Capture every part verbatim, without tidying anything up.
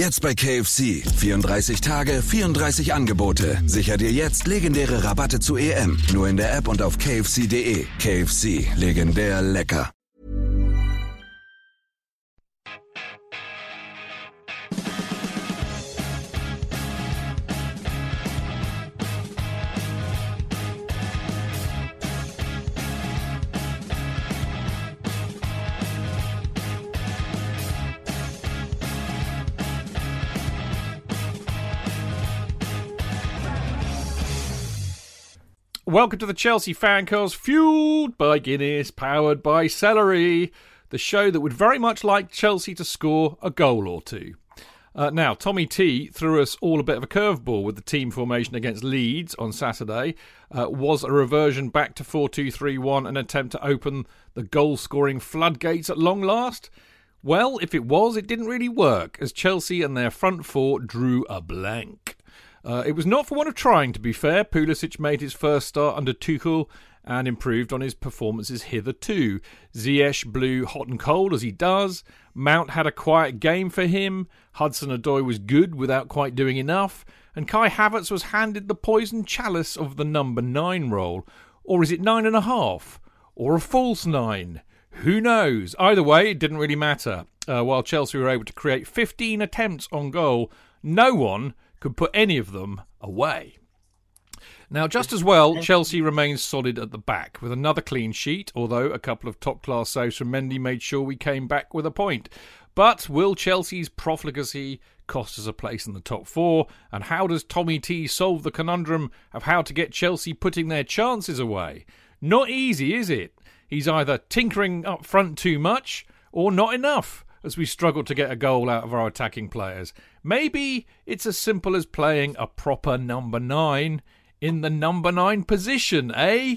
Jetzt bei K F C. vierunddreißig Tage, vierunddreißig Angebote. Sicher dir jetzt legendäre Rabatte zu E M. Nur in der App und auf K F C Punkt D E. K F C. Legendär lecker. Welcome to the Chelsea Fancast, fueled by Guinness, powered by celery, the show that would very much like Chelsea to score a goal or two. Uh, now, Tommy T threw us all a bit of a curveball with the team formation against Leeds on Saturday. Uh, was a reversion back to four two three one an attempt to open the goal-scoring floodgates at long last? Well, if it was, it didn't really work, as Chelsea and their front four drew a blank. Uh, it was not for want of trying, to be fair. Pulisic made his first start under Tuchel and improved on his performances hitherto. Ziyech blew hot and cold, as he does. Mount had a quiet game for him. Hudson-Odoi was good without quite doing enough. And Kai Havertz was handed the poisoned chalice of the number nine role. Or is it nine and a half? Or a false nine? Who knows? Either way, it didn't really matter. Uh, while Chelsea were able to create fifteen attempts on goal, no one could put any of them away. Now, just as well, Chelsea remains solid at the back with another clean sheet, although a couple of top-class saves from Mendy made sure we came back with a point. But will Chelsea's profligacy cost us a place in the top four? And how does Tommy T solve the conundrum of how to get Chelsea putting their chances away? Not easy, is it? He's either tinkering up front too much or not enough, as we struggle to get a goal out of our attacking players. Maybe it's as simple as playing a proper number nine in the number nine position, eh?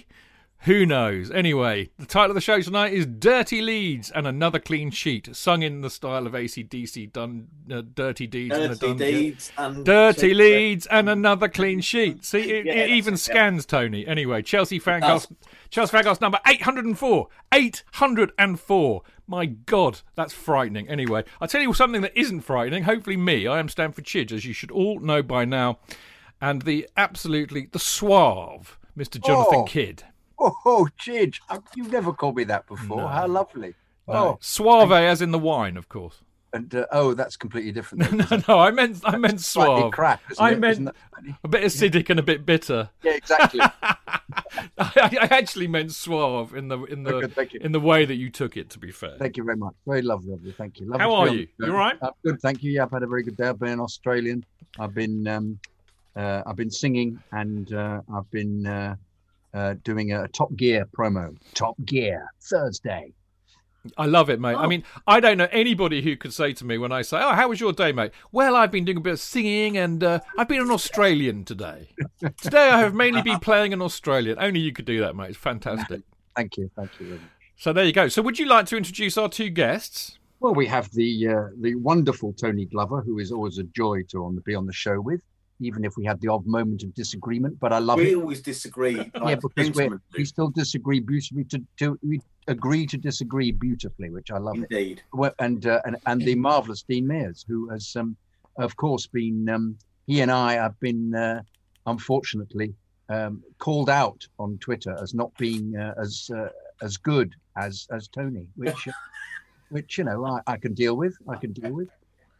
Who knows? Anyway, the title of the show tonight is Dirty Leeds and Another Clean Sheet, sung in the style of A C D C dun, uh, Dirty Deeds Dirty and a Dungeon. Deeds and Dirty Leeds and Another Clean Sheet. See, it, yeah, it even scans, yeah. Tony. Anyway, Chelsea Fancast, Chelsea Fancast number eight hundred four. eight hundred four. My God, that's frightening. Anyway, I'll tell you something that isn't frightening. Hopefully me. I am Stanford Chidge, as you should all know by now. And the absolutely, the suave Mister Jonathan oh. Kidd. Oh, Chidge, you've never called me that before. No. How lovely. No. Oh, Suave and, as in the wine, of course. And uh, oh, that's completely different. Though, no, no, I meant I meant suave. Crap, I it? meant a bit acidic and a bit bitter. Yeah, exactly. I, I actually meant suave in the in the okay, in the way that you took it, to be fair. Thank you very much. Very lovely, lovely. Thank you. Lovely How are you? You all right? I'm good, thank you. Yeah, I've had a very good day. I've been an Australian. I've been um, uh, I've been singing and uh, I've been. Uh, Uh, doing a Top Gear promo. Top Gear, Thursday. I love it, mate. Oh. I mean, I don't know anybody who could say to me when I say, oh, how was your day, mate? Well, I've been doing a bit of singing and uh, I've been an Australian today. Today I have mainly been playing an Australian. Only you could do that, mate. It's fantastic. Thank you. Thank you very much. So there you go. So would you like to introduce our two guests? Well, we have the uh, the wonderful Tony Glover, who is always a joy to on the, be on the show with. Even if we had the odd moment of disagreement, but I love we it. We always disagree. Like yeah, because we're, we still disagree beautifully. To, to, we agree to disagree beautifully, which I love. Indeed. It. And, uh, and and the marvellous Dean Mears, who has, um, of course, been, um, he and I have been, uh, unfortunately, um, called out on Twitter as not being uh, as uh, as good as, as Tony, which, uh, which you know, I, I can deal with, I can deal with.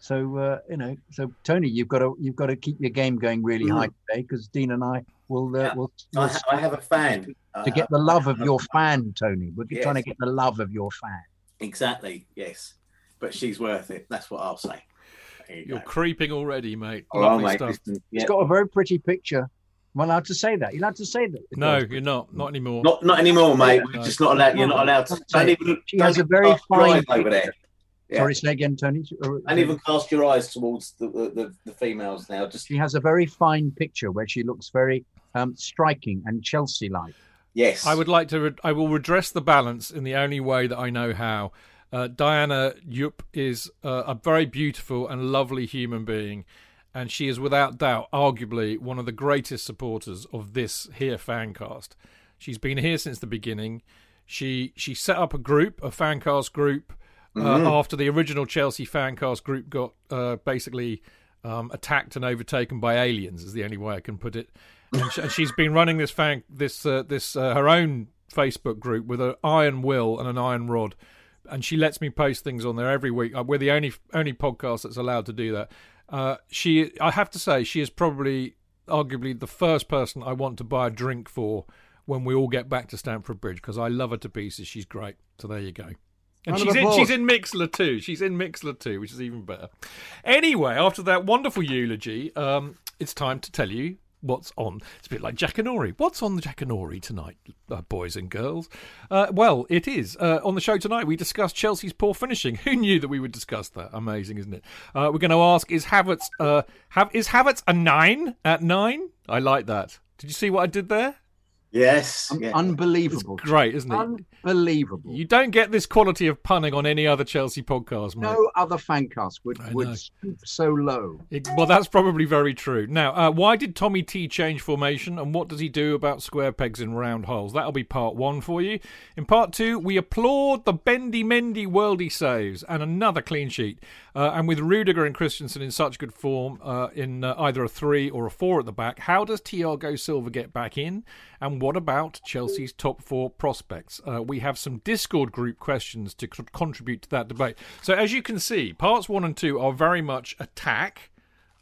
So uh, you know, so Tony, you've got to you've got to keep your game going really high today, because Dean and I will. Uh, yeah. will, will I, have, I have a fan to, to get the love of your fan, Tony. We're yes. trying to get the love of your fan. Exactly. Yes, but she's worth it. That's what I'll say. There you You're go. Creeping already, mate. Oh, Lovely mate, stuff. Listen, yeah. It's got a very pretty picture. Am I allowed to say that? You're allowed to say that? No, you're not. Not anymore. Not not anymore, mate. We're no. just not allowed. You're not allowed to. Don't even. She don't has a very fine over there. Yeah. Sorry, say again, Tony. And even cast your eyes towards the, the, the females now. Just she has a very fine picture where she looks very um, striking and Chelsea-like. Yes, I would like to. Re- I will redress the balance in the only way that I know how. Uh, Diana Yupp is uh, a very beautiful and lovely human being, and she is without doubt, arguably, one of the greatest supporters of this here fancast. She's been here since the beginning. She she set up a group, a fancast group. mm-hmm. uh, after the original Chelsea fancast group got uh, basically um, attacked and overtaken by aliens, is the only way I can put it. And, she, and she's been running this fan, this uh, this uh, her own Facebook group with an iron will and an iron rod. And she lets me post things on there every week. We're the only only podcast that's allowed to do that. Uh, she, I have to say, she is probably, arguably, the first person I want to buy a drink for when we all get back to Stamford Bridge, because I love her to pieces. She's great. So there you go. And she's in, she's in Mixlr too. She's in Mixlr too, which is even better. Anyway, after that wonderful eulogy, um, it's time to tell you what's on. It's a bit like Jackanory. What's on the Jackanory tonight, uh, boys and girls? Uh, well, it is. Uh, on the show tonight, we discussed Chelsea's poor finishing. Who knew that we would discuss that? Amazing, isn't it? Uh, we're going to ask, is Havertz, uh, have, is Havertz a nine at nine? I like that. Did you see what I did there? Yes. Um, yeah. Unbelievable. It's great, isn't it? Unbelievable. You don't get this quality of punning on any other Chelsea podcast, mate. No other fancast would, would stoop so low. It, well, that's probably very true. Now, uh, why did Tommy T change formation, and what does he do about square pegs in round holes? That'll be part one for you. In part two, we applaud the Bendy Mendy worldie saves and another clean sheet. Uh, and with Rudiger and Christensen in such good form uh, in uh, either a three or a four at the back, how does Thiago Silva get back in? And what about Chelsea's top four prospects? Uh, we have some Discord group questions to c- contribute to that debate. So as you can see, parts one and two are very much attack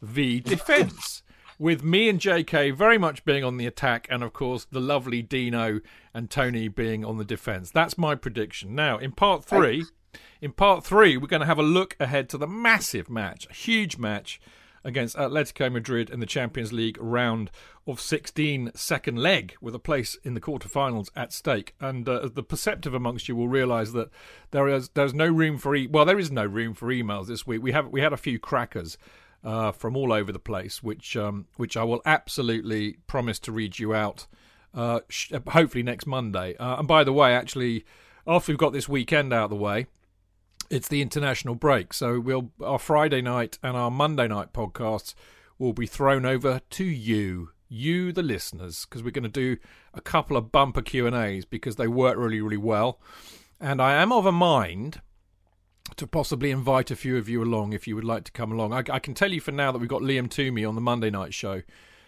v defence, with me and J K very much being on the attack, and of course the lovely Dino and Tony being on the defence. That's my prediction. Now, in part three, in part three, we're going to have a look ahead to the massive match, a huge match against Atletico Madrid in the Champions League round of sixteen, second leg, with a place in the quarterfinals at stake. And uh, the perceptive amongst you will realise that there is there's no room for e- well there is no room for emails this week. We have we had a few crackers uh, from all over the place, which um, which I will absolutely promise to read you out. Uh, sh- hopefully next Monday. Uh, and by the way, actually, after we've got this weekend out of the way, it's the international break, so we'll our Friday night and our Monday night podcasts will be thrown over to you, you the listeners, because we're going to do a couple of bumper Q and A's because they work really, really well. And I am of a mind to possibly invite a few of you along if you would like to come along. I, I can tell you for now that we've got Liam Toomey on the Monday night show,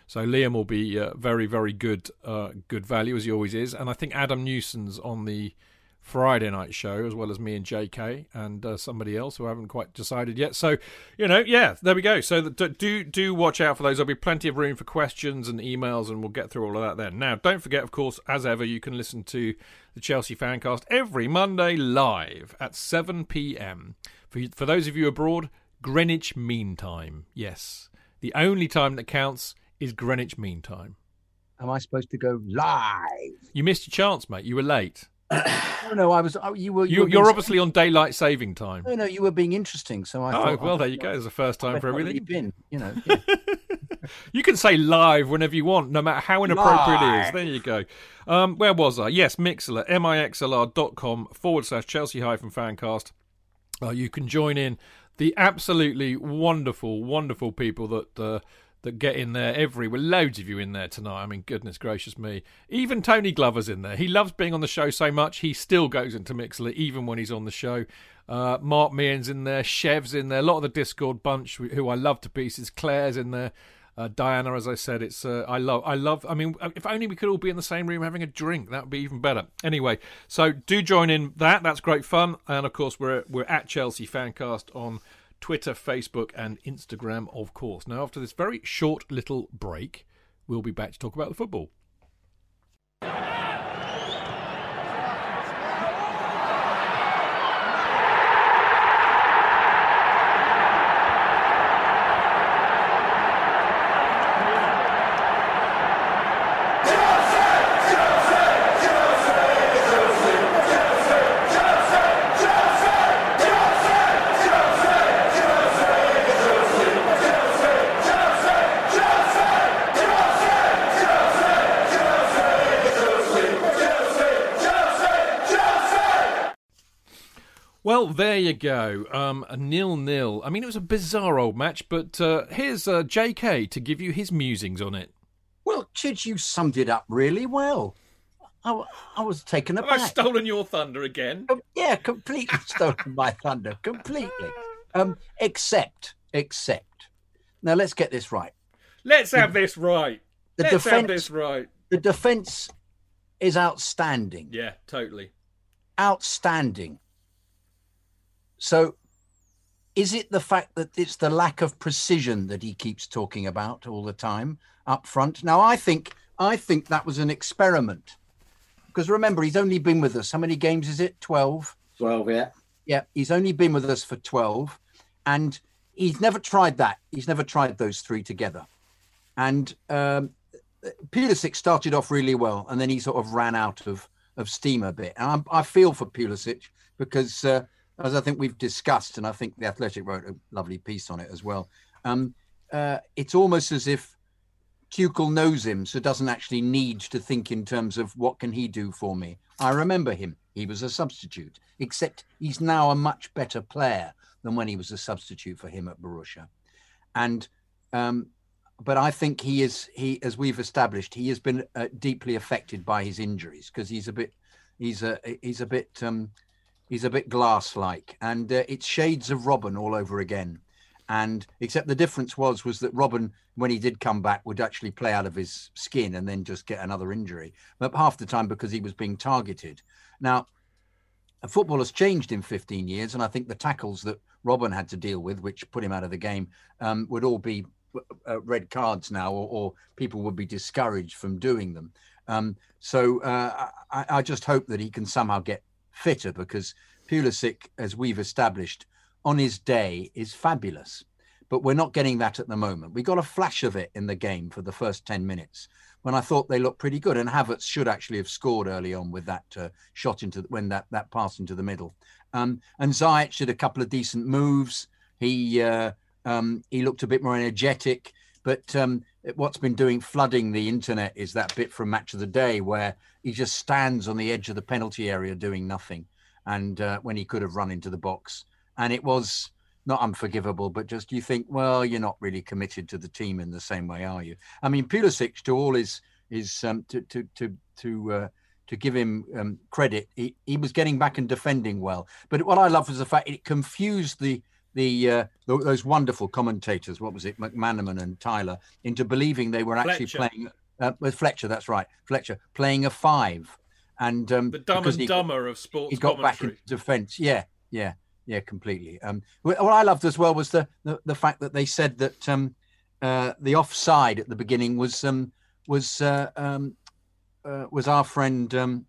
so Liam will be uh, very, very good, uh, good value as he always is, and I think Adam Newson's on the Friday night show, as well as me and J K and uh, somebody else who I haven't quite decided yet. So, you know, yeah, there we go. So the, do do watch out for those. There'll be plenty of room for questions and emails, and we'll get through all of that then. Now, don't forget, of course, as ever, you can listen to the Chelsea Fancast every Monday live at seven p.m. For, for those of you abroad, Greenwich Mean Time. Yes, the only time that counts is Greenwich Mean Time. Am I supposed to go live? You missed your chance, mate. You were late. No, no, I was. You were. You, you were you're obviously on daylight saving time. No, no, you were being interesting. So I. Oh thought, well, I, there you go. There's a first time for everything. You've been, you know. Yeah. You can say live whenever you want, no matter how inappropriate live. It is. There you go. Um, where was I? Yes, Mixlr, mixlr.com forward slash Chelsea hyphen fancast. Uh, you can join in the absolutely wonderful, wonderful people that. Uh, that get in there every... Well, loads of you in there tonight. I mean, goodness gracious me. Even Tony Glover's in there. He loves being on the show so much, he still goes into Mixlr, even when he's on the show. Uh, Mark Meehan's in there. Chev's in there. A lot of the Discord bunch, who I love to pieces. Claire's in there. Uh, Diana, as I said, it's... Uh, I love... I love... I mean, if only we could all be in the same room having a drink. That would be even better. Anyway, so do join in that. That's great fun. And, of course, we're we're at Chelsea Fancast on Twitter, Facebook and Instagram, of course. Now, after this very short little break, we'll be back to talk about the football. Well, there you go. Um, a nil-nil. I mean, it was a bizarre old match, but uh, here's uh, J K to give you his musings on it. Well, Chidge, you summed it up really well. I, I was taken aback. Have I stolen your thunder again? Um, yeah, completely stolen my thunder, completely. Um, except, except. Now let's get this right. Let's have the, this right. The let's defense, have this right. The defence is outstanding. Yeah, totally. Outstanding. So is it the fact that it's the lack of precision that he keeps talking about all the time up front? Now, I think I think that was an experiment. Because remember, he's only been with us. How many games is it? twelve? twelve, yeah. Yeah, he's only been with us for twelve. And he's never tried that. He's never tried those three together. And um, Pulisic started off really well. And then he sort of ran out of, of steam a bit. And I'm, I feel for Pulisic because... Uh, as I think we've discussed, and I think The Athletic wrote a lovely piece on it as well, um, uh, it's almost as if Tuchel knows him, so doesn't actually need to think in terms of what can he do for me. I remember him. He was a substitute, except he's now a much better player than when he was a substitute for him at Borussia. And, um, but I think he is, he, as we've established, he has been uh, deeply affected by his injuries because he's a bit, he's a, he's a bit... Um, He's a bit glass-like, and uh, it's shades of Robben all over again. And except the difference was was that Robben, when he did come back, would actually play out of his skin and then just get another injury. But half the time because he was being targeted. Now, football has changed in fifteen years, and I think the tackles that Robben had to deal with, which put him out of the game, um, would all be uh, red cards now, or, or people would be discouraged from doing them. Um, so uh, I, I just hope that he can somehow get fitter, because Pulisic, as we've established, on his day is fabulous, but we're not getting that at the moment. We got a flash of it in the game for the first ten minutes when I thought they looked pretty good, and Havertz should actually have scored early on with that uh, shot into the, when that that pass into the middle. Um, and Ziyech did a couple of decent moves. He uh, um, he looked a bit more energetic, but um, what's been doing flooding the internet is that bit from Match of the Day where he just stands on the edge of the penalty area doing nothing, and uh, when he could have run into the box. And it was not unforgivable, but just you think, well, you're not really committed to the team in the same way, are you? I mean, Pulisic, to all his is um, to to to to uh, to give him um, credit, he, he was getting back and defending well. But what I love was the fact it confused the. The uh, those wonderful commentators, what was it, McManaman and Tyler, into believing they were actually Fletcher. playing uh, with Fletcher. That's right, Fletcher playing a five, and um, the dumb and he, dumber of sports. He got commentary. Back into defence. Yeah, yeah, yeah, completely. Um, what I loved as well was the the, the fact that they said that um, uh, the offside at the beginning was um, was uh, um, uh, was our friend. Um,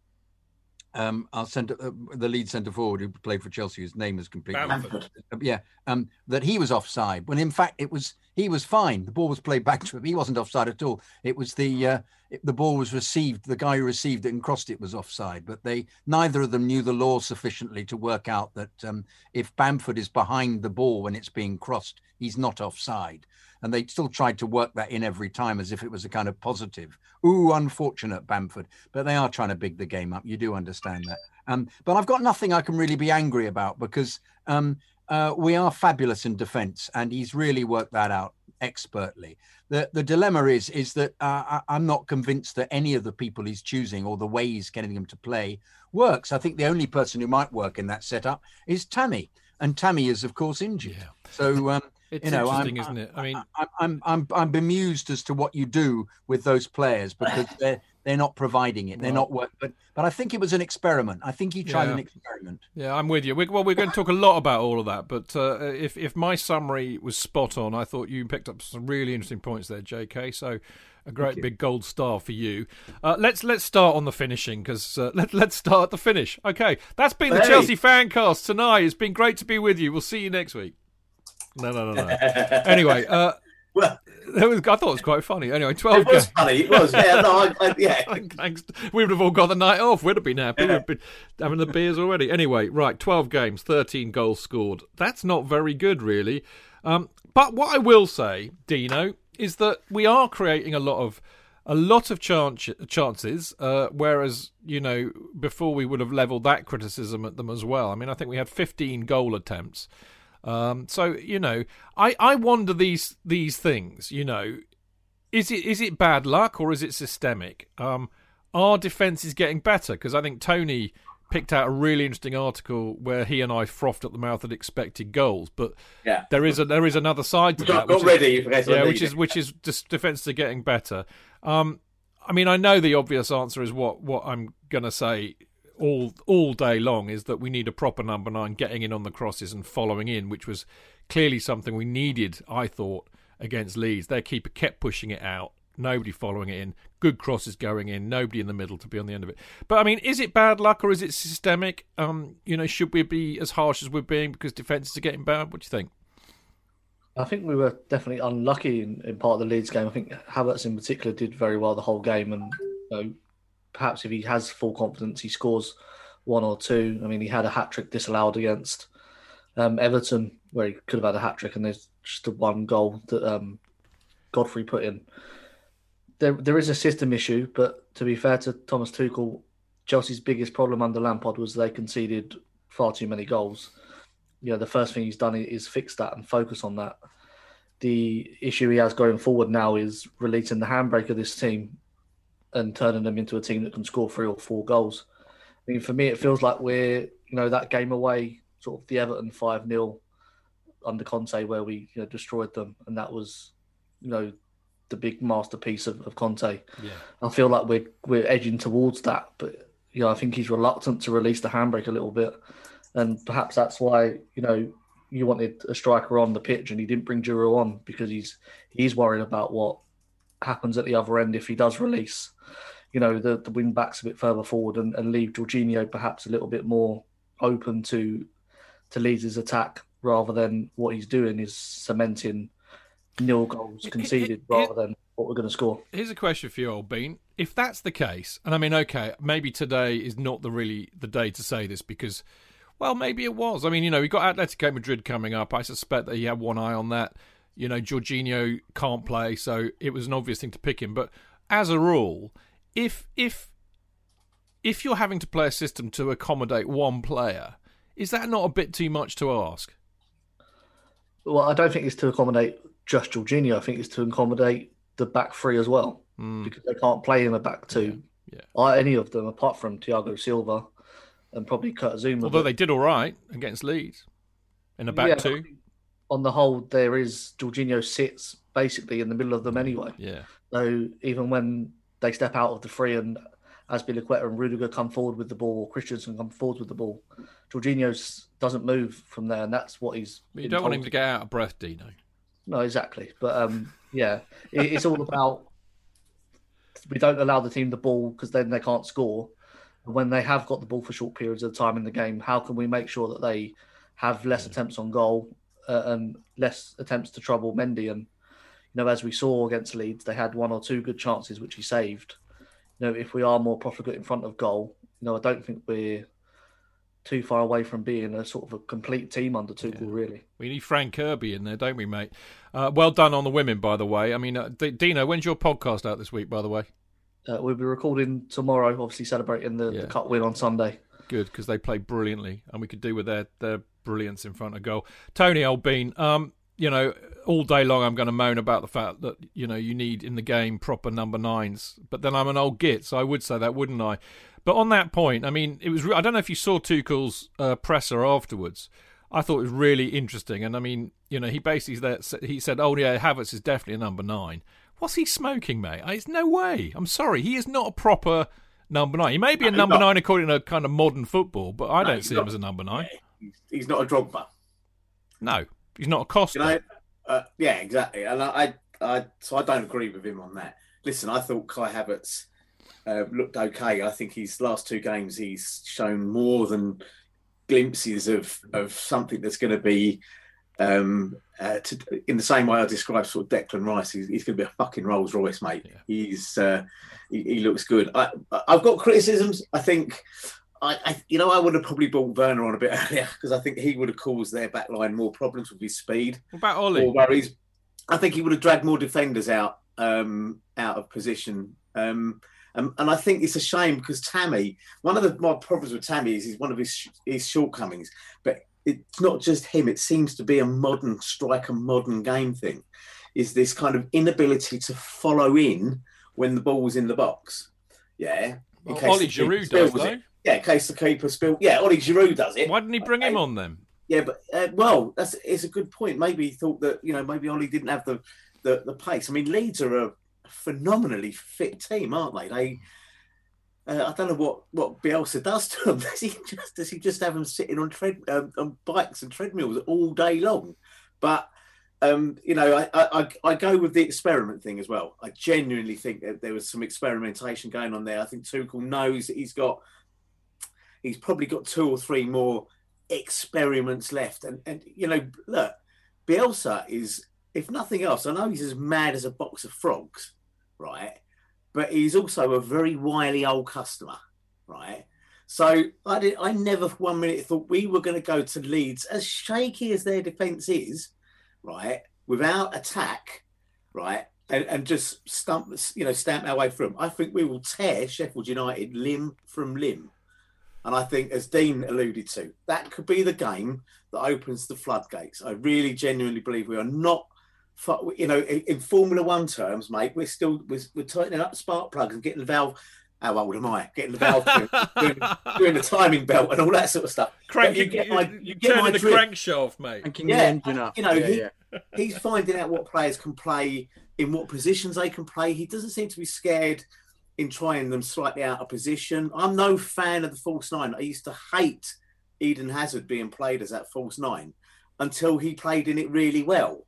Um, our centre, uh, the lead centre forward who played for Chelsea, whose name is completely Bamford. Yeah, um, that he was offside. When in fact it was he was fine. The ball was played back to him. He wasn't offside at all. It was the uh, it, the ball was received. The guy who received it and crossed it was offside. But they neither of them knew the law sufficiently to work out that um, if Bamford is behind the ball when it's being crossed, he's not offside. And they still tried to work that in every time as if it was a kind of positive. Ooh, unfortunate, Bamford. But they are trying to big the game up. You do understand that. Um, but I've got nothing I can really be angry about because um, uh, we are fabulous in defence, and he's really worked that out expertly. The the dilemma is, is that uh, I, I'm not convinced that any of the people he's choosing or the way he's getting them to play works. I think the only person who might work in that setup is Tammy. And Tammy is, of course, injured. Yeah. So... Um, It's you know, interesting, I'm, isn't it? I mean, I'm, I'm I'm I'm bemused as to what you do with those players because they're they're not providing it. They're well, not work. But but I think it was an experiment. I think he tried yeah. an experiment. Yeah, I'm with you. We're, well, we're going to talk a lot about all of that. But uh, if if my summary was spot on, I thought you picked up some really interesting points there, J K. So. A great big gold star for you. Uh, let's let's start on the finishing because uh, let, let's start the finish. Okay, that's been hey. the Chelsea Fancast tonight. It's been great to be with you. We'll see you next week. No, no, no, no. Anyway, uh, well, that was, I thought it was quite funny. Anyway, twelve. It was games. Funny. It was. Yeah, no, I, I, yeah. Thanks. We would have all got the night off. We'd have been happy. Yeah. We'd have been having the beers already. Anyway, right. Twelve games, thirteen goals scored. That's not very good, really. Um, but what I will say, Dino, is that we are creating a lot of a lot of chance, chances, uh, whereas, you know, before we would have levelled that criticism at them as well. I mean, I think we had fifteen goal attempts. Um, so, you know, I, I wonder these these things, you know, is it is it bad luck or is it systemic? Um, our defence is getting better, because I think Tony picked out a really interesting article where he and I frothed at the mouth at expected goals, but yeah. there is a, there is another side to that. Not ready, yeah, which is which is just defences are getting better. Um, I mean, I know the obvious answer is what what I'm going to say all all day long is that we need a proper number nine getting in on the crosses and following in, which was clearly something we needed. I thought against Leeds, their keeper kept pushing it out. Nobody following it in, good crosses going in, nobody in the middle to be on the end of it. But I mean, is it bad luck or is it systemic? Um, you know, should we be as harsh as we're being because defences are getting bad? What do you think? I think we were definitely unlucky in, in part of the Leeds game. I think Havertz in particular did very well the whole game, and you know, perhaps if he has full confidence, he scores one or two. I mean, he had a hat trick disallowed against um, Everton, where he could have had a hat trick, and there's just the one goal that um, Godfrey put in. There, there is a system issue, but to be fair to Thomas Tuchel, Chelsea's biggest problem under Lampard was they conceded far too many goals. You know, the first thing he's done is fix that and focus on that. The issue he has going forward now is releasing the handbrake of this team and turning them into a team that can score three or four goals. I mean, for me, it feels like we're, you know, that game away, sort of the Everton five nil under Conte, where we, you know, destroyed them, and that was, you know, the big masterpiece of, of Conte. Yeah. I feel like we're we're edging towards that, but you know, I think he's reluctant to release the handbrake a little bit, and perhaps that's why, you know, you wanted a striker on the pitch and he didn't bring Giroud on, because he's he's worried about what happens at the other end if he does release, you know, the, the wing backs a bit further forward and, and leave Jorginho perhaps a little bit more open to to Leeds' attack, rather than what he's doing is cementing nil goals conceded rather than what we're going to score. Here's a question for you, old Bean. If that's the case, and I mean, okay, maybe today is not the really the day to say this, because, well, maybe it was. I mean, you know, we've got Atletico Madrid coming up. I suspect that he had one eye on that. You know, Jorginho can't play, so it was an obvious thing to pick him. But as a rule, if if if you're having to play a system to accommodate one player, is that not a bit too much to ask? Well, I don't think it's to accommodate just Jorginho. I think it's to accommodate the back three as well, mm. because they can't play in the back two. Yeah. Yeah. Any of them, apart from Thiago Silva and probably Kurt Zouma. Although they did all right against Leeds in the back yeah, two. On the whole, there is Jorginho sits basically in the middle of them anyway. Yeah. So even when they step out of the three and Azpilicueta and Rudiger come forward with the ball, or Christensen come forward with the ball, Jorginho doesn't move from there, and that's what he's... But you don't told. want him to get out of breath, Dino. No, exactly. But, um, yeah, it, it's all about we don't allow the team the ball because then they can't score. And when they have got the ball for short periods of time in the game, how can we make sure that they have less yeah. attempts on goal uh, and less attempts to trouble Mendy? And, you know, as we saw against Leeds, they had one or two good chances, which he saved. You know, if we are more profligate in front of goal, you know, I don't think we're too far away from being a sort of a complete team under Tuchel, yeah. really. We need Frank Kirby in there, don't we, mate? Uh, well done on the women, by the way. I mean, uh, D- Dino, when's your podcast out this week, by the way? Uh, we'll be recording tomorrow, obviously celebrating the, yeah. the Cup win on Sunday. Good, because they play brilliantly, and we could do with their, their brilliance in front of goal. Tony, old Bean, um, you know, all day long I'm going to moan about the fact that, you know, you need in the game proper number nines, but then I'm an old git, so I would say that, wouldn't I? But on that point, I mean, it was. I don't know if you saw Tuchel's uh, presser afterwards. I thought it was really interesting. And I mean, you know, he basically he said, "Oh yeah, Havertz is definitely a number nine." What's he smoking, mate? It's no way. I'm sorry, he is not a proper number nine. He may be no, a number nine according to kind of modern football, but I no, don't see not, him as a number nine. He's not a Drogba. No, he's not a Costa. You know, uh, yeah, exactly. And I, I, I, so I don't agree with him on that. Listen, I thought Kai Havertz Uh, looked okay. I think his last two games, he's shown more than glimpses of, of something that's going to be, um, uh, to, in the same way I described sort of Declan Rice. He's, he's going to be a fucking Rolls Royce, mate. Yeah. He's uh, he, he looks good. I, I've got criticisms. I think I, I you know I would have probably brought Werner on a bit earlier because I think he would have caused their back line more problems with his speed. What about Ollie? Or worries. I think he would have dragged more defenders out um, out of position. Um, Um, and I think it's a shame because Tammy, one of the, my problems with Tammy is, is one of his his shortcomings, but it's not just him. It seems to be a modern striker, modern game thing, is this kind of inability to follow in when the ball's in the box. Yeah. Well, Oli Giroud does, though. It. Yeah, in case the keeper spilled. Yeah, Oli Giroud does it. Why didn't he bring okay. him on then? Yeah, but, uh, well, that's it's a good point. Maybe he thought that, you know, maybe Oli didn't have the, the, the pace. I mean, Leeds are a phenomenally fit team, aren't they? They... Uh, I don't know what, what Bielsa does to them. Does he just does he just have them sitting on tread um, on bikes and treadmills all day long? But um, you know, I, I I go with the experiment thing as well. I genuinely think that there was some experimentation going on there. I think Tuchel knows that he's got he's probably got two or three more experiments left. And and you know, look, Bielsa is, if nothing else, I know he's as mad as a box of frogs, right? But he's also a very wily old customer, right? So I did, I never for one minute thought we were going to go to Leeds, as shaky as their defence is, right, without attack, right, and, and just stump, you know, stamp our way through them. I think we will tear Sheffield United limb from limb. And I think, as Dean alluded to, that could be the game that opens the floodgates. I really genuinely believe we are not... You know, in Formula One terms, mate, we're still we're, we're tightening up spark plugs and getting the valve. How old am I? Getting the valve, doing, doing the timing belt and all that sort of stuff. Crank, you get my, you, you get my the crankshaft, mate, and can yeah, the engine up. You know, yeah, he, yeah. he's finding out what players can play, in what positions they can play. He doesn't seem to be scared in trying them slightly out of position. I'm no fan of the false nine. I used to hate Eden Hazard being played as that false nine until he played in it really well.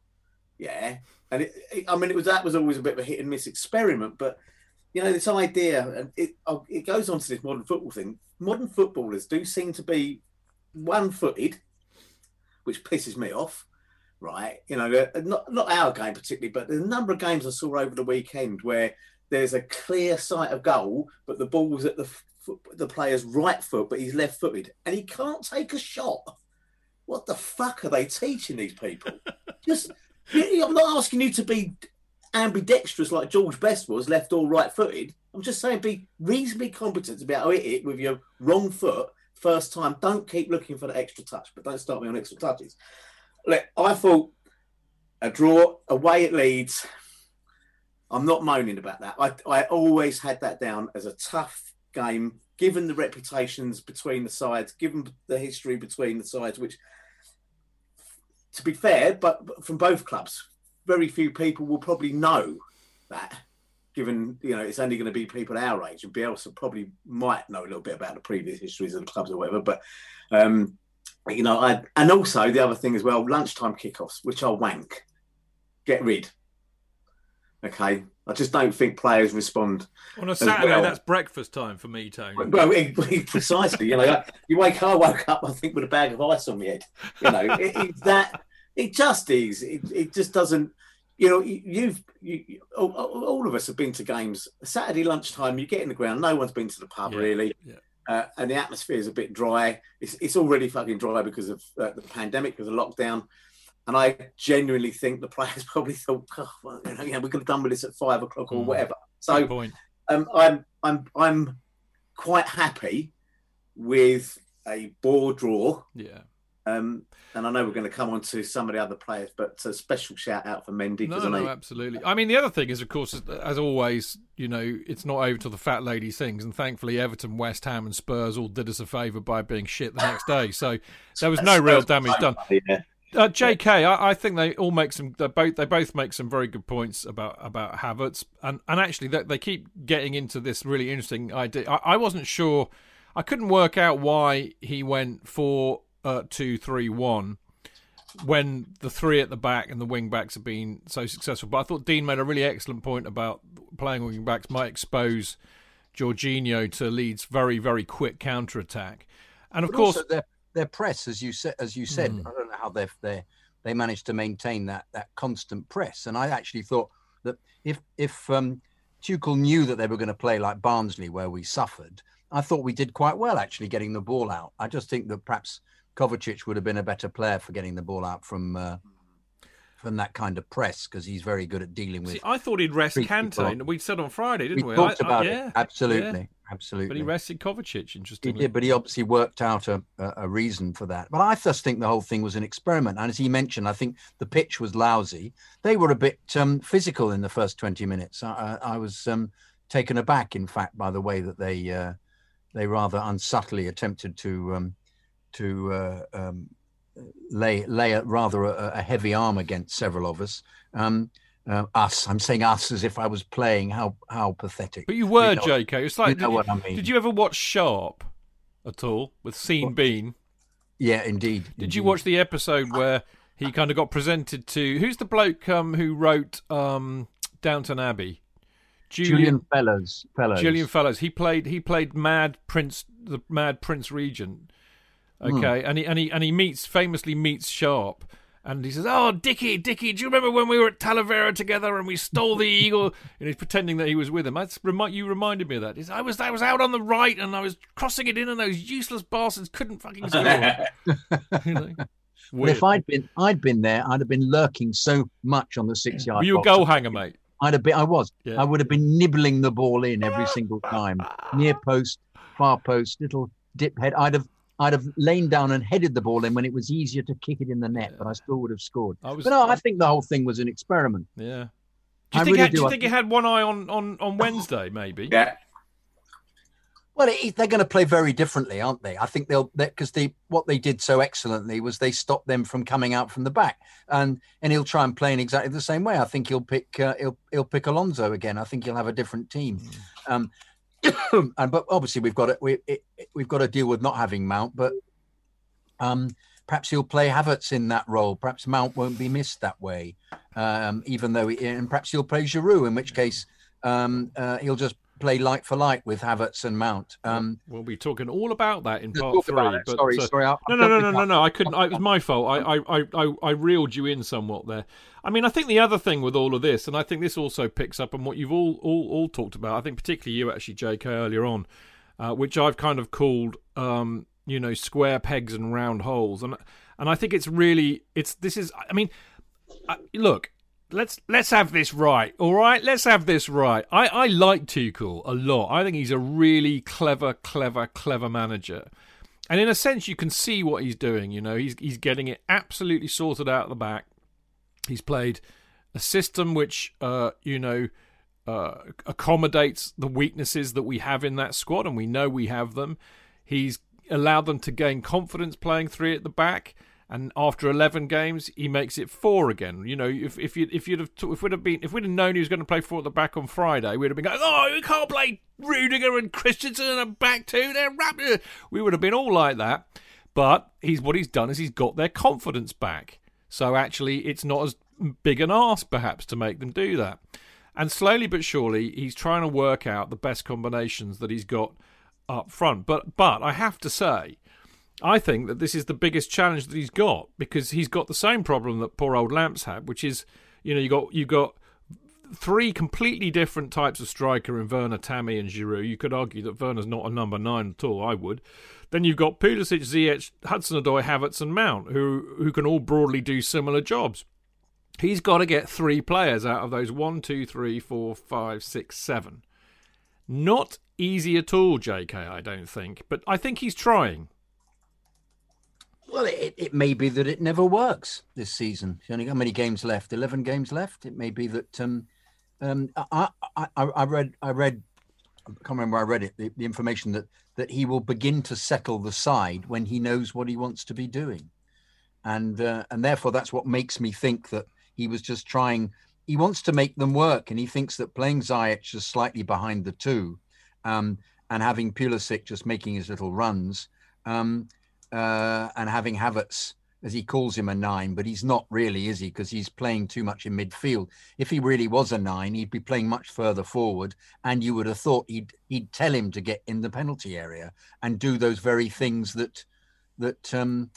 Yeah, and it, it, I mean, it was that was always a bit of a hit and miss experiment. But you know, this idea, and it it goes on to this modern football thing. Modern footballers do seem to be one-footed, which pisses me off, right? You know, not not our game particularly, but there's a number of games I saw over the weekend where there's a clear sight of goal, but the ball's at the the player's right foot, but he's left-footed, and he can't take a shot. What the fuck are they teaching these people? Just I'm not asking you to be ambidextrous like George Best was, left or right-footed. I'm just saying be reasonably competent to be able to hit it with your wrong foot first time. Don't keep looking for the extra touch, but don't start me on extra touches. Look, I thought a draw away at Leeds. I'm not moaning about that. I, I always had that down as a tough game, given the reputations between the sides, given the history between the sides, which... To be fair, but from both clubs, very few people will probably know that, given, you know, it's only going to be people our age, and Bielsa probably might know a little bit about the previous histories of the clubs or whatever. But, um, you know, I and also the other thing as well, lunchtime kickoffs, which are wank. Get rid. Okay. I just don't think players respond. On a Saturday, well. That's breakfast time for me, Tony. Well, it, it, precisely. You know, like, you wake. I woke up, I think, with a bag of ice on my head. You know, it, it, that it just is. It, it just doesn't. You know, you've you, all, all of us have been to games. Saturday lunchtime, you get in the ground. No one's been to the pub yeah, really, yeah. Uh, and the atmosphere is a bit dry. It's it's already fucking dry because of uh, the pandemic, because of lockdown. And I genuinely think the players probably thought, oh, well, you know, yeah, we could have done with this at five o'clock or mm, whatever. So point. Um, I'm I'm I'm quite happy with a ball draw. Yeah. Um, and I know we're going to come on to some of the other players, but a special shout out for Mendy. No, I know, no, absolutely. I mean, the other thing is, of course, as always, you know, it's not over till the fat lady sings. And thankfully, Everton, West Ham and Spurs all did us a favour by being shit the next day. So there was no real damage done. Yeah. Uh, J K, I, I think they all make some. They both they both make some very good points about, about Havertz, and and actually they, they keep getting into this really interesting idea. I, I wasn't sure, I couldn't work out why he went four uh, two three one when the three at the back and the wing backs have been so successful. But I thought Dean made a really excellent point about playing wing backs might expose Jorginho to Leeds' very very quick counter attack, and of but course. Their press, as you said, as you said, mm. I don't know how they they they managed to maintain that that constant press. And I actually thought that if if um, Tuchel knew that they were going to play like Barnsley, where we suffered, I thought we did quite well actually getting the ball out. I just think that perhaps Kovacic would have been a better player for getting the ball out from uh, from that kind of press, because he's very good at dealing with. See, I thought he'd rest Kanté. We said on Friday, didn't we? We talked I, about I, yeah. it absolutely. Yeah. Absolutely. But he rested Kovacic, interestingly. He did, but he obviously worked out a, a reason for that. But I just think the whole thing was an experiment. And as he mentioned, I think the pitch was lousy. They were a bit um, physical in the first twenty minutes. I, I was um, taken aback, in fact, by the way that they uh, they rather unsubtly attempted to um, to uh, um, lay lay a, rather a, a heavy arm against several of us. Um, Uh, us. I'm saying us as if I was playing. How how pathetic. But you were, you know, J K. It's like, you know, did, what I mean. Did you ever watch Sharp at all with Sean Bean? Yeah, indeed. Did indeed. you watch the episode where he kind of got presented to, who's the bloke um, who wrote um, Downton Abbey? Julian, Julian Fellows. Fellows. Julian Fellows. He played he played Mad Prince, the Mad Prince Regent. Okay, mm. and he and he and he meets famously meets Sharp. And he says, "Oh, Dickie, Dickie, do you remember when we were at Talavera together and we stole the eagle?" And he's pretending that he was with him. That's, you reminded me of that. He's, I was I was out on the right and I was crossing it in, and those useless bastards couldn't fucking score. You know? Well, if I'd been I'd been there, I'd have been lurking so much on the six yard. You box. Goal hanger, mate. I'd have been. I was. Yeah. I would have been nibbling the ball in every single time, near post, far post, little dip head. I'd have. I'd have lain down and headed the ball in when it was easier to kick it in the net, but I still would have scored. I was, but no, I think the whole thing was an experiment. Yeah. Do you I think, really had, do you think, think you had one eye on, on, on Wednesday, maybe? Yeah. Well, it, they're going to play very differently, aren't they? I think they'll, because they, what they did so excellently was they stopped them from coming out from the back, and and he'll try and play in exactly the same way. I think he'll pick uh, he'll he'll pick Alonso again. I think he'll have a different team. Mm. Um, and but obviously we've got to, we it, we've got to deal with not having Mount, but um, perhaps he'll play Havertz in that role. Perhaps Mount won't be missed that way, um, even though he, and perhaps he'll play Giroud, in which case um, uh, he'll just play light for light with Havertz and Mount. Um, we'll be talking all about that in part three. But, sorry, uh, sorry. I, no, no, no, no, no, no. I couldn't. I, it was my fault. I, I, I, I reeled you in somewhat there. I mean, I think the other thing with all of this, and I think this also picks up on what you've all, all, all talked about. I think particularly you, actually, J K, earlier on, uh, which I've kind of called, um, you know, square pegs and round holes, and and I think it's really, it's this is. I mean, I, look. Let's let's have this right, all right? Let's have this right. I, I like Tuchel a lot. I think he's a really clever, clever, clever manager. And in a sense, you can see what he's doing. You know, he's he's getting it absolutely sorted out at the back. He's played a system which, uh, you know, uh, accommodates the weaknesses that we have in that squad, and we know we have them. He's allowed them to gain confidence playing three at the back. And after eleven games, he makes it four again. You know, if if you if you'd have if we'd have been if we'd have known he was going to play four at the back on Friday, we'd have been going, "Oh, we can't play Rudiger and Christensen and a back two. They're rapid." We would have been all like that. But he's what he's done is he's got their confidence back. So actually, it's not as big an arse perhaps to make them do that. And slowly but surely, he's trying to work out the best combinations that he's got up front. But but I have to say, I think that this is the biggest challenge that he's got, because he's got the same problem that poor old Lamps had, which is, you know, you got you got three completely different types of striker in Werner, Tammy, and Giroud. You could argue that Werner's not a number nine at all. I would. Then you've got Pulisic, Ziyech, Hudson-Odoi, Havertz, and Mount, who who can all broadly do similar jobs. He's got to get three players out of those one, two, three, four, five, six, seven. Not easy at all, J K. I don't think, but I think he's trying. Well, it, it may be that it never works this season. Only how many games left? Eleven games left. It may be that um, um, I, I, I read, I read, I can't remember. Where I read it. The, the information that that he will begin to settle the side when he knows what he wants to be doing, and uh, and therefore that's what makes me think that he was just trying. He wants to make them work, and he thinks that playing Ziyech just slightly behind the two, um, and having Pulisic just making his little runs. Um, Uh, and having Havertz, as he calls him, a nine, but he's not really, is he? Because he's playing too much in midfield. If he really was a nine, he'd be playing much further forward, and you would have thought he'd he'd tell him to get in the penalty area and do those very things that that um,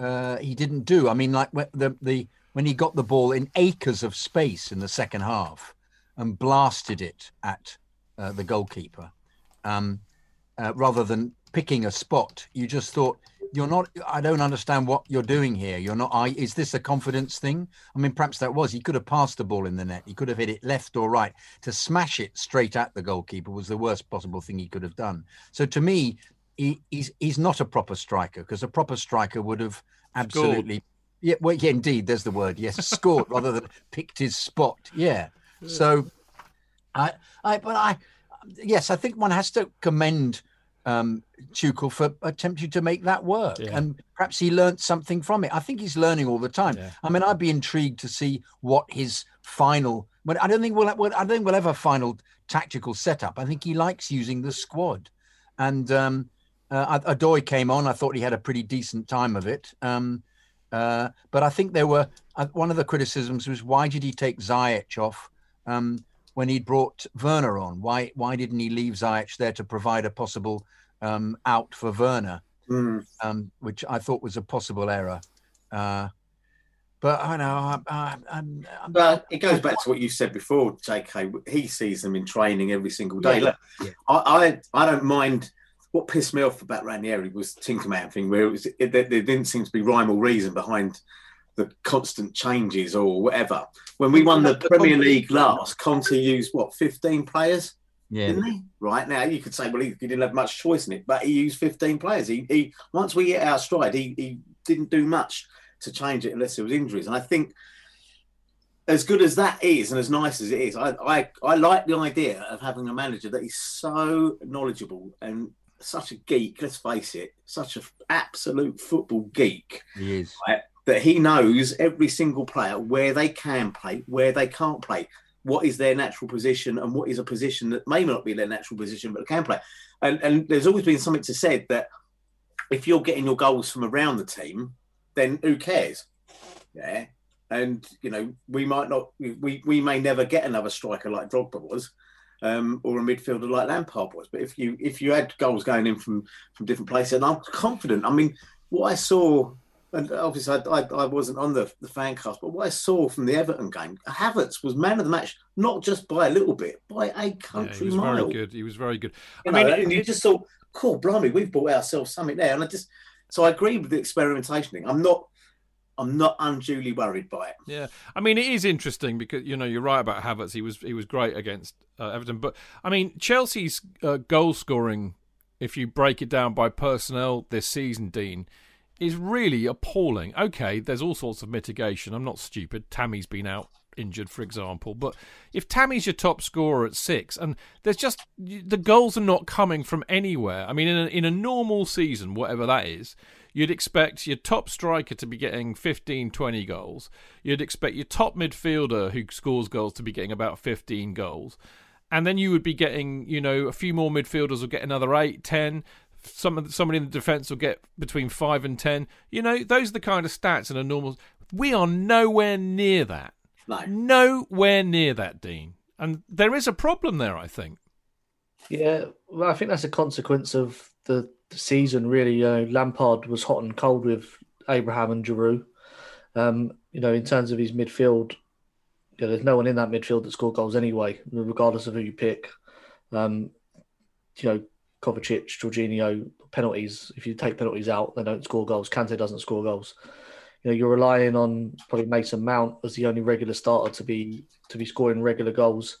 uh, he didn't do. I mean, like when, the, the, when he got the ball in acres of space in the second half and blasted it at uh, the goalkeeper, um, uh, rather than picking a spot, you just thought, you're not, I don't understand what you're doing here. You're not, I, is this a confidence thing? I mean, perhaps that was, he could have passed the ball in the net. He could have hit it left or right. To smash it straight at the goalkeeper was the worst possible thing he could have done. So to me, he, he's, he's not a proper striker, because a proper striker would have absolutely, scored. yeah, well, yeah, indeed. There's the word. Yes. Scored rather than picked his spot. Yeah. So I, I, but I, yes, I think one has to commend um, Tuchel for attempting to make that work. Yeah. And perhaps he learnt something from it. I think he's learning all the time. Yeah. I mean, I'd be intrigued to see what his final... But I don't think we'll. I don't think we'll have a final tactical setup. I think he likes using the squad, and um, uh, Odoi came on. I thought he had a pretty decent time of it. Um, uh, but I think there were uh, one of the criticisms was, why did he take Ziyech off um, when he brought Werner on? Why why didn't he leave Ziyech there to provide a possible um, out for Werner, mm. um, which I thought was a possible error. Uh, But I know. I'm, I'm, I'm, but it goes back to what you said before, J K. He sees them in training every single day. Yeah, Look, yeah. I, I, I don't mind. What pissed me off about Ranieri was the Tinkerman thing, where it was it, there didn't seem to be rhyme or reason behind the constant changes or whatever. When we won the, the Premier League last, Conte used what fifteen players, yeah. didn't he? Right now, you could say, well, he, he didn't have much choice in it, but he used fifteen players. He, he once we hit our stride, he, he didn't do much to change it unless it was injuries. And I think as good as that is and as nice as it is, I, I, I like the idea of having a manager that is so knowledgeable and such a geek, let's face it, such an absolute football geek. He is. Right, that he knows every single player, where they can play, where they can't play, what is their natural position and what is a position that may not be their natural position but can play. And, and there's always been something to said that if you're getting your goals from around the team, then who cares? Yeah. And, you know, we might not, we, we may never get another striker like Drogba was um, or a midfielder like Lampard was. But if you if you had goals going in from, from different places, and I'm confident, I mean, what I saw, and obviously I I, I wasn't on the, the fan cast, but what I saw from the Everton game, Havertz was man of the match, not just by a little bit, by a country yeah, he was mile. Very good. He was very good. You I know, mean, and it, you just thought, cool, blimey, we've bought ourselves something there. And I just... So I agree with the experimentation thing. I'm not, I'm not unduly worried by it. Yeah, I mean it is interesting because you know you're right about Havertz. He was he was great against uh, Everton, but I mean Chelsea's uh, goal scoring, if you break it down by personnel this season, Dean, is really appalling. Okay, there's all sorts of mitigation. I'm not stupid. Tammy's been out injured, for example, but if Tammy's your top scorer at six, and there's just the goals are not coming from anywhere. I mean, in a, in a normal season, whatever that is, you'd expect your top striker to be getting fifteen, twenty goals. You'd expect your top midfielder who scores goals to be getting about fifteen goals, and then you would be getting, you know, a few more midfielders will get another eight, ten. Some somebody in the defence will get between five and ten. You know, those are the kind of stats in a normal. We are nowhere near that. No. Nowhere near that, Dean. And there is a problem there, I think. Yeah, well, I think that's a consequence of the season, really. You know, Lampard was hot and cold with Abraham and Giroud. Um, you know, in terms of his midfield, you know, there's no one in that midfield that scored goals anyway, regardless of who you pick. Um, you know, Kovacic, Jorginho, penalties. If you take penalties out, they don't score goals. Kanté doesn't score goals. You know, you're relying on probably Mason Mount as the only regular starter to be to be scoring regular goals,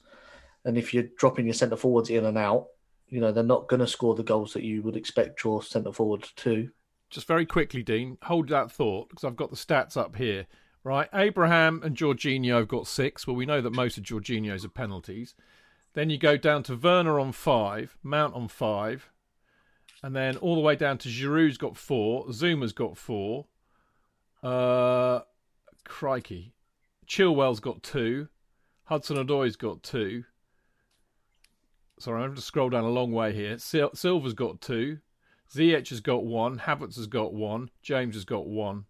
and if you're dropping your centre forwards in and out, you know they're not going to score the goals that you would expect your centre forward to. Just very quickly, Dean, hold that thought because I've got the stats up here. Right, Abraham and Jorginho have got six. Well, we know that most of Jorginho's are penalties. Then you go down to Werner on five, Mount on five, and then all the way down to Giroud's got four, Zouma's got four. Uh, crikey. Chilwell's got two. Hudson-Odoi's got two. Sorry, I'm going to scroll down a long way here. Sil- Silva's got two. Ziyech has got one. Havertz has got one. James has got one.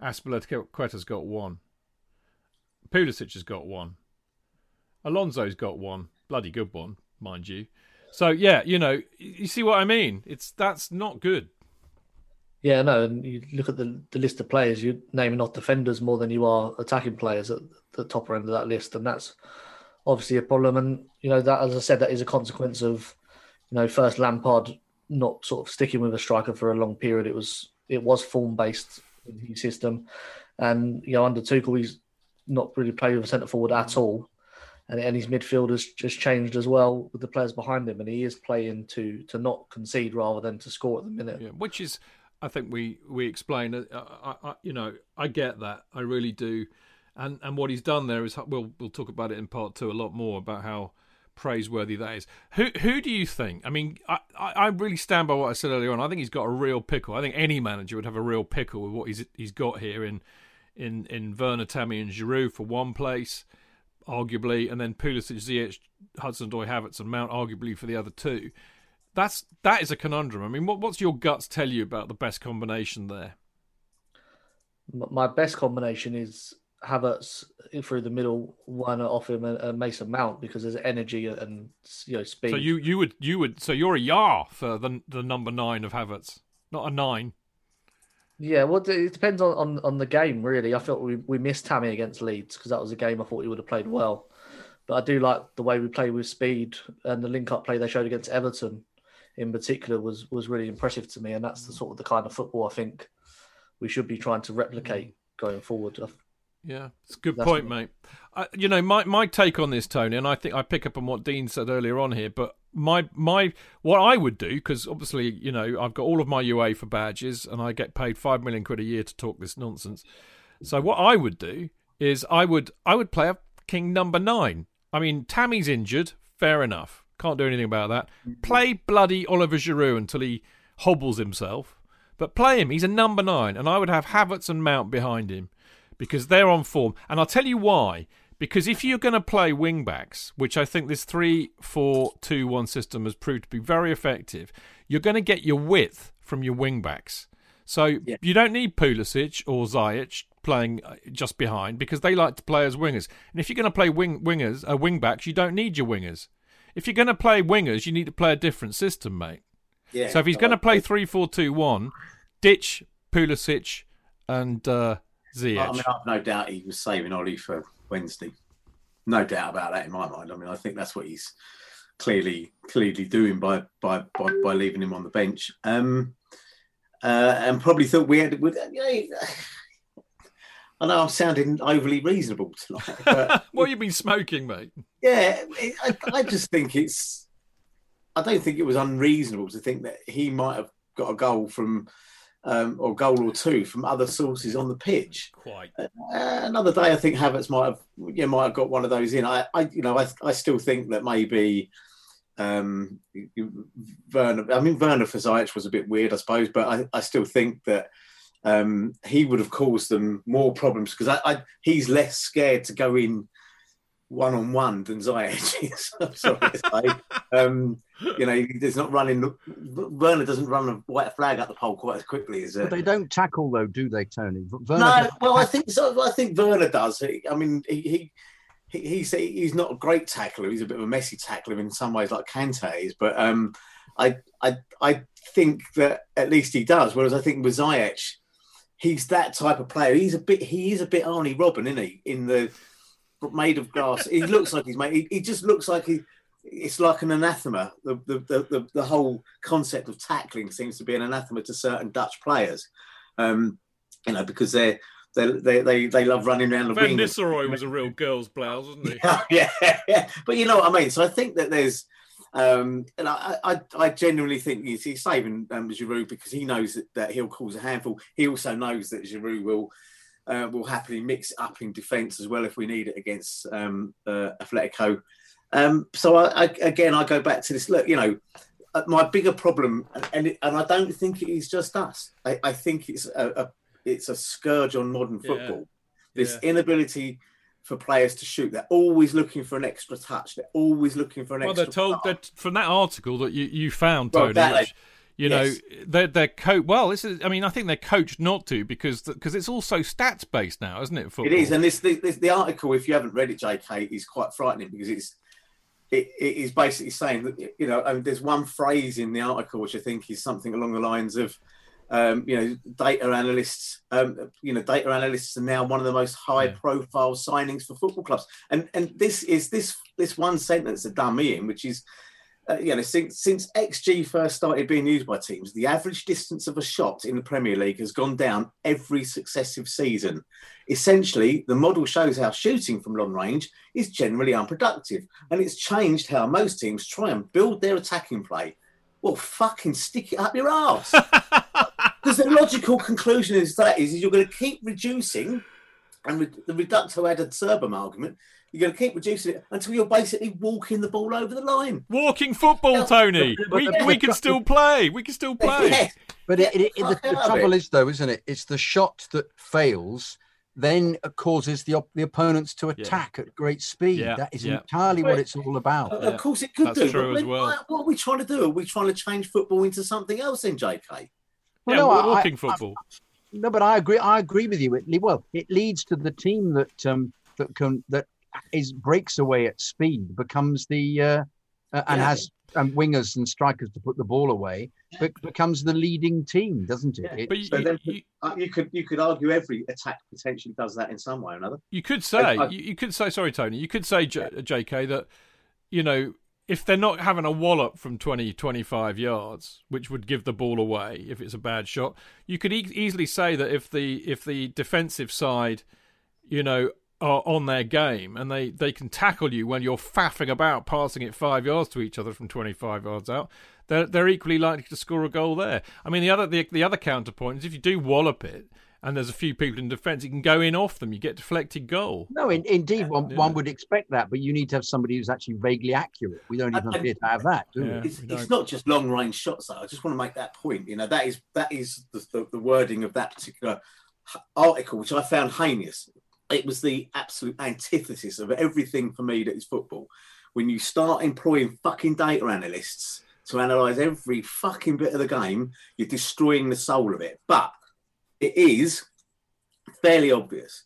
Azpilicueta's got one. Pulisic has got one. Alonso's got one. Bloody good one, mind you. So, yeah, you know, you see what I mean? It's that's not good. Yeah, no, and you look at the, the list of players, you're naming off defenders more than you are attacking players at the top end of that list, and that's obviously a problem. And, you know, that, as I said, that is a consequence of, you know, first Lampard not sort of sticking with a striker for a long period. It was it was form-based in his system. And, you know, under Tuchel, he's not really played with a centre-forward at all. And, and his midfield has just changed as well with the players behind him, and he is playing to, to not concede rather than to score at the minute. Yeah, which is... I think we we explain. I, I, you know, I get that. I really do. And and what he's done there is, we'll we'll talk about it in part two a lot more about how praiseworthy that is. Who who do you think? I mean, I, I really stand by what I said earlier on. I think he's got a real pickle. I think any manager would have a real pickle with what he's he's got here in in in Werner, Tammy, and Giroud for one place, arguably, and then Pulisic, Ziyech, Hudson-Odoi, Havertz, and Mount, arguably, for the other two. That's that is a conundrum. I mean, what what's your guts tell you about the best combination there? My best combination is Havertz through the middle, Werner off him, and, and Mason Mount, because there's energy and, you know, speed. So you, you would you would so you're a yar for the the number nine of Havertz, not a nine. Yeah, well, it depends on, on, on the game really. I felt we we missed Tammy against Leeds because that was a game I thought he would have played well. But I do like the way we play with speed, and the link up play they showed against Everton in particular was was really impressive to me, and that's the sort of the kind of football I think we should be trying to replicate going forward. Yeah, it's a good That's point, mate. I, you know, my, my take on this, Tony, and I think I pick up on what Dean said earlier on here, but my my what I would do, because obviously, you know, I've got all of my UEFA badges and I get paid five million quid a year to talk this nonsense. So what I would do is I would I would play a king number nine. I mean, Tammy's injured, fair enough. Can't do anything about that. Play bloody Oliver Giroud until he hobbles himself. But play him. He's a number nine. And I would have Havertz and Mount behind him because they're on form. And I'll tell you why. Because if you're going to play wing-backs, which I think this three four two one system has proved to be very effective, you're going to get your width from your wing-backs. So yeah. You don't need Pulisic or Ziyech playing just behind because they like to play as wingers. And if you're going to play wing wingers, uh, wing-backs, you don't need your wingers. If you're going to play wingers, you need to play a different system, mate. Yeah, so if he's going to play three four two one, ditch Pulisic and uh, Ziyech. I mean, I've no doubt he was saving Ollie for Wednesday. No doubt about that in my mind. I mean, I think that's what he's clearly clearly doing by by by, by leaving him on the bench. Um, uh, and probably thought we had. With, you know, I know I'm sounding overly reasonable tonight. But what have you been smoking, mate? Yeah, I, I just think it's. I don't think it was unreasonable to think that he might have got a goal from, um, or goal or two from other sources on the pitch. Quite. Uh, another day, I think Havertz might have, yeah, might have got one of those in. I, I you know, I, I still think that maybe, um, Werner. I mean, Werner for Ziyech was a bit weird, I suppose, but I, I still think that um, he would have caused them more problems because I, I, he's less scared to go in one-on-one than Ziyech is, I'm sorry to say. Um, you know, there's not running... Werner doesn't run a white flag up the pole quite as quickly as... Uh, but they don't tackle, though, do they, Tony? Werner no, well, I think so, I think Werner does. I mean, he, he he's, he's not a great tackler. He's a bit of a messy tackler in some ways, like Kanté is. But um, I, I, I think that at least he does, whereas I think with Ziyech, he's that type of player. He's a bit... He is a bit Arnie Robben, isn't he? In the... made of glass. He looks like he's made... He, he just looks like he... It's like an anathema. The, the the the whole concept of tackling seems to be an anathema to certain Dutch players. Um, you know, because they're, they're, they they they love running around the wing. Van Nistelrooy was a real girl's blouse, wasn't he? yeah, yeah, yeah. But you know what I mean? So I think that there's... Um, and I, I, I genuinely think he's, he's saving um, Giroud because he knows that, that he'll cause a handful. He also knows that Giroud will... Uh, we'll happily mix up in defence as well if we need it against um, uh, Atletico. Um, so, I, I, again, I go back to this. Look, you know, my bigger problem, and it, and I don't think it is just us. I, I think it's a, a it's a scourge on modern football. Yeah. This yeah. inability for players to shoot. They're always looking for an extra touch. They're always looking for an well, extra touch. Well, they're told that from that article that you, you found, Tony, well, which... You know, yes. they're, they're coached... Well, this is, I mean, I think they're coached not to because because it's also stats-based now, isn't it, football? It is, and this, this the article, if you haven't read it, J K, is quite frightening because it's it, it is basically saying that, you know, I mean, there's one phrase in the article which I think is something along the lines of, um, you know, data analysts, um, you know, data analysts are now one of the most high-profile yeah. signings for football clubs. And and this is this this one sentence that done me in, which is... Uh, you know, since since X G first started being used by teams, the average distance of a shot in the Premier League has gone down every successive season. Essentially, the model shows how shooting from long range is generally unproductive, and it's changed how most teams try and build their attacking play. Well, fucking stick it up your arse. Because the logical conclusion is that is, is you're going to keep reducing And with the reducto ad absurdum argument, you're going to keep reducing it until you're basically walking the ball over the line. Walking football, Tony. we we can still play. We can still play. Yeah. But it, it, it, the, the trouble is, though, isn't it? It's the shot that fails, then causes the the opponents to attack yeah. at great speed. Yeah. That is yeah. entirely what it's all about. Yeah. Of course, it could That's do. That's true as well. Why, what are we trying to do? Are we trying to change football into something else in J K? Well, yeah, no, we're walking I, football. I, no, but I agree. I agree with you. It, well, it leads to the team that um, that can that is breaks away at speed, becomes the uh, uh, and yeah. has um, wingers and strikers to put the ball away, but becomes the leading team, doesn't it? Yeah. it but you, so you, then, you, you could you could argue every attack potentially does that in some way or another. You could say I, you could say sorry, Tony. You could say J, J K that you know. If they're not having a wallop from twenty, twenty-five yards, which would give the ball away if it's a bad shot, you could e- easily say that if the if the defensive side, you know, are on their game and they, they can tackle you when you're faffing about passing it five yards to each other from twenty-five yards out, they're they're equally likely to score a goal there. I mean, the other the, the other counterpoint is if you do wallop it and there's a few people in defence, you can go in off them. You get deflected goal. No, in, indeed, one, yeah. one would expect that, but you need to have somebody who's actually vaguely accurate. We don't even appear to have that, do yeah, we? It's, we it's not just long-range shots, though. I just want to make that point. You know, that is that is the, the, the wording of that particular article, which I found heinous. It was the absolute antithesis of everything for me that is football. When you start employing fucking data analysts to analyse every fucking bit of the game, you're destroying the soul of it. But it is fairly obvious.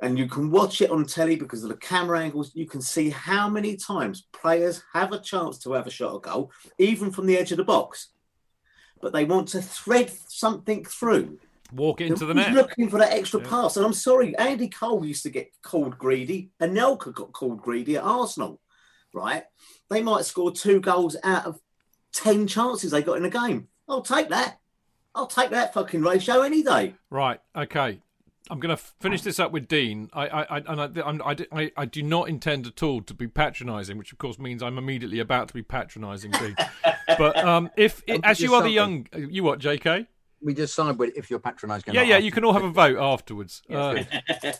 And you can watch it on telly because of the camera angles. You can see how many times players have a chance to have a shot at goal, even from the edge of the box. But they want to thread something through. Walk into the net. Looking for that extra yeah. pass. And I'm sorry, Andy Cole used to get called greedy. Anelka got called greedy at Arsenal, right? They might score two goals out of ten chances they got in a game. I'll take that. I'll take that fucking ratio any day. Right. Okay. I'm going to finish this up with Dean. I I and I, I, I, I do not intend at all to be patronising, which of course means I'm immediately about to be patronising, Dean. But um, if it, as you are the young, you what, J K? We decide if you're patronising. Yeah, yeah. You can all have a vote afterwards. Uh,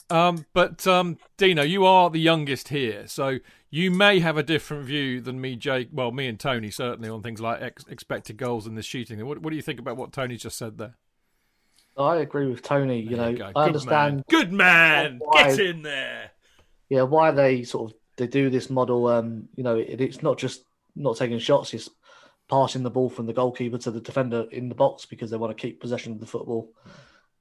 um, but um, Dino, you are the youngest here, so you may have a different view than me, Jake. Well, me and Tony certainly on things like ex- expected goals and the shooting. What, what do you think about what Tony just said there? I agree with Tony. You there know, you I Good understand. Man. Good man, why, get in there. Yeah, why they sort of they do this model? Um, you know, it, it's not just not taking shots. It's passing the ball from the goalkeeper to the defender in the box because they want to keep possession of the football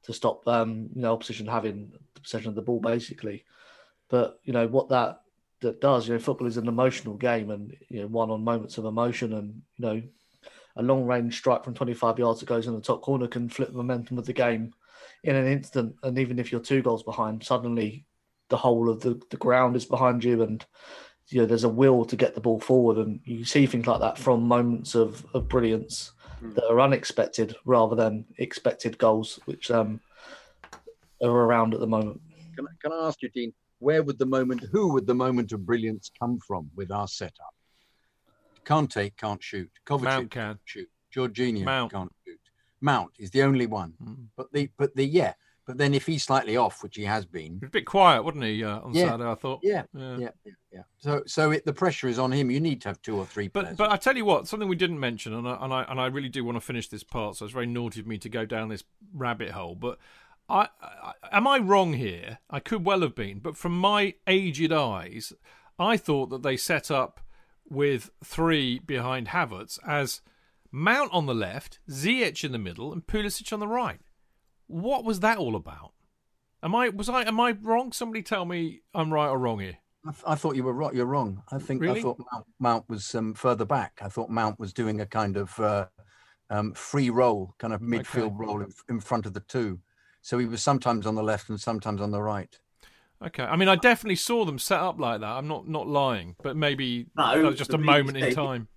to stop, um, you know, opposition having the possession of the ball, basically. But, you know, what that, that does, you know, football is an emotional game and, you know, one on moments of emotion and, you know, a long-range strike from twenty-five yards that goes in the top corner can flip the momentum of the game in an instant. And even if you're two goals behind, suddenly the whole of the, the ground is behind you and, you know, there's a will to get the ball forward and you see things like that from moments of, of brilliance that are unexpected rather than expected goals, which um, are around at the moment. Can I, can I ask you, Dean, where would the moment, who would the moment of brilliance come from with our setup? Kanté can't shoot. Kovacic can't shoot. Jorginho Mount. can't shoot. Mount is the only one. Mm. But the, but the, yeah. But then if he's slightly off, which he has been... He's a bit quiet, wasn't he, uh, on yeah, Saturday, I thought? Yeah, yeah, yeah. yeah, yeah. So so it, the pressure is on him. You need to have two or three players. But, but I tell you what, something we didn't mention, and I, and, I, and I really do want to finish this part, so it's very naughty of me to go down this rabbit hole, but I, I am I wrong here? I could well have been, but from my aged eyes, I thought that they set up with three behind Havertz as Mount on the left, Ziyech in the middle, and Pulisic on the right. What was that all about? Am I was I am I wrong? Somebody tell me I'm right or wrong here. I, th- I thought you were right. You're wrong. I think really? I thought Mount, Mount was um, further back. I thought Mount was doing a kind of uh, um, free roll, kind of midfield okay. roll in, in front of the two. So he was sometimes on the left and sometimes on the right. Okay. I mean, I definitely saw them set up like that. I'm not not lying, but maybe no, that was just a B B C moment in time.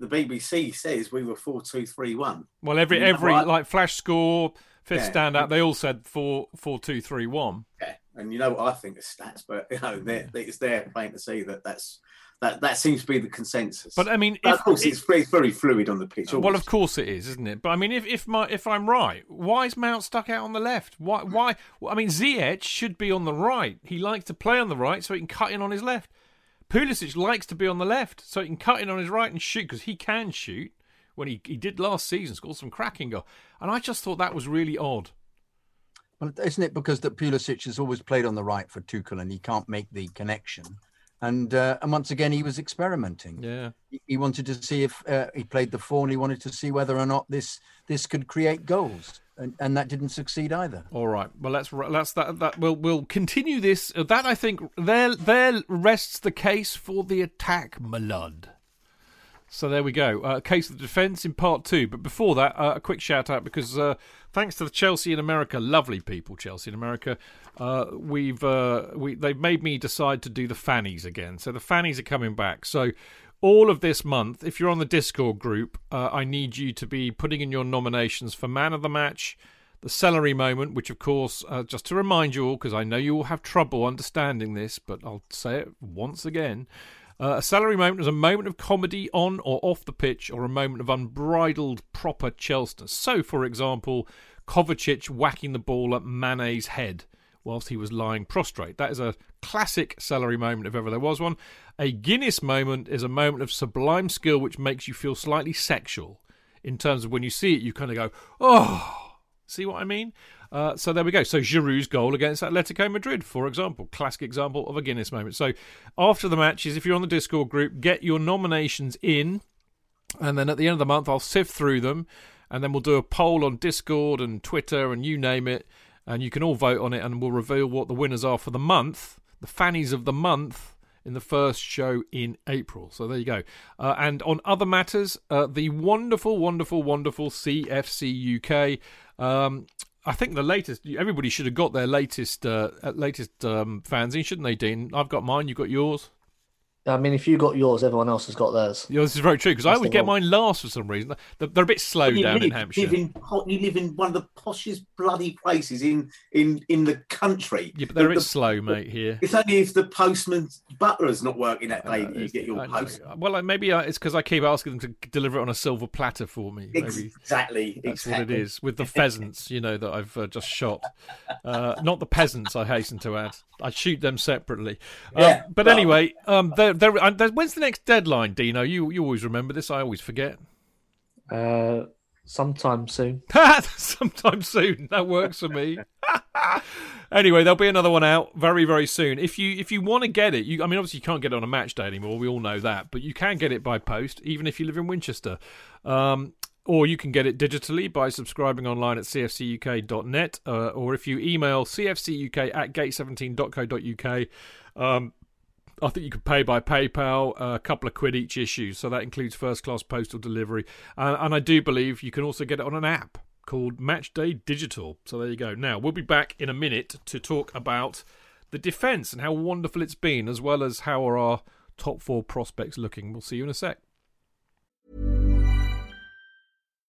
The B B C says we were four two three one. Well, every every right? like flash score. Fifth yeah. standout, they all said four, four, two, three, one. Yeah, And you know what I think of stats, but you know, they're, they're, it's their plain to see that that's that that seems to be the consensus. But I mean, but if, of course, it's, it's very fluid on the pitch. Always. Well, of course it is, isn't it? But I mean, if if my if I'm right, why is Mount stuck out on the left? Why why? I mean, Ziyech should be on the right. He likes to play on the right, so he can cut in on his left. Pulisic likes to be on the left, so he can cut in on his right and shoot because he can shoot. When he, he did last season, scored some cracking goal, and I just thought that was really odd. Well, isn't it because that Pulisic has always played on the right for Tuchel and he can't make the connection? And uh, and once again, he was experimenting. Yeah, He, he wanted to see if uh, he played the four and he wanted to see whether or not this this could create goals. And, and that didn't succeed either. All right. Well, let's let's that that we'll we'll continue this. That I think there there rests the case for the attack, my lad. So there we go. Uh, case of the defence in part two. But before that, uh, a quick shout out because uh, thanks to the Chelsea in America, lovely people, Chelsea in America, uh, we've uh, we they've made me decide to do the fannies again. So the fannies are coming back. So all of this month, if you're on the Discord group, uh, I need you to be putting in your nominations for Man of the Match, the Celery Moment, which of course, uh, just to remind you all, because I know you all have trouble understanding this, but I'll say it once again. Uh, a Salary Moment is a moment of comedy on or off the pitch or a moment of unbridled proper Chelseness. So, for example, Kovacic whacking the ball at Mane's head whilst he was lying prostrate. That is a classic Salary Moment if ever there was one. A Guinness Moment is a moment of sublime skill which makes you feel slightly sexual. In terms of when you see it, you kind of go, oh, see what I mean? Uh, so there we go. So Giroud's goal against Atletico Madrid, for example. Classic example of a Guinness moment. So after the matches, if you're on the Discord group, get your nominations in. And then at the end of the month, I'll sift through them. And then we'll do a poll on Discord and Twitter and you name it. And you can all vote on it. And we'll reveal what the winners are for the month, the fannies of the month, in the first show in April. So there you go. Uh, and on other matters, uh, the wonderful, wonderful, wonderful C F C U K... Um, I think the latest, everybody should have got their latest uh, latest um, fanzine, shouldn't they, Dean? I've got mine, you've got yours. I mean, if you got yours, everyone else has got theirs. Yeah, this is very true, because I would get one. Mine last for some reason. They're, they're a bit slow you down live, in Hampshire. Live in, you live in one of the poshest bloody places in, in, in the country. Yeah, but they're the, a bit the, slow, mate, here. It's only if the postman's butler's not working that day that you get your I post. Know. Well, maybe it's because I keep asking them to deliver it on a silver platter for me. Maybe exactly. That's exactly. What it is, with the pheasants, you know, that I've uh, just shot. Uh, not the peasants, I hasten to add. I shoot them separately. Um, yeah, but well, anyway, um, they're There, when's the next deadline, Dino? You you always remember this. I always forget. Uh, sometime soon. sometime soon. That works for me. Anyway, there'll be another one out very, very soon. If you if you want to get it, you, I mean, obviously you can't get it on a match day anymore. We all know that. But you can get it by post, even if you live in Winchester. Um, or you can get it digitally by subscribing online at c f c u k dot net. Uh, or if you email c f c u k at gate seventeen dot co dot u k. Um, I think you could pay by PayPal, uh, a couple of quid each issue. So that includes first-class postal delivery. Uh, and I do believe you can also get it on an app called Matchday Digital. So there you go. Now, we'll be back in a minute to talk about the defence and how wonderful it's been, as well as how are our top four prospects looking. We'll see you in a sec.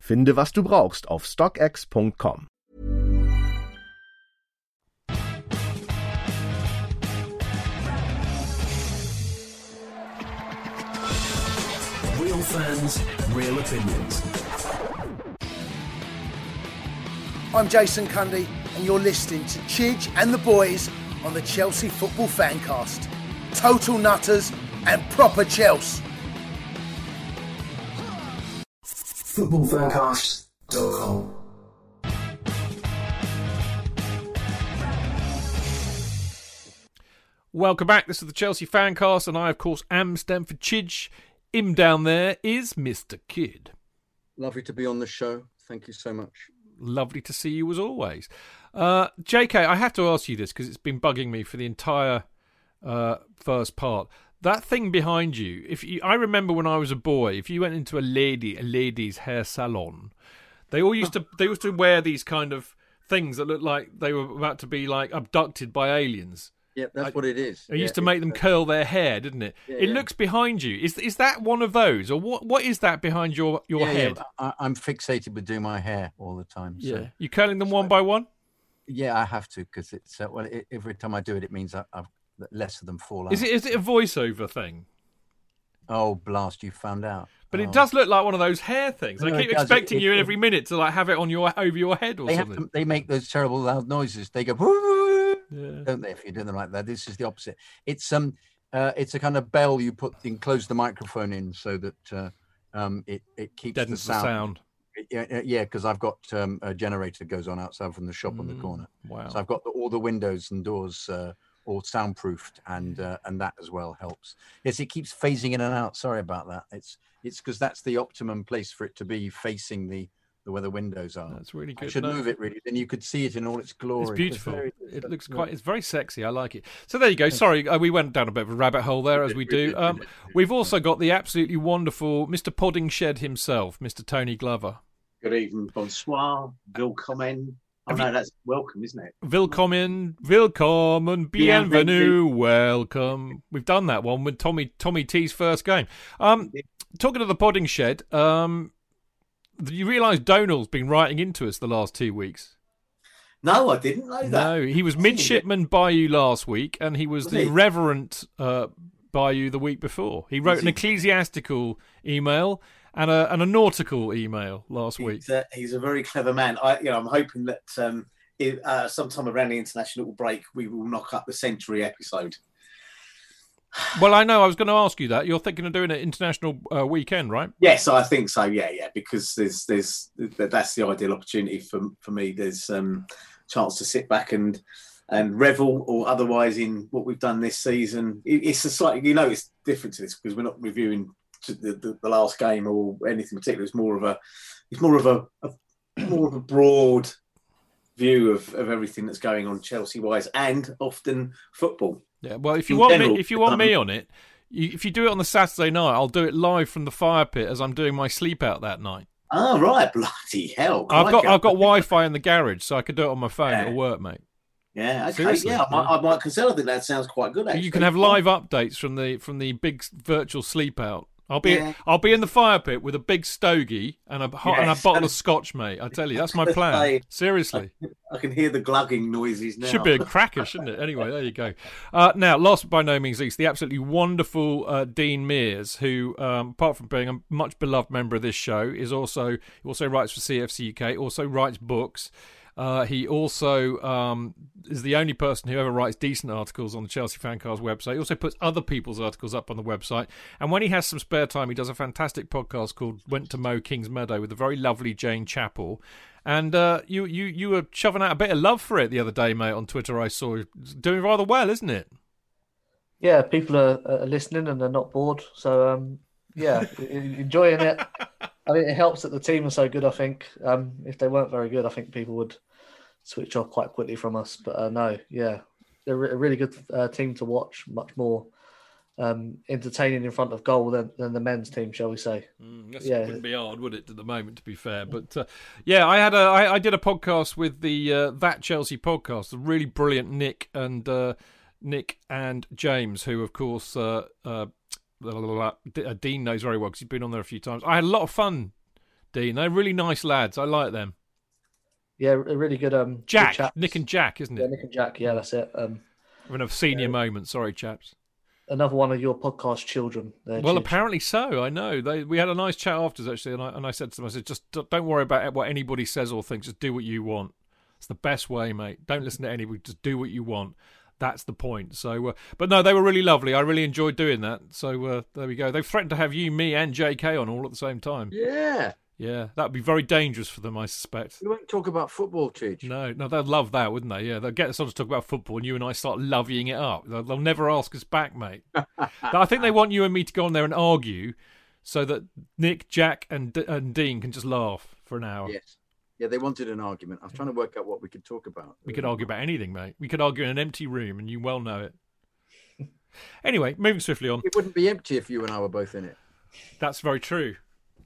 Finde, was du brauchst auf stock x dot com. Real fans, real opinions. I'm Jason Cundy and you're listening to Chidge and the Boys on the Chelsea Football Fancast. Total nutters and proper Chelsea. football fancast dot com. Welcome back. This is the Chelsea Fancast, and I, of course, am Stamford Chidge. Him down there is Mister Kidd. Lovely to be on the show. Thank you so much. Lovely to see you as always. Uh, J K, I have to ask you this because it's been bugging me for the entire uh, first part. That thing behind you, if you, I remember when I was a boy, if you went into a lady, a lady's hair salon, they all used to, they used to wear these kind of things that looked like they were about to be like abducted by aliens. Yeah, that's I, what it is. It yeah, used to make them curl their hair, didn't it? Yeah, it yeah. looks behind you. Is is that one of those, or what? What is that behind your, your yeah, head? Yeah. I, I'm fixated with doing my hair all the time. So. Yeah, you curling them so, one by one? Yeah, I have to because it's uh, well. It, every time I do it, it means I, I've less of them fall out. Is it is it a voiceover thing? Oh blast! You found out. But oh. It does look like one of those hair things. No, I keep expecting it, you it, every it, minute to like have it on your over your head or they something. Have to, they make those terrible loud noises. They go. Yeah. Don't they? If you're doing them like that, this is the opposite. It's um, uh, it's a kind of bell you put in, close the microphone in so that uh, um, it it keeps deadens the sound. The sound. It, yeah, because yeah, I've got um, a generator that goes on outside from the shop mm. on the corner. Wow! So I've got the, all the windows and doors uh, all soundproofed, and uh, and that as well helps. Yes, it keeps phasing in and out. Sorry about that. It's it's because that's the optimum place for it to be facing the. Where the windows are. That's really good. I should no. move it really, then you could see it in all its glory. It's beautiful. It's very, it looks quite. It's very sexy. I like it. So there you go. Sorry, we went down a bit of a rabbit hole there, as we do. Um, we've also got the absolutely wonderful Mister Poddingshed himself, Mister Tony Glover. Good evening, bonsoir, willkommen. I oh, know that's welcome, isn't it? Willkommen, willkommen, bienvenue, welcome. We've done that one with Tommy Tommy T's first game. Um, talking of the Poddingshed, um. You realise Donald's been writing into us the last two weeks? No, I didn't know that. No, he was midshipman Bayou last week, and he was, was the he? reverent uh, Bayou the week before. He wrote was an he? ecclesiastical email and a and a nautical email last he's week. A, he's a very clever man. I, you know, I'm hoping that um, if, uh, sometime around the international break, we will knock up the century episode. Well, I know I was going to ask you that. You're thinking of doing an international uh, weekend, right? Yes, I think so. Yeah, yeah, because there's there's that's the ideal opportunity for for me. There's um, chance to sit back and and revel, or otherwise, in what we've done this season. It, it's a slightly, you know, it's different to this because we're not reviewing the, the, the last game or anything particular. It's more of a it's more of a, a more of a broad view of, of everything that's going on Chelsea-wise and often football. Yeah, well, if you want me, if you want me on it, you, if you do it on the Saturday night, I'll do it live from the fire pit as I'm doing my sleep out that night. Oh, right, bloody hell! I've got I've got Wi-Fi in the garage, so I could do it on my phone. Yeah. It'll work, mate. Yeah, okay, seriously, yeah, I might, I might consider that. That sounds quite good. Actually, you can have live updates from the from the big virtual sleep out. I'll be yeah. I'll be in the fire pit with a big stogie and a hot, yes. and a bottle of scotch, mate. I tell you, that's my plan. Seriously, I can hear the glugging noises now. Should be a cracker, shouldn't it? Anyway, there you go. Uh, now, last by no means least, the absolutely wonderful uh, Dean Mears, who, um, apart from being a much beloved member of this show, is also also writes for C F C U K, also writes books. Uh, he also um, is the only person who ever writes decent articles on the Chelsea Fancast website. He also puts other people's articles up on the website. And when he has some spare time, he does a fantastic podcast called Went to Mow King's Meadow with the very lovely Jane Chappell. And uh, you, you, you were shoving out a bit of love for it the other day, mate, on Twitter. I saw it's doing rather well, isn't it? Yeah, people are, are listening and they're not bored. So, um, yeah, enjoying it. I mean, it helps that the team are so good, I think. Um, if they weren't very good, I think people would switch off quite quickly from us. But uh, no, yeah, they're a really good uh, team to watch, much more um, entertaining in front of goal than, than the men's team, shall we say. Mm, that's, yeah. It wouldn't be hard, would it, at the moment, to be fair? But uh, yeah, I had a, I, I did a podcast with the uh, That Chelsea podcast, the really brilliant Nick and uh, Nick and James, who, of course... Uh, uh, Dean knows very well because he's been on there a few times. I had a lot of fun, Dean. They're really nice lads. I like them. Yeah, a really good. Um, Jack, good Nick and Jack, isn't it? Yeah, Nick and Jack. Yeah, that's it. Um, Having a senior uh, moment. Sorry, chaps. Another one of your podcast children. There, well, cheers. Apparently so. I know. They, we had a nice chat afterwards actually, and I and I said to them, I said, just don't worry about what anybody says or thinks. Just do what you want. It's the best way, mate. Don't listen to anybody. Just do what you want. That's the point. So, uh, but no, they were really lovely. I really enjoyed doing that. So uh, there we go. They've threatened to have you, me, and J K on all at the same time. Yeah, yeah, that'd be very dangerous for them, I suspect. We won't talk about football, Teach. No, no, they'd love that, wouldn't they? Yeah, they'll get us on to talk about football, and you and I start loving it up. They'll, they'll never ask us back, mate. I think they want you and me to go on there and argue, so that Nick, Jack, and D- and Dean can just laugh for an hour. Yes. Yeah, they wanted an argument. I was trying to work out what we could talk about. We could argue about anything, mate. We could argue in an empty room, and you well know it. Anyway, moving swiftly on. It wouldn't be empty if you and I were both in it. That's very true.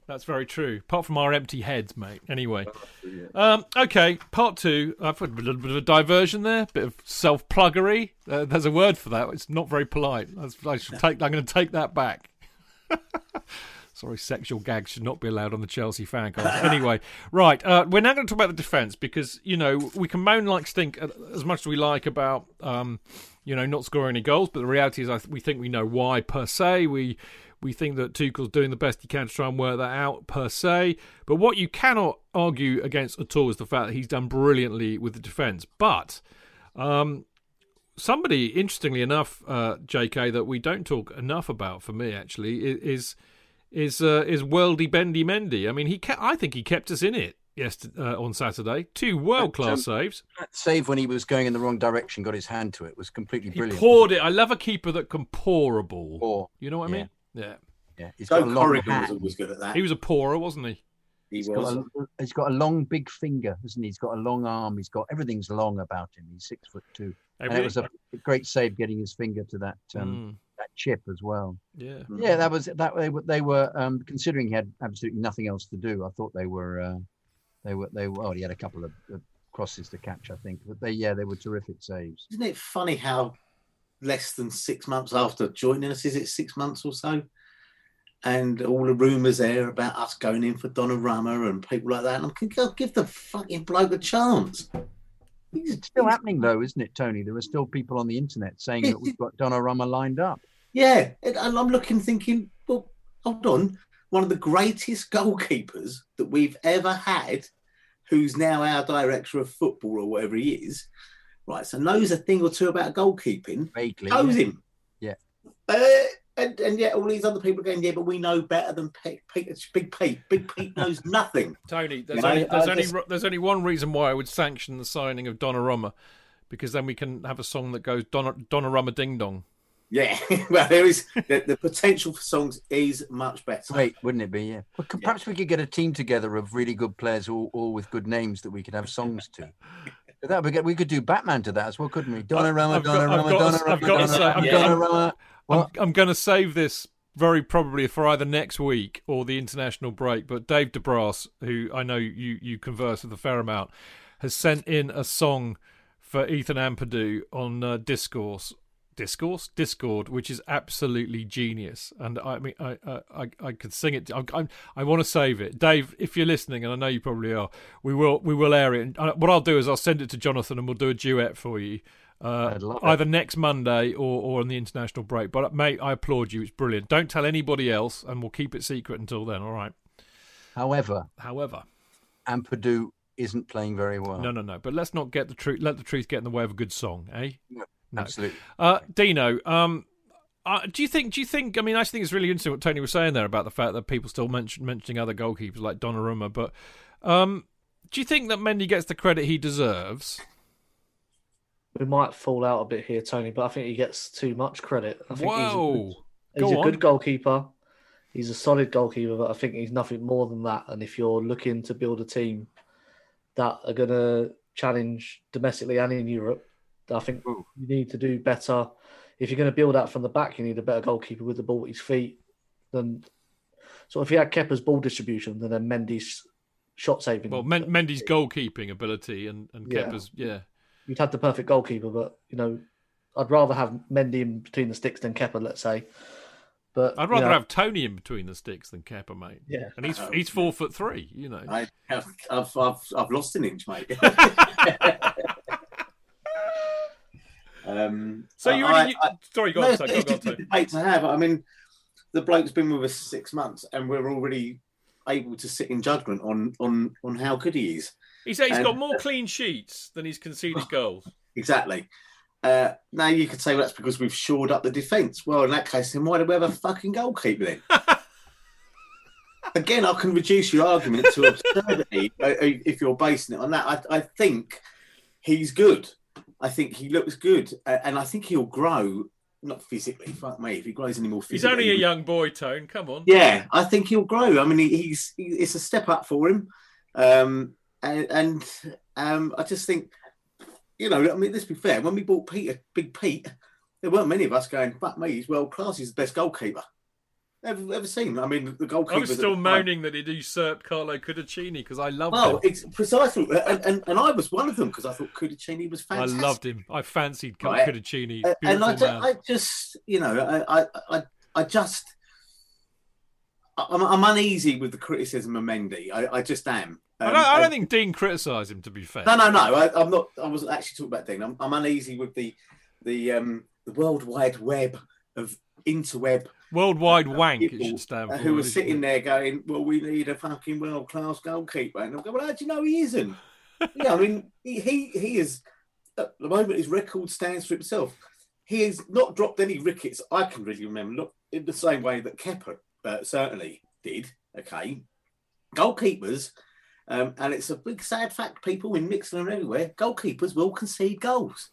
That's very true. Apart from our empty heads, mate. Anyway. Um, okay, part two. I've had a little bit of a diversion there, a bit of self-pluggery. Uh, there's a word for that. It's not very polite. I should take, I'm going to take that back. Sorry, sexual gags should not be allowed on the Chelsea fan card. Anyway, right, uh, we're now going to talk about the defence because, you know, we can moan like stink as much as we like about, um, you know, not scoring any goals, but the reality is I th- we think we know why per se. We we think that Tuchel's doing the best he can to try and work that out per se. But what you cannot argue against at all is the fact that he's done brilliantly with the defence. But um, somebody, interestingly enough, uh, J K, that we don't talk enough about for me, actually, is... Is uh, is worldy bendy Mendy? I mean, he kept, I think he kept us in it yesterday uh, on Saturday. Two world class um, saves. That save when he was going in the wrong direction, got his hand to it, was completely brilliant. He poured it. I love a keeper that can pour a ball. Pour. You know what I yeah. mean? Yeah, yeah. He's got, got a long hand. Was good at that. He was a pourer, wasn't he? He's got, a, he's got a long, big finger, hasn't he? He's got a long arm. He's got everything's long about him. He's six foot two. Everything. And it was a great save getting his finger to that. Um, mm. That chip as well. Yeah, yeah. That was that. They were. They were um, considering he had absolutely nothing else to do. I thought they were. Uh, they were. They were. Oh, he had a couple of uh, crosses to catch, I think. But they. Yeah, they were terrific saves. Isn't it funny how less than six months after joining us, is it six months or so, and all the rumours there about us going in for Donnarumma and people like that. And I'm thinking, give the fucking bloke a chance. It's still it's... happening though, isn't it, Tony? There are still people on the internet saying that we've got Donnarumma lined up. Yeah, and I'm looking, thinking, well, hold on. One of the greatest goalkeepers that we've ever had, who's now our director of football or whatever he is, right? So knows a thing or two about goalkeeping. Vaguely, knows yeah. him. Yeah, uh, and and yet all these other people are going, yeah, but we know better than Pete. Pete Big Pete. Big Pete knows nothing. Tony, there's, only, know, there's only just... there's only one reason why I would sanction the signing of Donnarumma, because then we can have a song that goes Don, Donnarumma Ding Dong. Yeah, well, there is the, the potential for songs is much better. Wait, wouldn't it be? Yeah. Well, c- yeah. Perhaps we could get a team together of really good players, all, all with good names that we could have songs to. That we, could, we could do Batman to that as well, couldn't we? Donnarumma, Donnarumma, Donnarumma, Donnarumma. I'm, I'm going to save this very probably for either next week or the international break. But Dave DeBras, who I know you you converse with a fair amount, has sent in a song for Ethan Ampadu on uh, Discourse. Discourse, Discord, which is absolutely genius, and I mean, I, I, I could sing it. I, I, I want to save it, Dave. If you're listening, and I know you probably are, we will, we will air it. And what I'll do is I'll send it to Jonathan, and we'll do a duet for you, uh, either next Monday or, or on the international break. But mate, I applaud you. It's brilliant. Don't tell anybody else, and we'll keep it secret until then. All right. However, however, Ampadu isn't playing very well. No, no, no. But let's not get the truth. Let the truth get in the way of a good song, eh? No. No. Absolutely. Uh, Dino, um, uh, do you think? Do you think? I mean, I think it's really interesting what Tony was saying there about the fact that people still mention, mentioning other goalkeepers like Donnarumma. But um, do you think that Mendy gets the credit he deserves? We might fall out a bit here, Tony, but I think he gets too much credit. I think Whoa! He's a, he's a good goalkeeper. He's a solid goalkeeper, but I think he's nothing more than that. And if you're looking to build a team that are going to challenge domestically and in Europe, I think you need to do better. If you're going to build out from the back, you need a better goalkeeper with the ball at his feet. Then, so if he had Kepa's ball distribution, then, then Mendy's shot saving. Well, Men- Mendy's goalkeeping ability and, and yeah. Kepa's, yeah. You'd have the perfect goalkeeper, but, you know, I'd rather have Mendy in between the sticks than Kepa, let's say. But I'd rather you know, have Tony in between the sticks than Kepa, mate. Yeah. And he's he's four foot three, you know. I, I've, I've, I've lost an inch, mate. Um, so you really, I, I, sorry, go no, on. It's, it's just a debate to have. I mean, the bloke's been with us six months, and we're already able to sit in judgment on on, on how good he is. He's, he's and, got more clean sheets than he's conceded goals. Exactly. Uh, now you could say well, that's because we've shored up the defence. Well, in that case, then why do we have a fucking goalkeeper then? Again, I can reduce your argument to absurdity if you're basing it on that. I, I think he's good. I think he looks good, uh, and I think he'll grow, not physically, fuck me, if he grows any more physically. He's only a young boy, Tone, come on. Yeah, I think he'll grow. I mean, he, he's he, it's a step up for him. Um, and and um, I just think, you know, I mean, let's be fair, when we bought Peter, Big Pete, there weren't many of us going, but mate, he's world class. He's the best goalkeeper ever, ever seen. I mean, the goalkeeper. I was still that, moaning like, that he'd usurped Carlo Cudicini because I loved well, him. Well, it's precisely, and, and and I was one of them because I thought Cudicini was fantastic. I loved him. I fancied right. Cudicini. Beautiful and I, man. I just, you know, I, I, I just. I'm, I'm uneasy with the criticism of Mendy. I, I just am. Um, I, don't, I don't think Dean criticised him. To be fair, no, no, no. I, I'm not. I wasn't actually talking about Dean. I'm, I'm uneasy with the the um, the World Wide Web of interweb. World Wide uh, Wank. It should stand for. Who are sitting it? there going, "Well, we need a fucking world class goalkeeper," and I'm going, "Well, how do you know he isn't?" yeah, I mean, he, he he is at the moment. His record stands for himself. He has not dropped any wickets I can really remember. Not in the same way that Kepa. But certainly did, okay. Goalkeepers, um, and it's a big sad fact, people in Mixon and everywhere, goalkeepers will concede goals.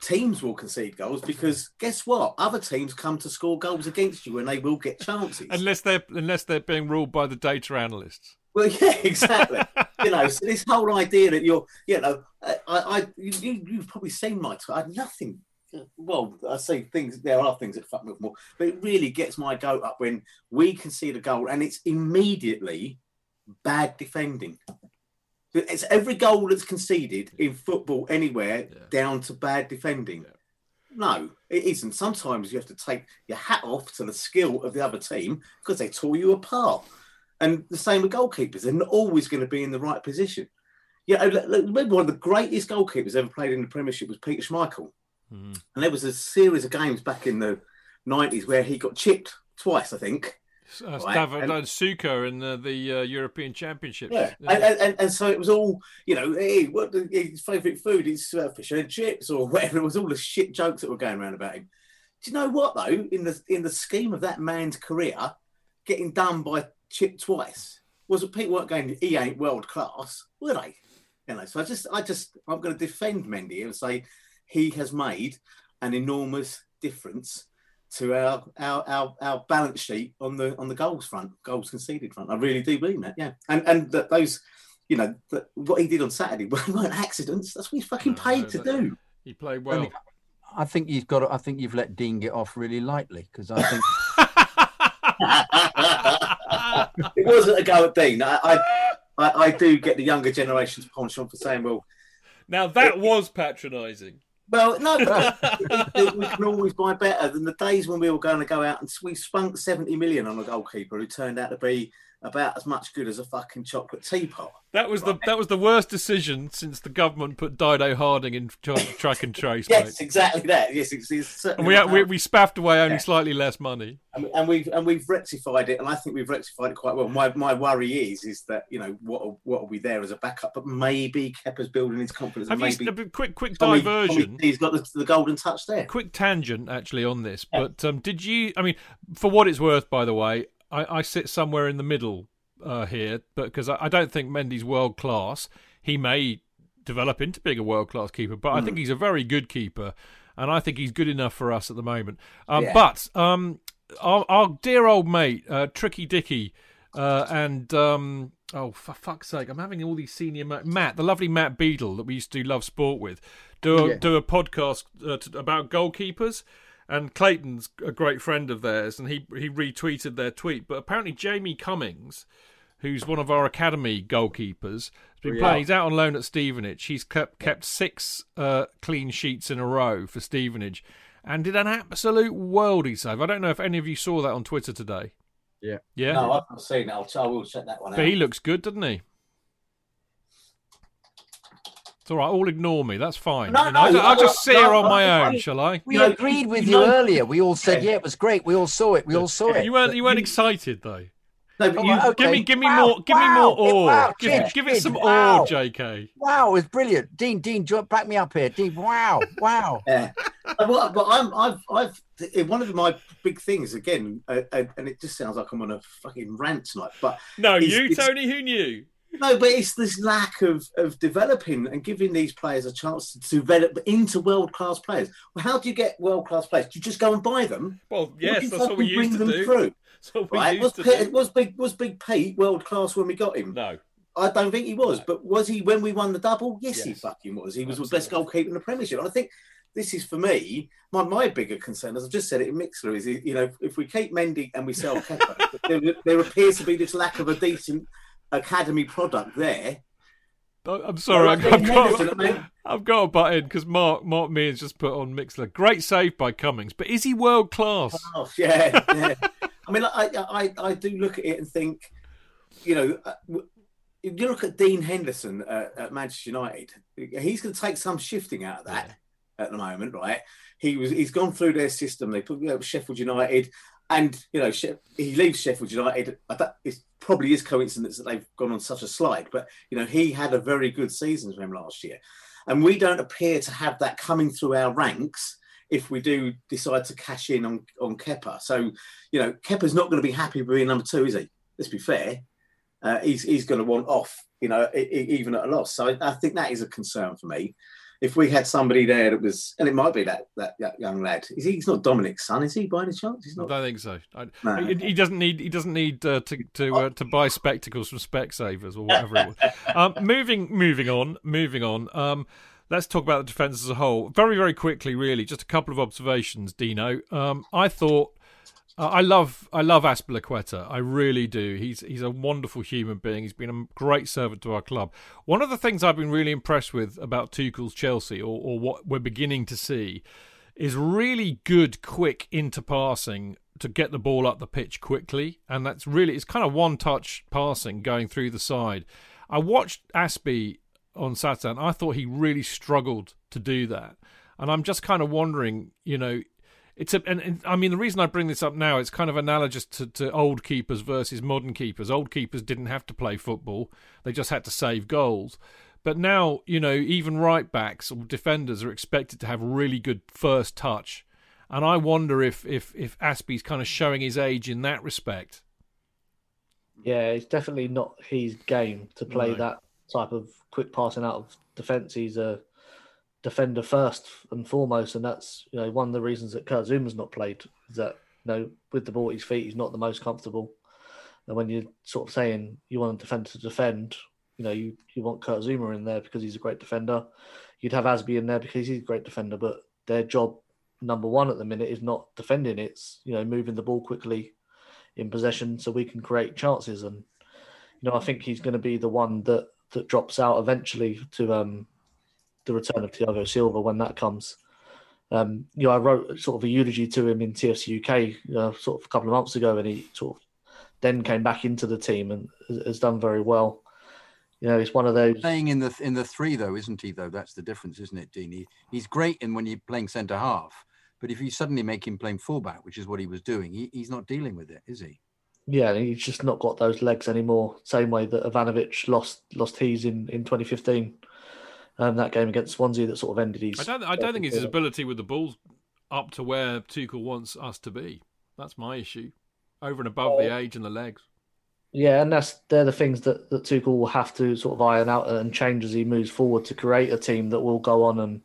Teams will concede goals because guess what? Other teams come to score goals against you and they will get chances. Unless they're unless they're being ruled by the data analysts. Well, yeah, exactly. you know, so this whole idea that you're, you know, I, I you, you've probably seen my, t- I had nothing. Well, I say things, there are things that fuck me up more, but it really gets my goat up when we concede a goal and it's immediately bad defending. It's every goal that's conceded in football anywhere yeah. down to bad defending. Yeah. No, it isn't. Sometimes you have to take your hat off to the skill of the other team because they tore you apart. And the same with goalkeepers. They're not always going to be in the right position. Yeah, remember one of the greatest goalkeepers ever played in the Premiership was Peter Schmeichel. And there was a series of games back in the nineties where he got chipped twice, I think. Uh, right? David and, and Suka in the, the uh, European Championships. Yeah, yeah. And, and, and so it was all, you know, hey, what his favourite food is uh, fish and chips or whatever. It was all the shit jokes that were going around about him. Do you know what, though? In the in the scheme of that man's career, getting done by chip twice, was people weren't going, he ain't world class, were they? You know, so I just, I just, I'm going to defend Mendy and say, he has made an enormous difference to our, our our our balance sheet on the on the goals front, goals conceded front. I really do believe that, yeah. And and that those, you know, that what he did on Saturday weren't accidents. That's what he's fucking no, paid no, to that, do. He played well. I, mean, I think you've got. To, I think you've let Dean get off really lightly because I think it wasn't a go at Dean. I I, I I do get the younger generation's penchant for saying, well, now that it, was patronising. Well, no, we can always buy better than the days when we were going to go out and we spunk seventy million on a goalkeeper who turned out to be about as much good as a fucking chocolate teapot. That was right? the that was the worst decision since the government put Dido Harding in charge of track and trace. yes, mate. exactly that. Yes, it's, it's and we, we we spaffed away only yeah. slightly less money, and, and we've and we've rectified it, and I think we've rectified it quite well. My my worry is is that you know what are, what are we there as a backup? But maybe Kepa's building his confidence. Have and maybe you, quick quick Tommy, diversion. Tommy, he's got the, the golden touch there. Quick tangent actually on this, yeah. but um, did you? I mean, for what it's worth, by the way. I, I sit somewhere in the middle uh, here, but because I, I don't think Mendy's world class. He may develop into being a world class keeper, but mm. I think he's a very good keeper, and I think he's good enough for us at the moment. Um, yeah. But um, our, our dear old mate, uh, Tricky Dicky, uh, and um, oh for fuck's sake, I'm having all these senior ma- Matt, the lovely Matt Beadle that we used to do Love Sport with, do a, yeah. do a podcast uh, to, about goalkeepers. And Clayton's a great friend of theirs, and he he retweeted their tweet. But apparently Jamie Cummings, who's one of our academy goalkeepers, has been oh, yeah. playing. He's out on loan at Stevenage. He's kept, kept six uh, clean sheets in a row for Stevenage and did an absolute worldie save. I don't know if any of you saw that on Twitter today. Yeah. yeah? No, I've not seen it. I'll, I will check that one out. But he looks good, doesn't he? It's all right, all ignore me. That's fine. No, you know, no, I'll, I'll just no, see her no, on my no, own, we, shall I? We no, agreed with you no. earlier. We all said, yeah, it was great. We all saw it. We yeah. all saw it. You weren't, you weren't you, excited, though. No, but you, okay. Give me, give me wow, more, give wow, me more awe. Wow, give, yeah. give it some wow. awe, J K. Wow, it was brilliant. Dean, Dean, back me up here. Dean, wow, wow. yeah. well, but I'm, I've, I've, one of my big things again, uh, uh, and it just sounds like I'm on a fucking rant tonight. But no, it's, you, it's, Tony, who knew? No, but it's this lack of, of developing and giving these players a chance to develop into world-class players. Well, how do you get world-class players? Do you just go and buy them? Well, yes, that's what we used to do. Right? Was, Pete, was, Big, was Big Pete world-class when we got him? No. I don't think he was. No. But was he when we won the double? Yes, yes. he fucking was. He was the best goalkeeper in the Premiership. And I think this is for me, my, my bigger concern, as I've just said it in Mixler, is, you know, if we keep Mendy and we sell Kepa, there, there appears to be this lack of a decent academy product there. I'm sorry, I've got, I've, got, I've got a butt in because Mark Mark Meehan's just put on Mixler. Great save by Cummings, but is he world class? Oh, yeah, yeah. I mean, I, I I do look at it and think, you know, if you look at Dean Henderson at, at Manchester United, he's going to take some shifting out of that yeah. at the moment, right? He was he's gone through their system. They put you know, Sheffield United, and you know he leaves Sheffield United. I thought it's probably is coincidence that they've gone on such a slide, but you know he had a very good season for him last year, and we don't appear to have that coming through our ranks if we do decide to cash in on on Kepa. So you know Kepa's not going to be happy with being number two, is he? Let's be fair. Uh, he's he's going to want off, you know, even at a loss. So I, I think that is a concern for me. If we had somebody there that was, and it might be that that, that young lad. Is he, he's not Dominic's son, is he? By any chance, he's not. I don't think so. I, no. he, he doesn't need. He doesn't need uh, to to uh, to buy spectacles from Specsavers or whatever it was. Um, moving moving on, moving on. Um, let's talk about the defence as a whole, very very quickly. Really, just a couple of observations, Dino. Um, I thought. Uh, I love I love Azpilicueta. I really do. He's he's a wonderful human being. He's been a great servant to our club. One of the things I've been really impressed with about Tuchel's Chelsea, or, or what we're beginning to see, is really good, quick interpassing to get the ball up the pitch quickly. And that's really, it's kind of one-touch passing going through the side. I watched Aspie on Saturday and I thought he really struggled to do that. And I'm just kind of wondering, you know, It's a, and, and I mean, the reason I bring this up now, it's kind of analogous to, to old keepers versus modern keepers. Old keepers didn't have to play football. They just had to save goals. But now, you know, even right backs or defenders are expected to have really good first touch. And I wonder if, if, if Aspie's kind of showing his age in that respect. Yeah, it's definitely not his game to play no. that type of quick passing out of defence. He's a defender first and foremost, and that's you know one of the reasons that Kurt Zuma's not played, is that you know with the ball at his feet he's not the most comfortable. And when you're sort of saying you want a defender to defend, you know you, you want Kurt Zuma in there because he's a great defender. You'd have Azpi in there because he's a great defender, but their job number one at the minute is not defending, it's you know moving the ball quickly in possession so we can create chances. And you know I think he's going to be the one that that drops out eventually to um the return of Thiago Silva when that comes. Um, you know, I wrote sort of a eulogy to him in T F C U K uh, sort of a couple of months ago, and he sort of then came back into the team and has done very well. You know, it's one of those playing in the in the three though, isn't he? Though that's the difference, isn't it, Dean? He, he's great in when you're playing centre half, but if you suddenly make him playing fullback, which is what he was doing, he, he's not dealing with it, is he? Yeah, he's just not got those legs anymore. Same way that Ivanovic lost lost his in in twenty fifteen. Um, that game against Swansea that sort of ended his... I don't, I don't think it's his ability with the ball up to where Tuchel wants us to be. That's my issue. Over and above uh, the age and the legs. Yeah, and that's they're the things that, that Tuchel will have to sort of iron out and change as he moves forward to create a team that will go on and,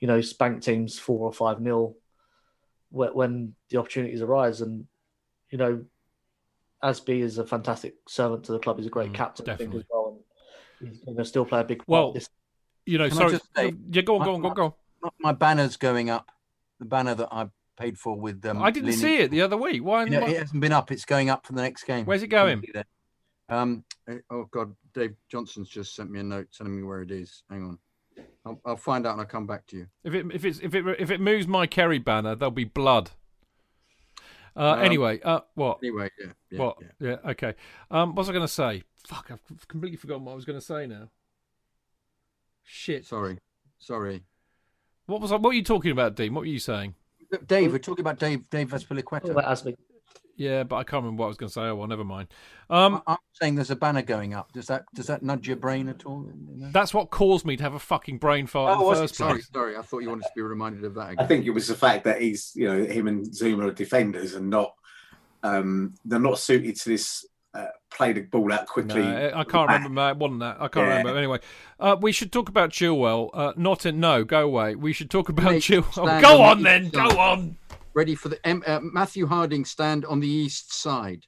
you know, spank teams four or five nil when the opportunities arise. And, you know, Azpi is a fantastic servant to the club. He's a great mm, captain, definitely. I think, as well. And he's going to still play a big part well, this You know, Can sorry. Say, yeah, go on, go on, go on, go on. My banner's going up. The banner that I paid for with um, I didn't Lineage. see it the other week. Why? You know, it hasn't been up. It's going up for the next game. Where's it going? Um. Oh God, Dave Johnson's just sent me a note telling me where it is. Hang on, I'll, I'll find out and I'll come back to you. If it if it's if it if it moves my Kerry banner, there'll be blood. Uh, um, anyway, uh, what? Anyway, yeah. yeah what? Yeah. yeah. Okay. Um. What was I going to say? Fuck! I've completely forgotten what I was going to say now. Shit. Sorry. Sorry. What was I, what were you talking about, Dean? What were you saying? Dave, we're talking about Dave Dave Azpilicueta. Oh, yeah, but I can't remember what I was going to say. Oh, well, never mind. Um, I'm saying there's a banner going up. Does that does that nudge your brain at all? That's what caused me to have a fucking brain fart oh, in the first sorry, place. Sorry, sorry. I thought you wanted to be reminded of that again. I think it was the fact that he's, you know, him and Zouma are defenders and not, um, they're not suited to this. Uh, played the ball out quickly. No, I can't remember. It wasn't that. I can't yeah. remember. Anyway, uh, we should talk about Chilwell. Uh, not in. No, go away. We should talk about Make Chilwell. Go on, on the then. Go on. Ready for the um, uh, Matthew Harding stand on the east side.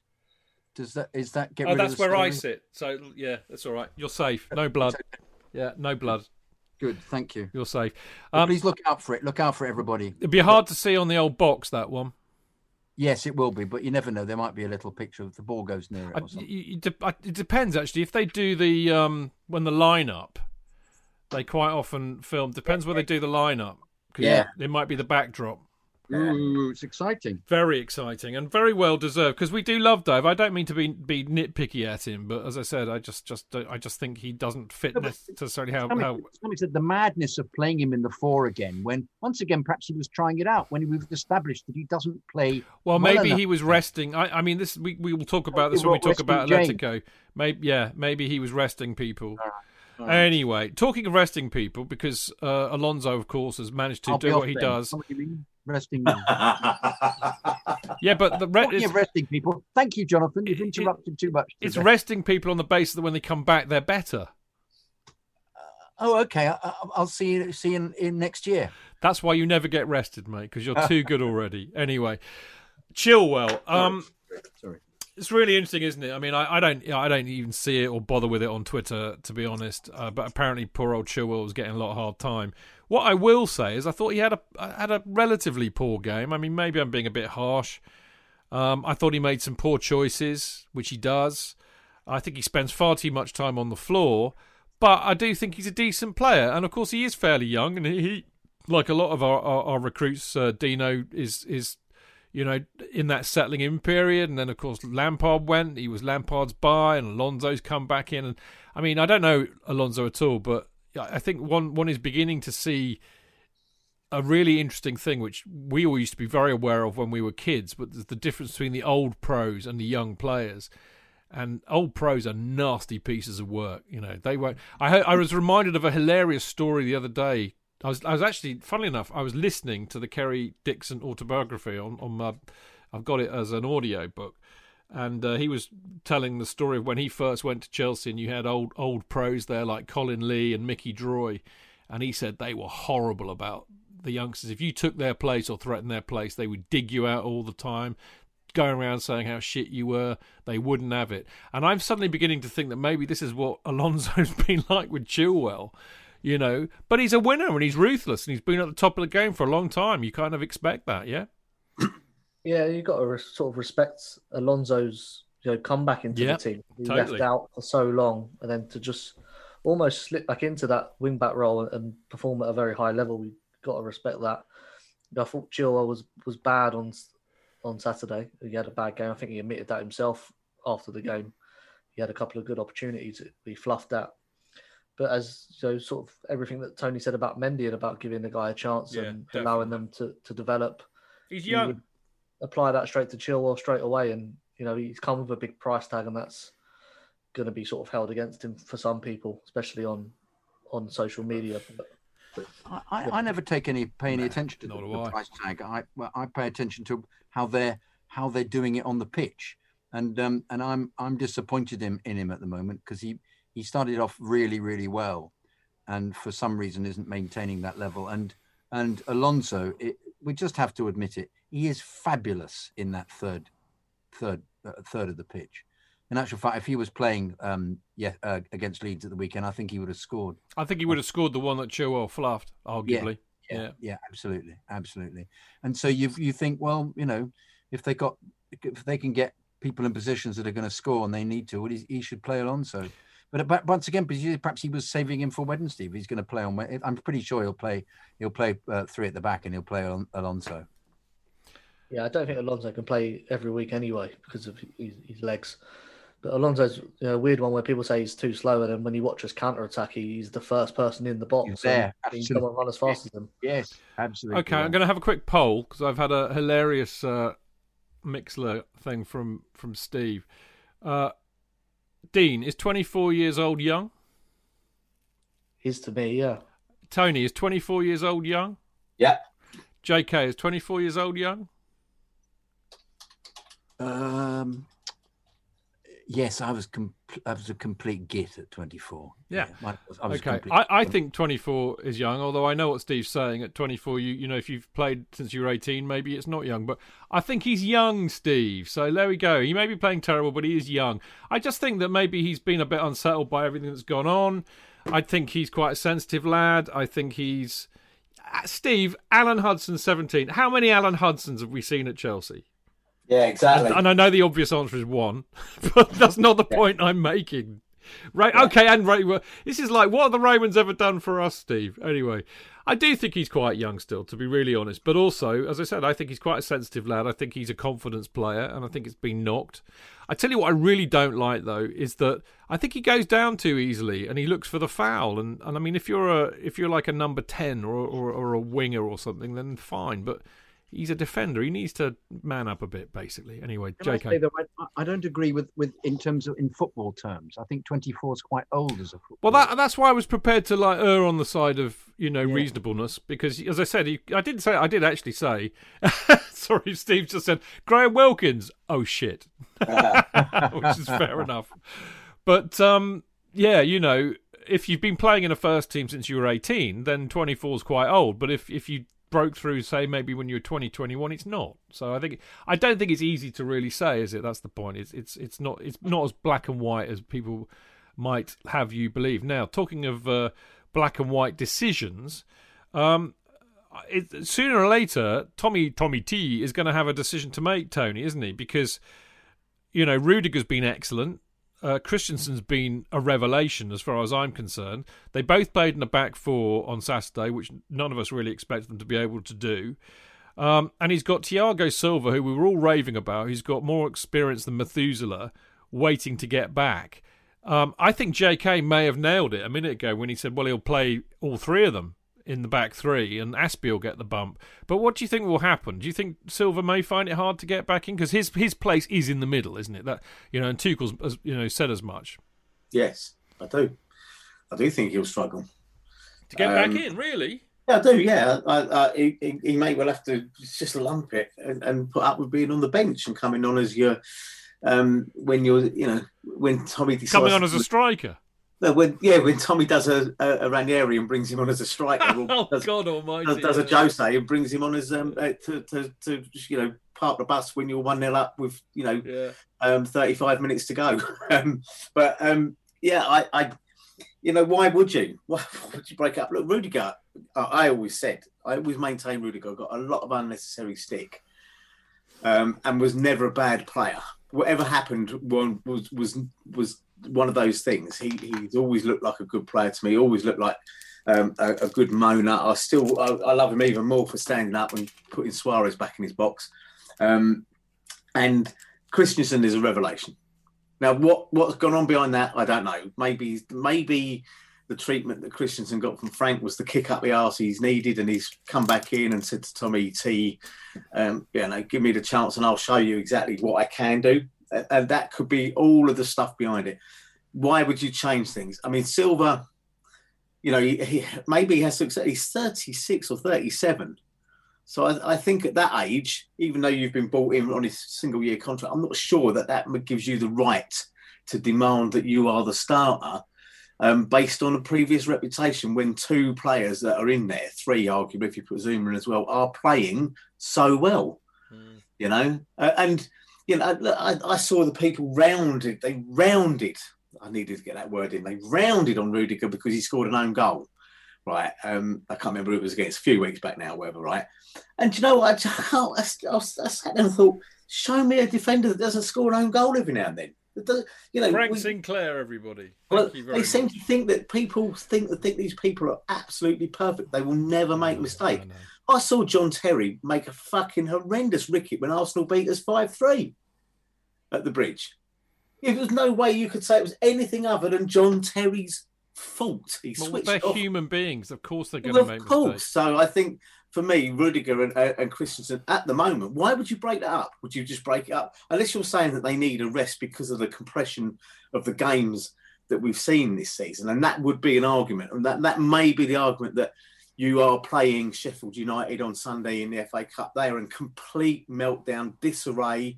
Does that is that get? Oh, rid that's of the where I sit. So yeah, that's all right. You're safe. No blood. Yeah, no blood. Good, thank you. You're safe. Um, please look out for it. Look out for everybody. It'd be hard to see on the old box, that one. Yes, it will be, but you never know. There might be a little picture if the ball goes near it or something. It depends, actually. If they do the um, when the line-up, they quite often film. Depends where they do the line-up. Yeah. It might be the backdrop. Ooh, it's exciting. Very exciting and very well deserved, because we do love Dave. I don't mean to be be nitpicky at him, but as I said, I just just I just think he doesn't fit necessarily how. how... Somebody said the madness of playing him in the four again, when once again perhaps he was trying it out when we've established that he doesn't play. Well, well maybe enough. He was resting. I, I mean, this we we will talk about this when we talk about Atletico. Maybe yeah, maybe he was resting people. Uh, Right. Anyway, talking of resting people, because uh, Alonso, of course, has managed to I'll do what he then. does. What do you mean? Resting people. Yeah, but the re- talking of resting people. Thank you, Jonathan. You've interrupted it, too much. Today. It's resting people on the basis that when they come back, they're better. Uh, oh, okay. I, I'll see you see in, in next year. That's why you never get rested, mate, because you're too good already. Anyway, Chilwell. Um, Sorry. Sorry. It's really interesting, isn't it? I mean, I, I don't, I don't even see it or bother with it on Twitter, to be honest. Uh, but apparently, poor old Chilwell was getting a lot of hard time. What I will say is, I thought he had a had a relatively poor game. I mean, maybe I'm being a bit harsh. Um, I thought he made some poor choices, which he does. I think he spends far too much time on the floor. But I do think he's a decent player, and of course, he is fairly young. And he, like a lot of our our, our recruits, uh, Dino is is. You know, in that settling in period, and then of course Lampard went. He was Lampard's bye, and Alonso's come back in. And I mean, I don't know Alonso at all, but I think one one is beginning to see a really interesting thing, which we all used to be very aware of when we were kids. But there's the difference between the old pros and the young players. And old pros are nasty pieces of work. You know, they won't. I heard, I was reminded of a hilarious story the other day. I was, I was actually, funnily enough, I was listening to the Kerry Dixon autobiography on, on my, I've got it as an audio book, and uh, he was telling the story of when he first went to Chelsea, and you had old old pros there like Colin Lee and Mickey Droy, and he said they were horrible about the youngsters. If you took their place or threatened their place, they would dig you out all the time, going around saying how shit you were. They wouldn't have it. And I'm suddenly beginning to think that maybe this is what Alonso's been like with Chilwell. You know, but he's a winner and he's ruthless and he's been at the top of the game for a long time. You kind of expect that, yeah? Yeah, you've got to re- sort of respect Alonso's, you know, comeback into yep, the team. He totally. left out for so long, and then to just almost slip back into that wing-back role and perform at a very high level, you've got to respect that. I thought Chilwell was, was bad on on Saturday. He had a bad game. I think he admitted that himself after the game. He had a couple of good opportunities to be fluffed at. But as so, sort of everything that Tony said about Mendy and about giving the guy a chance, yeah, and definitely. allowing them to, to develop, he's young. You apply that straight to Chilwell straight away, and you know he's come with a big price tag, and that's going to be sort of held against him for some people, especially on on social media. But, but, I, I, yeah. I never take any pay any attention to the, the price tag. I well, I pay attention to how they're how they're doing it on the pitch, and um, and I'm I'm disappointed in, in him at the moment, because he. He started off really, really well, and for some reason isn't maintaining that level. And and Alonso, it, we just have to admit it, he is fabulous in that third, third, uh, third of the pitch. In actual fact, if he was playing um, yeah, uh, against Leeds at the weekend, I think he would have scored. I think he would have scored the one that Chilwell fluffed, arguably. Yeah, yeah, yeah, yeah, absolutely, absolutely. And so you you think, well, you know, if they got if they can get people in positions that are going to score and they need to, well, he, he should play Alonso. But once again, perhaps he was saving him for Wednesday. If he's going to play on Wednesday, I'm pretty sure he'll play. He'll play uh, three at the back, and he'll play on Alonso. Yeah, I don't think Alonso can play every week anyway because of his, his legs. But Alonso's you know, a weird one where people say he's too slow, and then when you watch his counter attack, he's the first person in the box. He's there, and he doesn't run as fast yes. as him. Yes, absolutely. Okay, yeah. I'm going to have a quick poll because I've had a hilarious uh, Mixler thing from from Steve. Uh, Dean, is twenty-four years old young? Is to me, yeah. Tony, is twenty-four years old young? Yeah. J K, is twenty-four years old young? Um, yes, I was com- I was a complete git at twenty-four. Yeah, yeah I, was, I was okay. Complete- I, I think twenty-four is young, although I know what Steve's saying. At twenty-four, you you know, if you've played since you were eighteen, maybe it's not young. But I think he's young, Steve. So there we go. He may be playing terrible, but he is young. I just think that maybe he's been a bit unsettled by everything that's gone on. I think he's quite a sensitive lad. I think he's... Steve, Alan Hudson, seventeen. How many Alan Hudsons have we seen at Chelsea? Yeah, exactly. And, and I know the obvious answer is one, but that's not the yeah. point I'm making. Right? Yeah. Okay, and right, well, this is like, what have the Romans ever done for us, Steve? Anyway, I do think he's quite young still, to be really honest. But also, as I said, I think he's quite a sensitive lad. I think he's a confidence player, and I think it's been knocked. I tell you what I really don't like, though, is that I think he goes down too easily, and he looks for the foul. And, and I mean, if you're a if you're like a number ten or or, or a winger or something, then fine. But he's a defender. He needs to man up a bit, basically. Anyway, Can J K. I, though, I, I don't agree with, with in terms of in football terms. I think twenty-four is quite old as a footballer. Well, that, that's why I was prepared to like err on the side of you know yeah. reasonableness, because as I said, he, I did say I did actually say. Sorry, Steve just said Graham Wilkins. Oh shit, which is fair enough. But um, yeah, you know, if you've been playing in a first team since you were eighteen, then twenty-four is quite old. But if if you broke through, say, maybe when you were twenty, twenty-one, it's not. So I think I don't think it's easy to really say, is it? That's the point. It's it's it's not it's not as black and white as people might have you believe. Now, talking of uh, black and white decisions, um, it, sooner or later, Tommy Tommy T is going to have a decision to make, Tony, isn't he? Because you know Rudiger's been excellent. Uh, Christensen's been a revelation as far as I'm concerned. They both played in the back four on Saturday, which none of us really expected them to be able to do. Um, and he's got Thiago Silva, who we were all raving about. He's got more experience than Methuselah, waiting to get back. Um, I think J K may have nailed it a minute ago when he said, well, he'll play all three of them in the back three and Aspie will get the bump. But what do you think will happen? Do you think Silva may find it hard to get back in? Because his his place is in the middle, isn't it? That you know, and Tuchel's you know, said as much. Yes, I do. I do think he'll struggle. To get um, back in, really? Yeah, I do, yeah. I, I, he, he may well have to just lump it and, and put up with being on the bench and coming on as your... Um, when you're, you know, when Tommy decides... Coming on as a striker? When, yeah, when Tommy does a, a, a Ranieri and brings him on as a striker, or oh, does, God Almighty, does, does a Jose and brings him on as um, uh, to, to to you know park the bus when you're one nil up with you know yeah. um, thirty-five minutes to go. um, but um, yeah, I, I you know why would you? Why would you break up? Look, Rudiger, I, I always said, I always maintain Rudiger got a lot of unnecessary stick, um, and was never a bad player. Whatever happened was was was. one of those things. He he's always looked like a good player to me. He always looked like um, a, a good moaner. I still I, I love him even more for standing up and putting Suarez back in his box. Um, and Christensen is a revelation. Now, what what's gone on behind that? I don't know. Maybe maybe the treatment that Christensen got from Frank was the kick up the arse he's needed, and he's come back in and said to Tommy T, um, you know, give me the chance and I'll show you exactly what I can do. And that could be all of the stuff behind it. Why would you change things? I mean, Silva, you know, he, he maybe he has success. He's thirty-six or thirty-seven. So I, I think at that age, even though you've been bought in on his single year contract, I'm not sure that that gives you the right to demand that you are the starter um, based on a previous reputation when two players that are in there, three arguably if you put Zouma in as well, are playing so well, mm. you know, uh, and... You know, I, I saw the people rounded. They rounded. I needed to get that word in. They rounded on Rudiger because he scored an own goal, right? Um, I can't remember who it was against. A few weeks back now, whatever, right? And you know what? I, I, I, I sat there and thought, show me a defender that doesn't score an own goal every now and then. You know, Frank we, Sinclair, everybody. Thank well, you very they much. Seem to think that people think that think these people are absolutely perfect. They will never make a mistake. I know. I saw John Terry make a fucking horrendous wicket when Arsenal beat us five three at the Bridge. There was no way you could say it was anything other than John Terry's fault. He well, switched they're off. Human beings. Of course they're going well, to make mistakes. Of course. So I think, for me, Rudiger and, uh, and Christensen, at the moment, why would you break that up? Would you just break it up? Unless you're saying that they need a rest because of the compression of the games that we've seen this season. And that would be an argument. And that, that may be the argument that you are playing Sheffield United on Sunday in the F A Cup. They are in complete meltdown, disarray.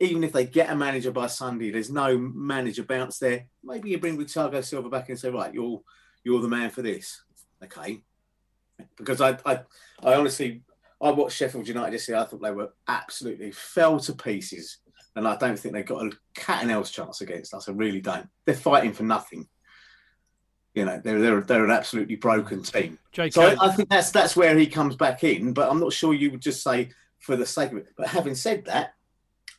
even if they get a manager by Sunday, there's no manager bounce there. Maybe you bring Thiago Silva back and say, right, you're you're the man for this. Okay. Because I I, I honestly, I watched Sheffield United yesterday. I thought they were absolutely fell to pieces. And I don't think they've got a cat and owl's chance against us. I really don't. They're fighting for nothing. You know, they're they're, they're an absolutely broken team. J K. So I, I think that's that's where he comes back in. But I'm not sure you would just say for the sake of it. But having said that,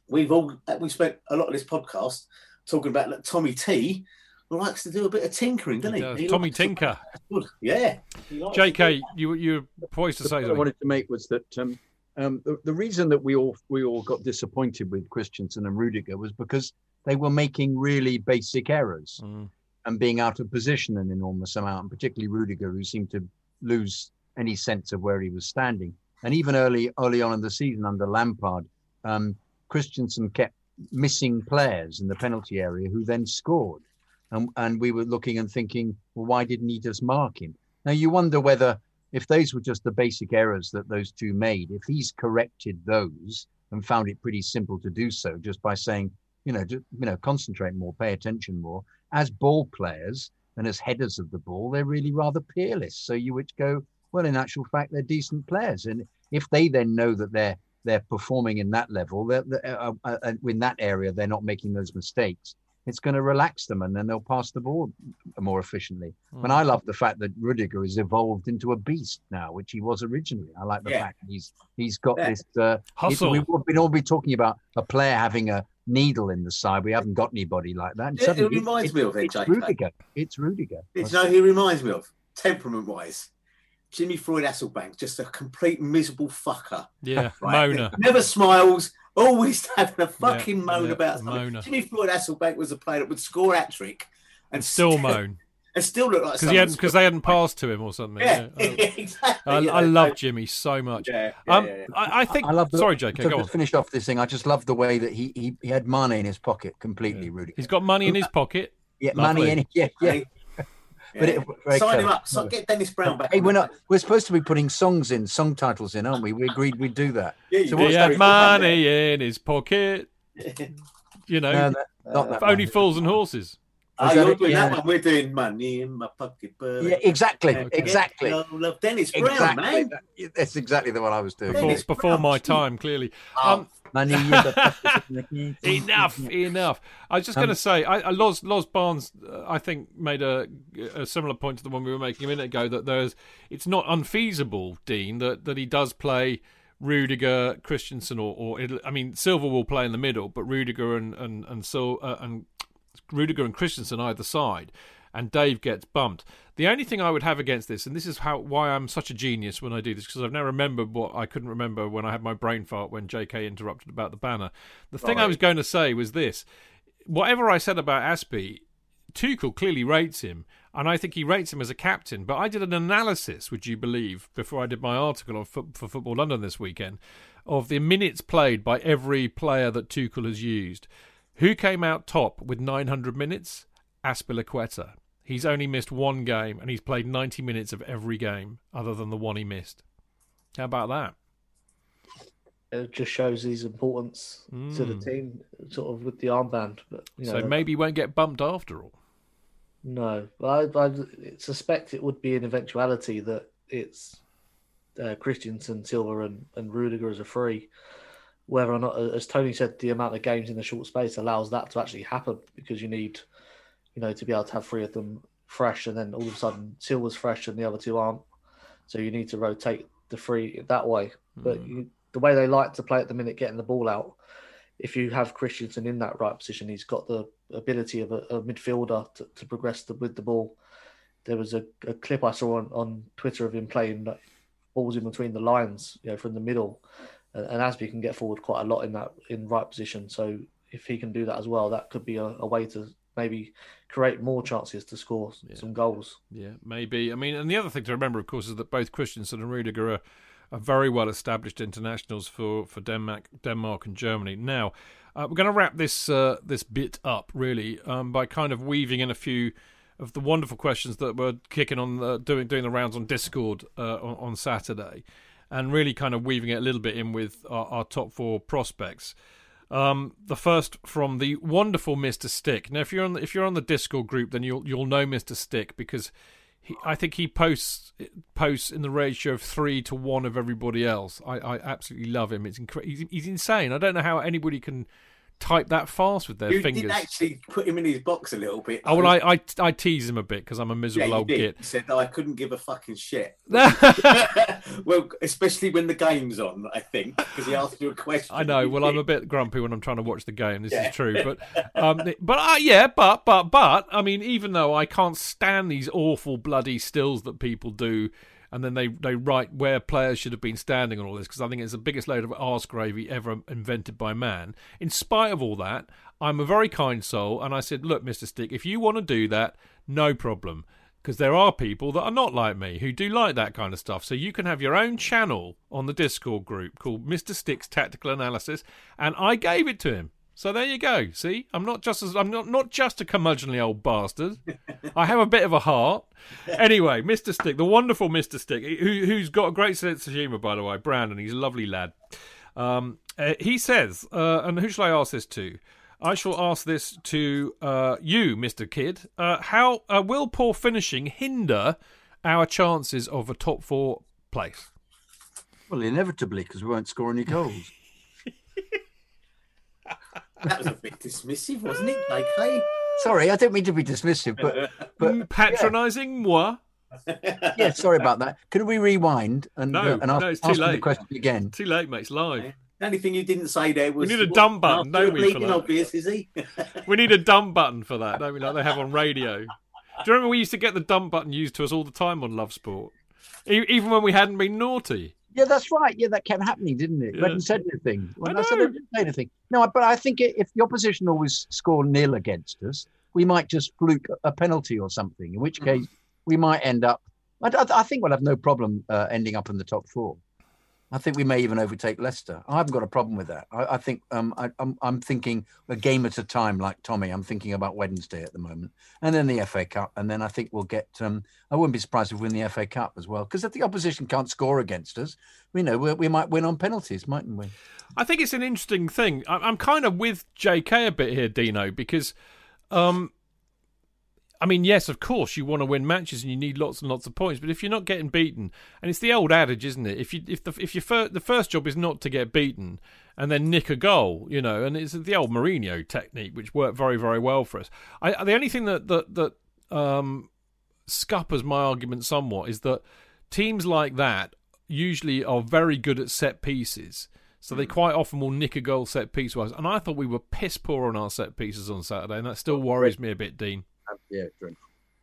we've all we spent a lot of this podcast talking about that Tommy T likes to do a bit of tinkering, doesn't he? he? he Tommy Tinker. To, yeah. J K, you you poised to the say something. What I wanted to make was that. Um, Um, the, the reason that we all we all got disappointed with Christensen and Rudiger was because they were making really basic errors mm. and being out of position an enormous amount, and particularly Rudiger, who seemed to lose any sense of where he was standing. And even early early on in the season under Lampard, um, Christensen kept missing players in the penalty area who then scored. And, and we were looking and thinking, well, why didn't he just mark him? Now, you wonder whether... if those were just the basic errors that those two made, if he's corrected those and found it pretty simple to do so just by saying, you know, just, you know, concentrate more, pay attention more. As ball players and as headers of the ball, they're really rather peerless. So you would go, well, in actual fact, they're decent players. And if they then know that they're they're performing in that level, they're, they're, uh, uh, in that area, they're not making those mistakes, it's going to relax them and then they'll pass the ball more efficiently. Mm. And I love the fact that Rudiger has evolved into a beast now, which he was originally. I like the yeah. fact he's he's got yeah. this... Uh, hustle. We've been all be talking about a player having a needle in the side. We haven't got anybody like that. And it, it reminds it, me of it, It's J K. Rudiger. It's Rudiger. It's no, he reminds me of, temperament-wise, Jimmy Floyd Hasselbank, just a complete miserable fucker. Yeah, right? Mona. Never smiles... always having a fucking yeah, moan yeah, about something. Mona. Jimmy Floyd Hasselbank was a player that would score a hat trick and still, still moan. And still look like something. Because they hadn't passed to him or something. Yeah, yeah. yeah exactly. I, yeah, I love so, Jimmy so much. Yeah, yeah, um, yeah, yeah. I, I think... I love the, sorry, J K, to, go on. To finish off this thing, I just love the way that he he, he had money in his pocket completely, yeah. Rudy. He's got money in his pocket. Yeah, Lovely. money in... Yeah, yeah. Yeah. But it, sign him up. So get Dennis Brown back. Hey, we're not. We're supposed to be putting songs in, song titles in, aren't we? We agreed we'd do that. Yeah, you so he had money in his pocket. You know, no, that, not that only one. Fools and horses. Oh, you're doing yeah. that one. We're doing money in my pocket. Buddy. Yeah, exactly, okay. exactly. I love Dennis Brown, exactly. man. That's exactly the one I was doing. Before, before my time, clearly. Um, money in the pocket. Enough, enough. I was just um, going to say, I, I, Loz, Loz Barnes, uh, I think, made a, a similar point to the one we were making a minute ago, that there's, it's not unfeasible, Dean, that, that he does play... Rudiger, Christensen, or, or it, I mean, Silva will play in the middle, but Rudiger and and and so uh, and Rudiger and Christensen either side, and Dave gets bumped. The only thing I would have against this, and this is how why I'm such a genius when I do this, because I've now remembered what I couldn't remember when I had my brain fart when J K interrupted about the banner. The thing right. I was going to say was this: whatever I said about Aspie, Tuchel clearly rates him. And I think he rates him as a captain. But I did an analysis, would you believe, before I did my article on fo- for Football London this weekend, of the minutes played by every player that Tuchel has used. Who came out top with nine hundred minutes? Azpilicueta. He's only missed one game, and he's played ninety minutes of every game, other than the one he missed. How about that? It just shows his importance mm. to the team, sort of with the armband. But, you know, so maybe he won't get bumped after all. No, I, I suspect it would be an eventuality that it's uh, Christensen, Silva and, and Rudiger as a free. Whether or not, as Tony said, the amount of games in the short space allows that to actually happen because you need, you know, to be able to have three of them fresh and then all of a sudden Silva's fresh and the other two aren't. So you need to rotate the three that way. Mm. But you, the way they like to play at the minute, getting the ball out, if you have Christensen in that right position, he's got the ability of a, a midfielder to, to progress the, with the ball. There was a, a clip I saw on, on Twitter of him playing like, balls in between the lines, you know, from the middle. And, and Asby can get forward quite a lot in that in right position. So if he can do that as well, that could be a, a way to maybe create more chances to score yeah. some goals. Yeah, maybe. I mean, and the other thing to remember, of course, is that both Christensen and Rudiger are are very well-established internationals for, for Denmark, Denmark and Germany. Now, uh, we're going to wrap this uh, this bit up, really, um, by kind of weaving in a few of the wonderful questions that were kicking on, the, doing doing the rounds on Discord uh, on, on Saturday, and really kind of weaving it a little bit in with our, our top four prospects. Um, the first from the wonderful Mister Stick. Now, if you're on the, if you're on the Discord group, then you'll you'll know Mister Stick, because he, I think he posts posts in the ratio of three to one of everybody else. I, I absolutely love him. It's inc- he's, he's insane. I don't know how anybody can type that fast with their you fingers. You did actually put him in his box a little bit. Oh, well, I, I, I tease him a bit because I'm a miserable yeah, old did. git. He said, no, I couldn't give a fucking shit. Well, especially when the game's on, I think, because he asked you a question. I know. Well, did. I'm a bit grumpy when I'm trying to watch the game. This yeah. is true. But, um, but uh, yeah, but, but, but, I mean, even though I can't stand these awful bloody stills that people do, and then they, they write where players should have been standing on all this, because I think it's the biggest load of arse gravy ever invented by man. In spite of all that, I'm a very kind soul, and I said, look, Mister Stick, if you want to do that, no problem, because there are people that are not like me who do like that kind of stuff. So you can have your own channel on the Discord group called Mister Stick's Tactical Analysis, and I gave it to him. So there you go. See, I'm not just as, I'm not, not just a curmudgeonly old bastard. I have a bit of a heart. Anyway, Mister Stick, the wonderful Mister Stick, who, who's got a great sense of humour, by the way, Brandon. He's a lovely lad. Um, uh, he says, uh, and who shall I ask this to? I shall ask this to uh, you, Mister Kidd. Uh, how uh, will poor finishing hinder our chances of a top four place? Well, inevitably, because we won't score any goals. That was a bit dismissive, wasn't it? Like, hey, sorry, I don't mean to be dismissive, but, but patronising yeah. moi. Yeah, sorry about that. Can we rewind and no, uh, and ask, no, it's too ask late. the question again? Too late, mate. It's live. The only thing you didn't say there was we need a dumb button. No, we for that. Obvious, is he? We need a dumb button for that, don't we? Like they have on radio. Do you remember we used to get the dumb button used to us all the time on Love Sport, e- even when we hadn't been naughty? Yeah, that's right. Yeah, that kept happening, didn't it? Yeah. I hadn't said anything. Well, I, I said I didn't say anything. No, but I think if the opposition always score nil against us, we might just fluke a penalty or something, in which case we might end up... I, I think we'll have no problem uh, ending up in the top four. I think we may even overtake Leicester. I haven't got a problem with that. I, I think um, I, I'm, I'm thinking a game at a time, like Tommy. I'm thinking about Wednesday at the moment, and then the F A Cup, and then I think we'll get. Um, I wouldn't be surprised if we win the F A Cup as well, because if the opposition can't score against us, we know we, we might win on penalties, mightn't we? I think it's an interesting thing. I'm, I'm kind of with J K a bit here, Dino, because, um, I mean, yes, of course, you want to win matches and you need lots and lots of points. But if you're not getting beaten, and it's the old adage, isn't it? If you if the if your fir- the first job is not to get beaten and then nick a goal, you know, and it's the old Mourinho technique, which worked very, very well for us. I, the only thing that that that um, scuppers my argument somewhat is that teams like that usually are very good at set pieces. So they quite often will nick a goal set piece-wise. And I thought we were piss poor on our set pieces on Saturday, and that still worries me a bit, Dean. Yeah,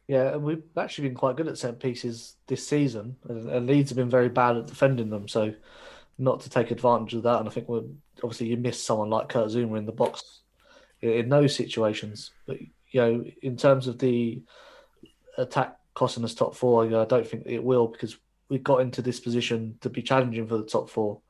yeah, and we've actually been quite good at set pieces this season, and, and Leeds have been very bad at defending them. So, not to take advantage of that, and I think we're obviously you miss someone like Kurt Zouma in the box in, in those situations. But you know, in terms of the attack costing us top four, you know, I don't think it will, because we got into this position to be challenging for the top four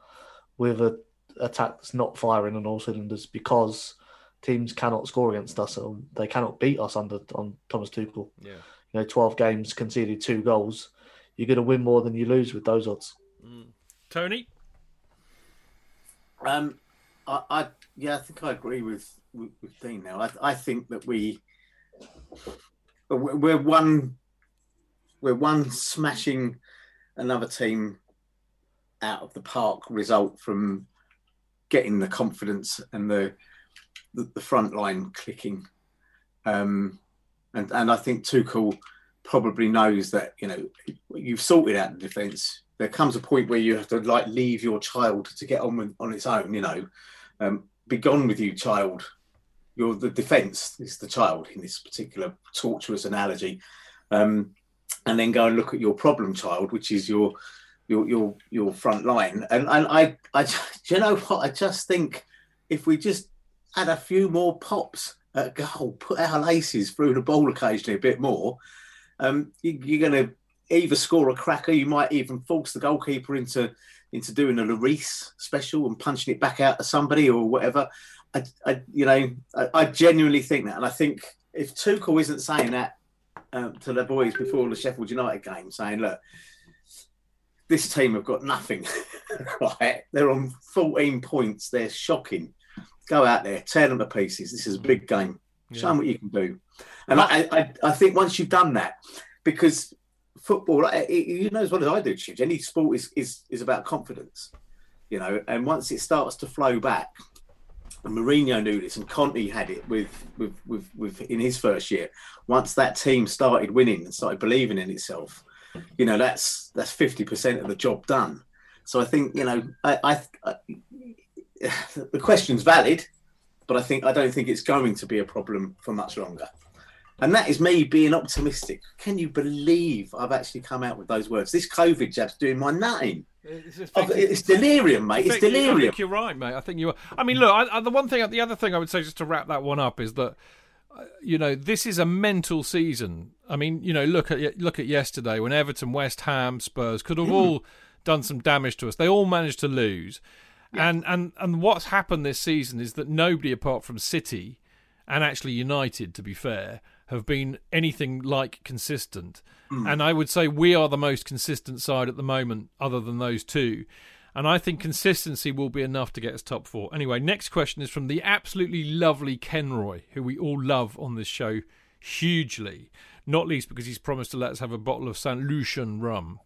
with an attack that's not firing on all cylinders, because teams cannot score against us, or they cannot beat us under on Thomas Tuchel. Yeah, you know, twelve games conceded two goals. You're going to win more than you lose with those odds. Mm. Tony, um, I, I yeah, I think I agree with with, with Dean now. I, I think that we we're one we're one smashing another team out of the park result from getting the confidence and the the front line clicking, um, and and I think Tuchel probably knows that, you know, you've sorted out the defence. There comes a point where you have to like leave your child to get on with, on its own. You know, um, be gone with you, child. You're the defence is the child in this particular torturous analogy, um, and then go and look at your problem child, which is your your your your front line. And and I I do you know what I just think if we just had a few more pops at goal, put our laces through the ball occasionally a bit more, um, you, you're going to either score a cracker, you might even force the goalkeeper into into doing a Lloris special and punching it back out to somebody or whatever. I, I you know, I, I genuinely think that. And I think if Tuchel isn't saying that um, to the boys before the Sheffield United game, saying, look, this team have got nothing, right? They're on fourteen points. They're shocking. Go out there, tear them to pieces. This is a big game. Yeah. Show them what you can do. And I, I, I think once you've done that, because football, it, you know as well as I do, Chidge, any sport is, is, is about confidence, you know. And once it starts to flow back, and Mourinho knew this, and Conte had it with, with, with, with in his first year. Once that team started winning and started believing in itself, you know, that's that's fifty percent of the job done. So I think, you know, I, I, I the question's valid, but I think I don't think it's going to be a problem for much longer. And that is me being optimistic. Can you believe I've actually come out with those words? This COVID jab's doing my nutting. It's, it's, it's delirium, mate. It's delirium. I think you're right, mate. I think you are. I mean, look, I, I, the one thing, the other thing I would say, just to wrap that one up, is that, you know, this is a mental season. I mean, you know, look at look at yesterday when Everton, West Ham, Spurs could have mm. all done some damage to us. They all managed to lose. Yeah. And, and and what's happened this season is that nobody apart from City and actually United, to be fair, have been anything like consistent. Mm. And I would say we are the most consistent side at the moment, other than those two. And I think consistency will be enough to get us top four. Anyway, next question is from the absolutely lovely Kenroy, who we all love on this show hugely, not least because he's promised to let us have a bottle of Saint Lucian rum.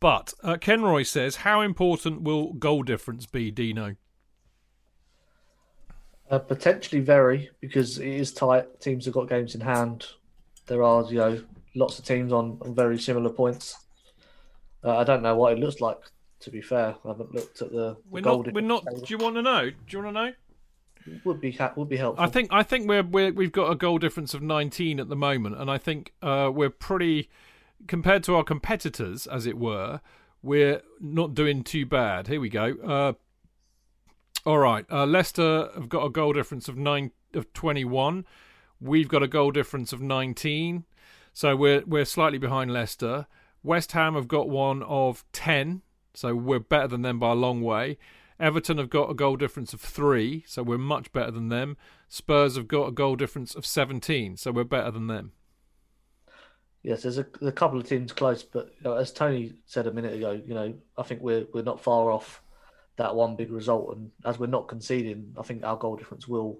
But uh, Kenroy says, how important will goal difference be, Dino? Uh, potentially very, because it is tight. Teams have got games in hand. There are, you know, lots of teams on, on very similar points. Uh, I don't know what it looks like, to be fair. I haven't looked at the, the we're goal not, we're not. Do you want to know? Do you want to know? It would be would be helpful. I think I think we're, we're we've got a goal difference of nineteen at the moment, and I think uh, we're pretty. Compared to our competitors, as it were, we're not doing too bad. Here we go. Uh, all right. Uh, Leicester have got a goal difference of nine of twenty-one. We've got a goal difference of nineteen. So we're we're slightly behind Leicester. West Ham have got one of ten. So we're better than them by a long way. Everton have got a goal difference of three. So we're much better than them. Spurs have got a goal difference of seventeen. So we're better than them. Yes, there's a, a couple of teams close, but you know, as Tony said a minute ago, you know, I think we're we're not far off that one big result, and as we're not conceding, I think our goal difference will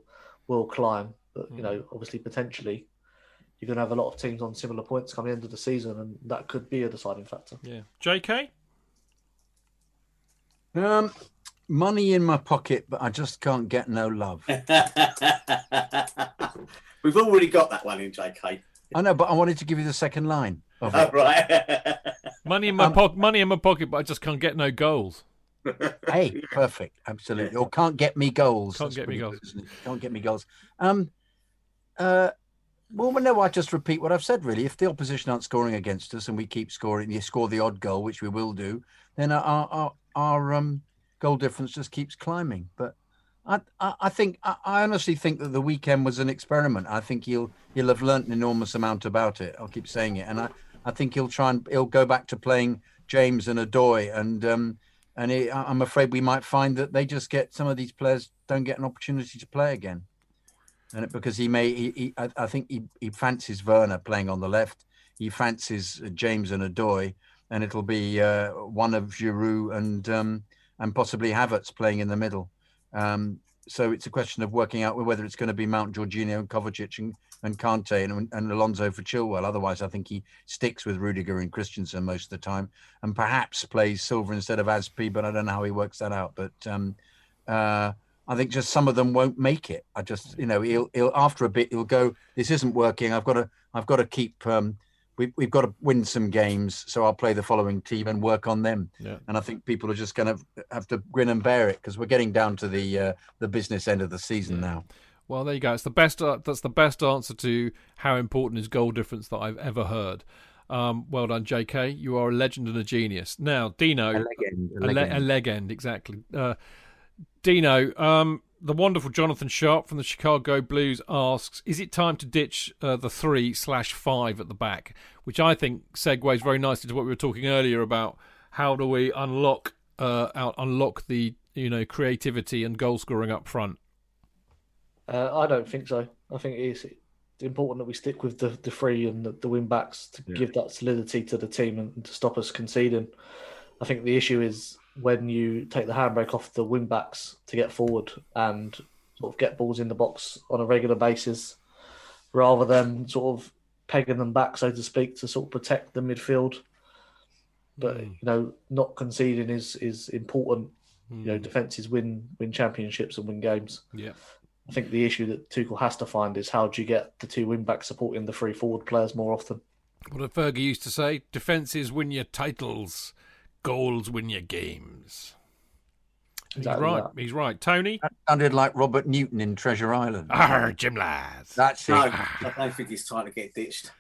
will climb. But you know, obviously, potentially, you're going to have a lot of teams on similar points come the end of the season, and that could be a deciding factor. Yeah, J K. Um, money in my pocket, but I just can't get no love. We've already got that one in, J K. I know, but I wanted to give you the second line of it. Oh, right. money in my um, pocket, money in my pocket, but I just can't get no goals. Hey, perfect, absolutely. Or can't get me goals. Can't That's get me goals. Good, can't get me goals. Um, uh, well, no, I just repeat what I've said. Really, if the opposition aren't scoring against us and we keep scoring, you score the odd goal, which we will do, then our our, our um goal difference just keeps climbing. But I, I think I honestly think that the weekend was an experiment. I think he'll he'll have learnt an enormous amount about it. I'll keep saying it, and I, I think he'll try and he'll go back to playing James and Odoi, and um and it, I'm afraid we might find that they just get some of these players don't get an opportunity to play again, and it, because he may he, he I, I think he, he fancies Werner playing on the left, he fancies James and Odoi, and it'll be uh, one of Giroud and um and possibly Havertz playing in the middle. Um, so it's a question of working out whether it's going to be Mount, Jorginho and Kovacic and, and Kanté and, and Alonso for Chilwell. Otherwise, I think he sticks with Rudiger and Christensen most of the time, and perhaps plays Silva instead of Azpi, but I don't know how he works that out. But um, uh, I think just some of them won't make it. I just, you know, he'll, he'll after a bit he'll go, this isn't working. I've got to, I've got to keep. Um, We've, we've got to win some games, so I'll play the following team and work on them. Yeah. And I think people are just going to have to grin and bear it, because we're getting down to the uh, the business end of the season yeah. now. Well, there you go. It's the best. Uh, that's the best answer to how important is goal difference that I've ever heard. Um, well done, J K. You are a legend and a genius. Now, Dino, a legend, a legend, a le- a legend exactly. Uh, Dino, um, the wonderful Jonathan Sharp from the Chicago Blues asks, is it time to ditch uh, the three slash five at the back? Which I think segues very nicely to what we were talking earlier about how do we unlock uh, out, unlock the you know creativity and goal scoring up front? Uh, I don't think so. I think it is important that we stick with the, the three and the, the wing backs to yeah. give that solidity to the team and to stop us conceding. I think the issue is when you take the handbrake off the wing backs to get forward and sort of get balls in the box on a regular basis rather than sort of pegging them back, so to speak, to sort of protect the midfield. But, mm. you know, not conceding is is important. Mm. You know, defences win win championships and win games. Yeah. I think the issue that Tuchel has to find is how do you get the two wing-backs supporting the three forward players more often? What did Fergie used to say? Defences win your titles, goals win your games. Exactly. He's right. That. He's right. Tony? That sounded like Robert Newton in Treasure Island. Arr, Jim Lass. That's it. No, I don't think he's trying to get ditched.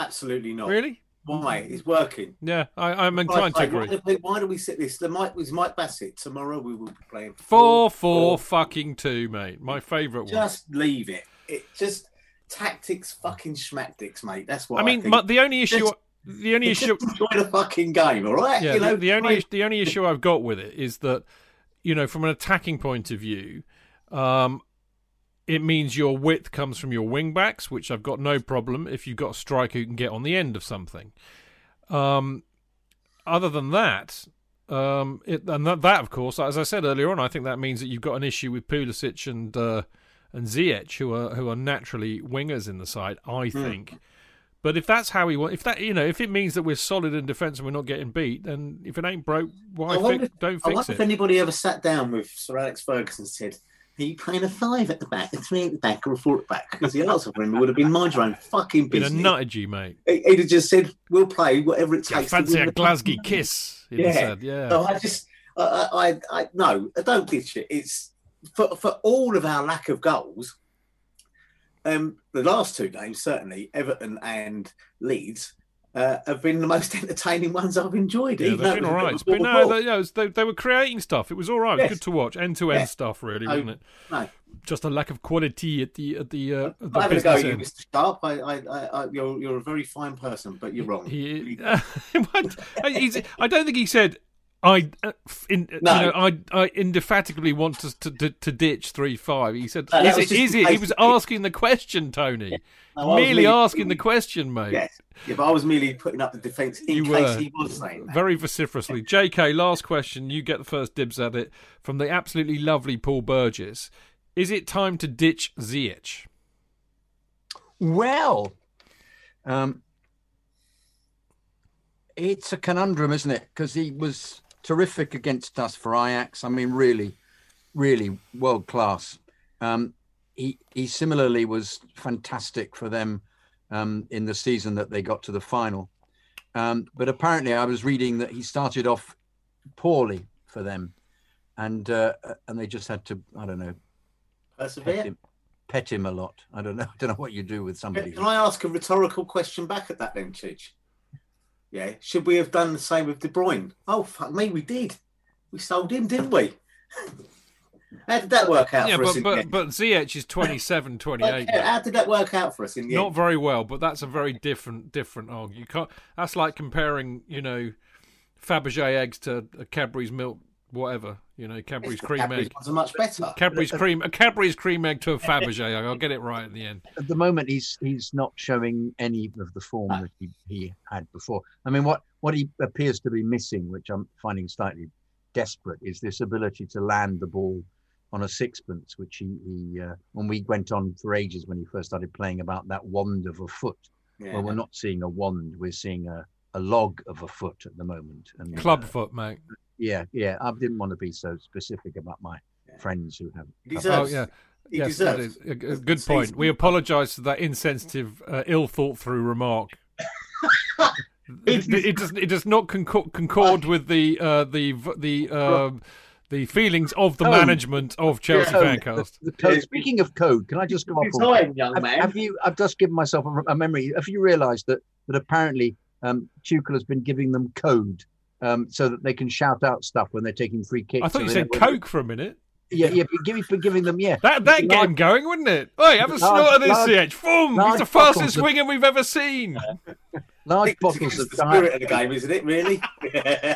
Absolutely not. Really? Why? It's working. Yeah, I, I'm inclined why, to agree. Why, why do we sit this? There might was Mike Bassett. Tomorrow we will be playing four, four, four fucking two, mate. My favourite one. Just leave it. It just tactics, fucking schmactics, mate. That's what I mean. I think. The only issue. Just, the only issue. Enjoy the fucking game, all right? Yeah, you know, the, the only the only issue I've got with it is that, you know, from an attacking point of view, um, it means your width comes from your wing-backs, which I've got no problem if you've got a striker who can get on the end of something. Um, other than that, um, it, and that, that, of course, as I said earlier on, I think that means that you've got an issue with Pulisic and uh, and Ziyech, who are who are naturally wingers in the side, I think. Mm. But if that's how we want, if that, you know, if it means that we're solid in defence and we're not getting beat, then if it ain't broke, why wonder, fi- don't fix it? I wonder it. If anybody ever sat down with Sir Alex Ferguson and said, are you playing a five at the back, a three at the back, or a four at the back? Because the answer for him would have been mind your own fucking business. He'd have nutted you, mate. He'd have just said, we'll play whatever it takes. I fancy a Glasgow kiss. He'd yeah. Said, yeah. So I just, I, I, I, no, I don't ditch it. It's for for all of our lack of goals. Um, the last two games, certainly, Everton and Leeds, uh, have been the most entertaining ones I've enjoyed. Yeah, they've been all right. But no, they, yeah, was, they, they were creating stuff. It was all right. Yes. It was good to watch. End-to-end yeah. stuff, really, no, wasn't it? No. Just a lack of quality at the at the, uh, at the business go end. You, Mister Sharp. I, I, I, I, you're, you're a very fine person, but you're wrong. He, uh, I don't think he said... I, uh, in, no. you know, I, I indefatigably want to to, to ditch three five. He said, no, "Is it? Is it?" He was asking the question, Tony. Yeah. No, merely asking the question, mate. Yes, yeah, but I was merely putting up the defence in you case he was saying that. Very vociferously. J K, last question. You get the first dibs at it from the absolutely lovely Paul Burgess. Is it time to ditch Ziyech? Well, um, it's a conundrum, isn't it? Because he was terrific against us for Ajax. I mean, really, really world class. Um, he he similarly was fantastic for them um, in the season that they got to the final. Um, but apparently, I was reading that he started off poorly for them, and uh, and they just had to, I don't know, pet him, pet him a lot. I don't know. I don't know what you do with somebody. Can I ask a rhetorical question back at that then, Chich? Yeah, should we have done the same with De Bruyne? Oh, fuck me, we did. We sold him, didn't we? How did that work out yeah, for but, us? Yeah, but, but Ziyech is twenty-seven, twenty-eight. But, how did that work out for us in the Not end? Very well, but that's a very different different argument. You can't, that's like comparing, you know, Fabergé eggs to a Cadbury's milk, whatever. You know, Cadbury's cream Cadbury's egg. Ones are much better. Cadbury's cream, a Cadbury's cream egg to a Fabergé egg. I'll get it right at the end. At the moment, he's he's not showing any of the form no. that he, he had before. I mean, what, what he appears to be missing, which I'm finding slightly desperate, is this ability to land the ball on a sixpence, which he, he uh, when we went on for ages when he first started playing about that wand of a foot. Yeah. Well, we're not seeing a wand. We're seeing a, a log of a foot at the moment. And, Club uh, foot, mate. Yeah, yeah. I didn't want to be so specific about my yeah. friends who have. He deserves. Oh, yeah. He yes, deserves. That is a, a good point. We apologise for that insensitive, uh, ill-thought-through remark. it, it does. It does not concord, concord with the uh, the the uh, the feelings of the code. Management of Chelsea yeah, Fancast. The, the code. Speaking of code, can I just go off? Time, young have, man. Have you? I've just given myself a, a memory. Have you realised that that apparently um, Tuchel has been giving them code? Um, so that they can shout out stuff when they're taking free kicks. I thought you said Coke for a minute. Yeah, yeah, but give, for giving them, yeah. That that get him going, wouldn't it? Hey, have a snort of this, C H. Boom! He's the fastest winger we've ever seen. Large bottles of Diet Coke. It's the spirit of the game, isn't it, really?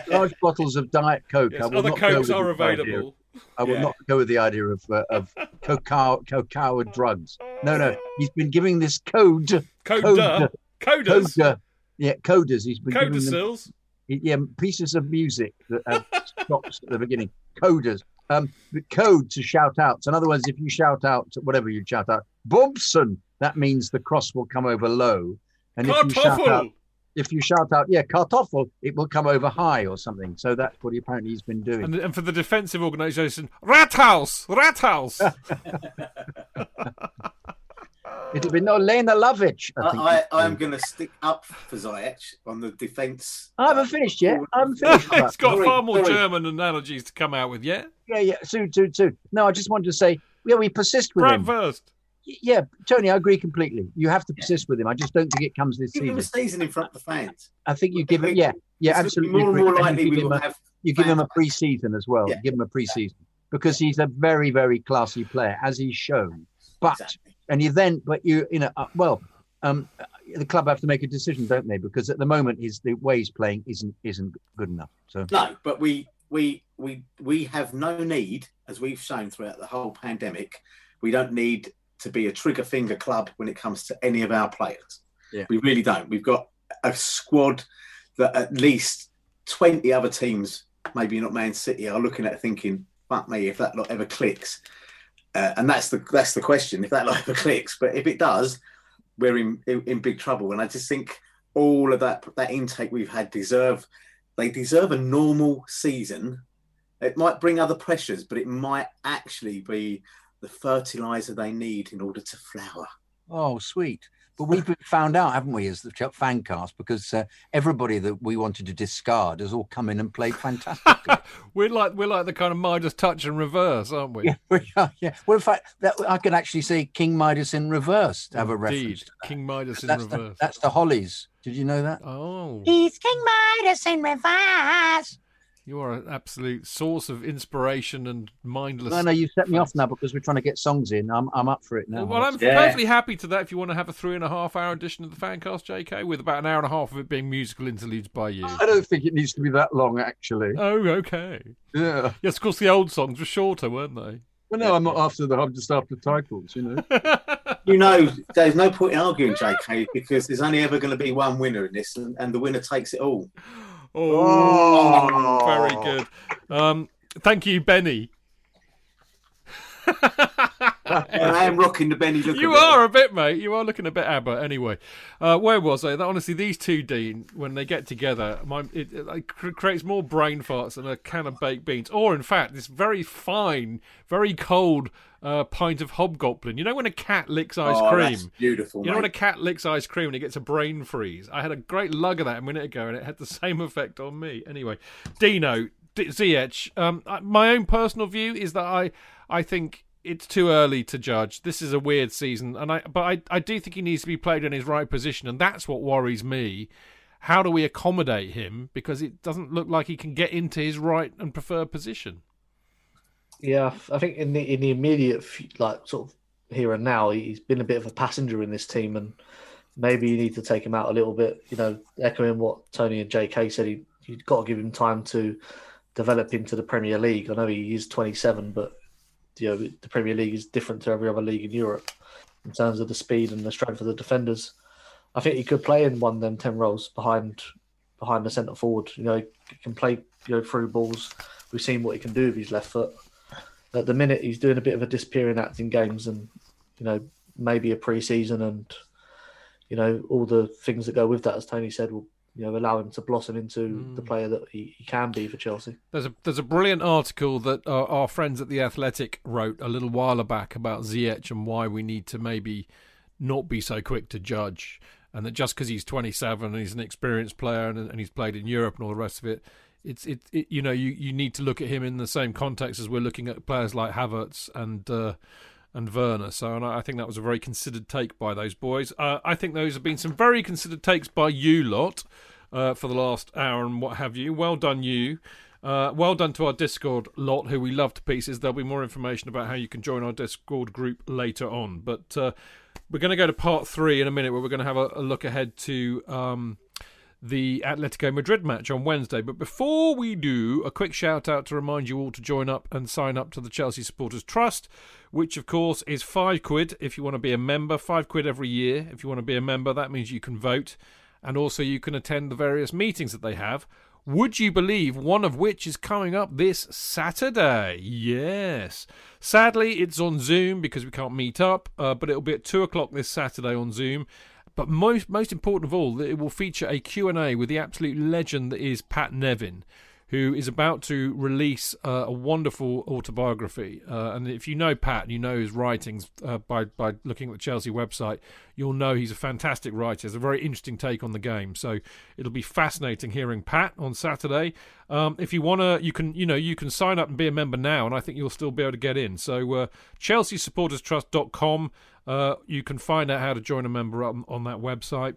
Large bottles of Diet Coke. Yes, other Cokes are available. I will yeah. not go with the idea of uh, of cacao, cacao drugs. No, no. He's been giving this code. Coda. Coders. Coda. Yeah, coders. He's been giving them. Codicils. Yeah, pieces of music that have stops at the beginning. Coders. Um, the code to shout outs. In other words, if you shout out, whatever you shout out, Bobson, that means the cross will come over low. And if you shout out, if you shout out, yeah, Kartoffel, it will come over high or something. So that's what he apparently he's been doing. And, and for the defensive organisation, Rathouse, Rathouse. It'll be no Lena Lovic. I I am going to stick up for Ziyech on the defence. I haven't finished yet. I haven't finished. It's got sorry, far more sorry. German analogies to come out with yet. Yeah, yeah, soon, soon, soon. No, I just wanted to say, yeah, we persist with Brad him. First. Yeah, Tony, I agree completely. You have to persist yeah. with him. I just don't think it comes this give season. Give him a season in front of the fans. I think you we'll give it. Yeah, yeah, absolutely. More and more likely we will a, have. You give him a pre-season as well. Yeah. You give him a pre-season yeah. because he's a very, very classy player, as he's shown. But exactly. and you then, but you, you know, uh, well, um, the club have to make a decision, don't they? Because at the moment, his the way he's playing isn't isn't good enough. So no, but we we we we have no need, as we've shown throughout the whole pandemic, we don't need to be a trigger finger club when it comes to any of our players. Yeah. We really don't. We've got a squad that at least twenty other teams, maybe not Man City, are looking at thinking, fuck me, if that lot ever clicks. Uh, and that's the that's the question, if that lot ever clicks. But if it does, we're in, in, in big trouble. And I just think all of that that intake we've had deserve, they deserve a normal season. It might bring other pressures, but it might actually be the fertiliser they need in order to flower. Oh, sweet. But we've been found out, haven't we, as the fan cast, because uh, everybody that we wanted to discard has all come in and played fantastically. we're like we're like the kind of Midas touch in reverse, aren't we? Yeah, we are, yeah. Well, in fact, that, I could actually say King Midas in reverse to have Indeed. a reference to that. King Midas in that's reverse. The, that's the Hollies. Did you know that? Oh. He's King Midas in reverse. You are an absolute source of inspiration and mindless... No, no, you've set me off now because we're trying to get songs in. I'm I'm up for it now. Well, I'm yeah. perfectly happy to that if you want to have a three-and-a-half-hour edition of the Fancast, J K, with about an hour and a half of it being musical interludes by you. I don't think it needs to be that long, actually. Oh, OK. Yeah. Yes, of course, the old songs were shorter, weren't they? Well, no, yeah. I'm not after the... I'm just after titles, you know. You know, there's no point in arguing, J K, because there's only ever going to be one winner in this, and, and the winner takes it all. Oh, oh, very good. Um, thank you, Benny. I am rocking the Benny look. You are a bit, mate. You are looking a bit ABBA. Anyway, uh, where was I? That, honestly, these two, Dean, when they get together, my, it, it, it creates more brain farts than a can of baked beans. Or, in fact, this very fine, very cold uh, pint of Hobgoblin. You know when a cat licks ice oh, cream? That's beautiful, You mate. know when a cat licks ice cream and it gets a brain freeze? I had a great lug of that a minute ago and it had the same effect on me. Anyway, Dino, D- Ziyech, um, my own personal view is that I, I think... it's too early to judge. This is a weird season, and I but I, I do think he needs to be played in his right position, and that's what worries me. How do we accommodate him? Because it doesn't look like he can get into his right and preferred position. Yeah, I think in the in the immediate like sort of here and now, he's been a bit of a passenger in this team, and maybe you need to take him out a little bit. You know, echoing what Tony and J K said, he, you've got to give him time to develop into the Premier League. I know he is twenty-seven, but. You know, the Premier League is different to every other league in Europe in terms of the speed and the strength of the defenders. I think he could play in one of them ten roles behind behind the centre forward. You know, he can play you know through balls. We've seen what he can do with his left foot. At the minute, he's doing a bit of a disappearing act in games, and you know maybe a pre-season and you know all the things that go with that, as Tony said, will. You know, allow him to blossom into mm. the player that he, he can be for Chelsea. There's a there's a brilliant article that our, our friends at The Athletic wrote a little while back about Ziyech and why we need to maybe not be so quick to judge, and that just because he's twenty-seven and he's an experienced player and, and he's played in Europe and all the rest of it, it's it, it you know you, you need to look at him in the same context as we're looking at players like Havertz and. Uh, And Werner. So, and I think that was a very considered take by those boys. Uh, I think those have been some very considered takes by you lot uh, for the last hour and what have you. Well done, you. Uh, well done to our Discord lot, who we love to pieces. There'll be more information about how you can join our Discord group later on. But uh, we're going to go to part three in a minute, where we're going to have a, a look ahead to um, the Atletico Madrid match on Wednesday. But before we do, a quick shout out to remind you all to join up and sign up to the Chelsea Supporters Trust, which, of course, is five quid if you want to be a member, five quid every year if you want to be a member. That means you can vote, and also you can attend the various meetings that they have. would you believe, one of which is coming up this Saturday. Yes. Sadly, it's on Zoom because we can't meet up, uh, but it'll be at two o'clock this Saturday on Zoom. But most most important of all, it will feature a Q and A with the absolute legend that is Pat Nevin, who is about to release uh, a wonderful autobiography. Uh, and if you know Pat, and you know his writings uh, by, by looking at the Chelsea website, you'll know he's a fantastic writer. It's a very interesting take on the game. So it'll be fascinating hearing Pat on Saturday. Um, if you want to, you can you know, you can sign up and be a member now, and I think you'll still be able to get in. So uh, chelsea supporters trust dot com, uh, you can find out how to join a member on, on that website.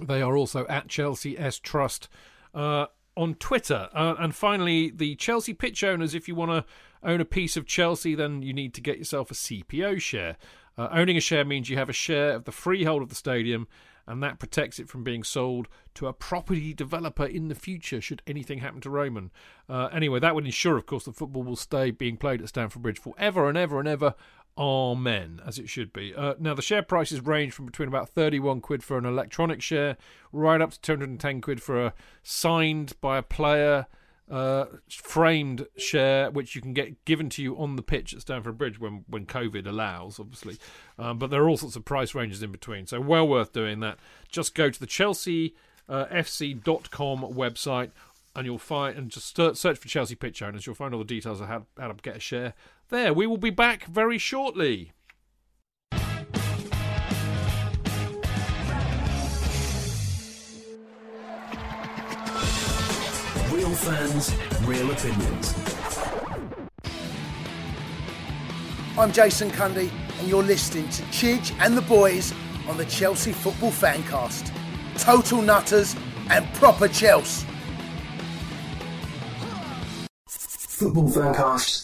They are also at Chelsea S Trust uh, on Twitter. Uh, and finally, the Chelsea pitch owners, if you want to own a piece of Chelsea, then you need to get yourself a C P O share. Uh, owning a share means you have a share of the freehold of the stadium, and that protects it from being sold to a property developer in the future should anything happen to Roman. Uh, anyway, that would ensure, of course, that football will stay being played at Stamford Bridge forever and ever and ever. Amen, as it should be. Uh, now, the share prices range from between about thirty-one quid for an electronic share right up to two hundred ten quid for a signed by a player uh, framed share, which you can get given to you on the pitch at Stamford Bridge when, when COVID allows, obviously. Um, but there are all sorts of price ranges in between, so well worth doing that. Just go to the chelsea f c dot com website and you'll find, and just search for Chelsea pitch owners. You'll find all the details of how, how to get a share. There, we will be back very shortly. Real fans, real opinions. I'm Jason Cundy, and you're listening to Chidge and the Boys on the Chelsea Football Fancast. Total nutters and proper Chelsea. Football Fancast.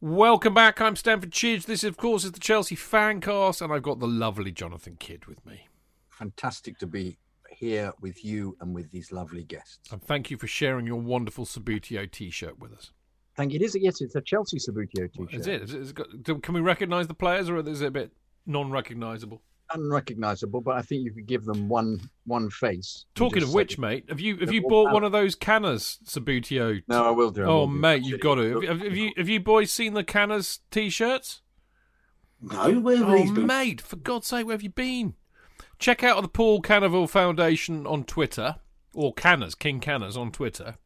Welcome back. I'm Stanford Chidge. This, of course, is the Chelsea Fancast, and I've got the lovely Jonathan Kidd with me. Fantastic to be here with you and with these lovely guests. And thank you for sharing your wonderful Sabutio T-shirt with us. Thank you. It is, yes, it's a Chelsea Sabutio T-shirt. Is it? Is it, is it got, can we recognise the players, or is it a bit non-recognisable? Unrecognisable, but I think you could give them one one face. Talking of which, mate, have you have you bought out one of those Canners Sabutio? T- no, I will do. I will oh, do. mate, you've got to. Have, have you have you boys seen the Canners T-shirts? No, where have oh, these been? Mate, for God's sake, where have you been? Check out the Paul Cannaville Foundation on Twitter, or Canners, King Canners on Twitter.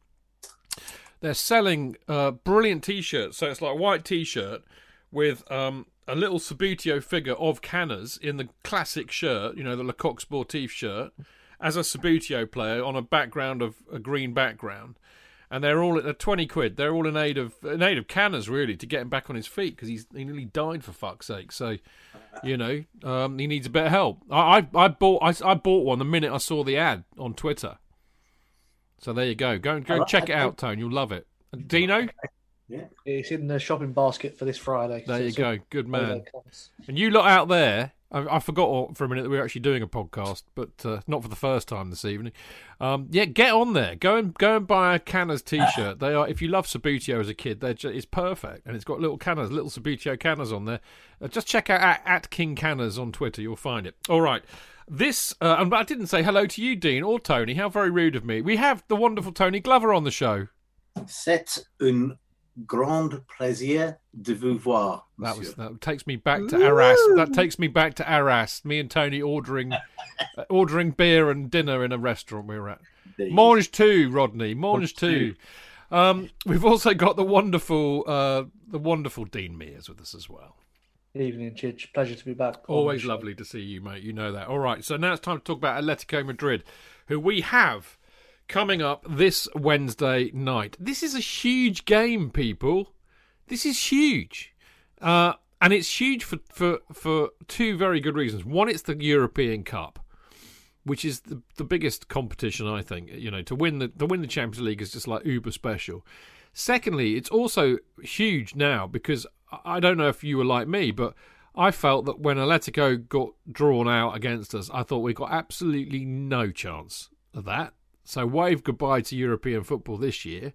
They're selling uh, brilliant T-shirts. So it's like a white T-shirt with um. a little Sabutio figure of Canners in the classic shirt, you know, the Lecoq Sportif shirt, as a Sabutio player on a background of a green background. And they're all at twenty quid. They're all in aid of in aid of Canners, really, to get him back on his feet because he's he nearly died, for fuck's sake. So, you know, um, he needs a bit of help. I, I, I bought I, I bought one the minute I saw the ad on Twitter. So there you go. Go and go and check it out, Tone. You'll love it. Dino? Yeah, it's in the shopping basket for this Friday. There you go. Good man. And you lot out there, I, I forgot for a minute that we were actually doing a podcast, but uh, not for the first time this evening. Um, yeah, get on there. Go and go and buy a Canners T-shirt. They are, if you love Sabutio as a kid, they're just, it's perfect. And it's got little Canners, little Sabutio Canners on there. Uh, just check out at, at King Canners on Twitter. You'll find it. All right. This, uh, and I didn't say hello to you, Dean, or Tony. How very rude of me. We have the wonderful Tony Glover on the show. C'est un grand plaisir de vous voir. That, was, that takes me back to Arras. That takes me back to Arras. Me and Tony ordering uh, ordering beer and dinner in a restaurant we were at. Mange two, Rodney. Mange two. Um, we've also got the wonderful uh, the wonderful Dean Mears with us as well. Good evening, Chidge. Pleasure to be back. Always lovely to see you, mate. You know that. All right, so now it's time to talk about Atletico Madrid, who we have coming up this Wednesday night. This is a huge game, people. This is huge. Uh, and it's huge for, for, for two very good reasons. One, it's the European Cup, which is the, the biggest competition, I think. You know, to win the to win the Champions League is just like uber special. Secondly, it's also huge now because I don't know if you were like me, but I felt that when Atletico got drawn out against us, I thought we got absolutely no chance of that. So wave goodbye to European football this year.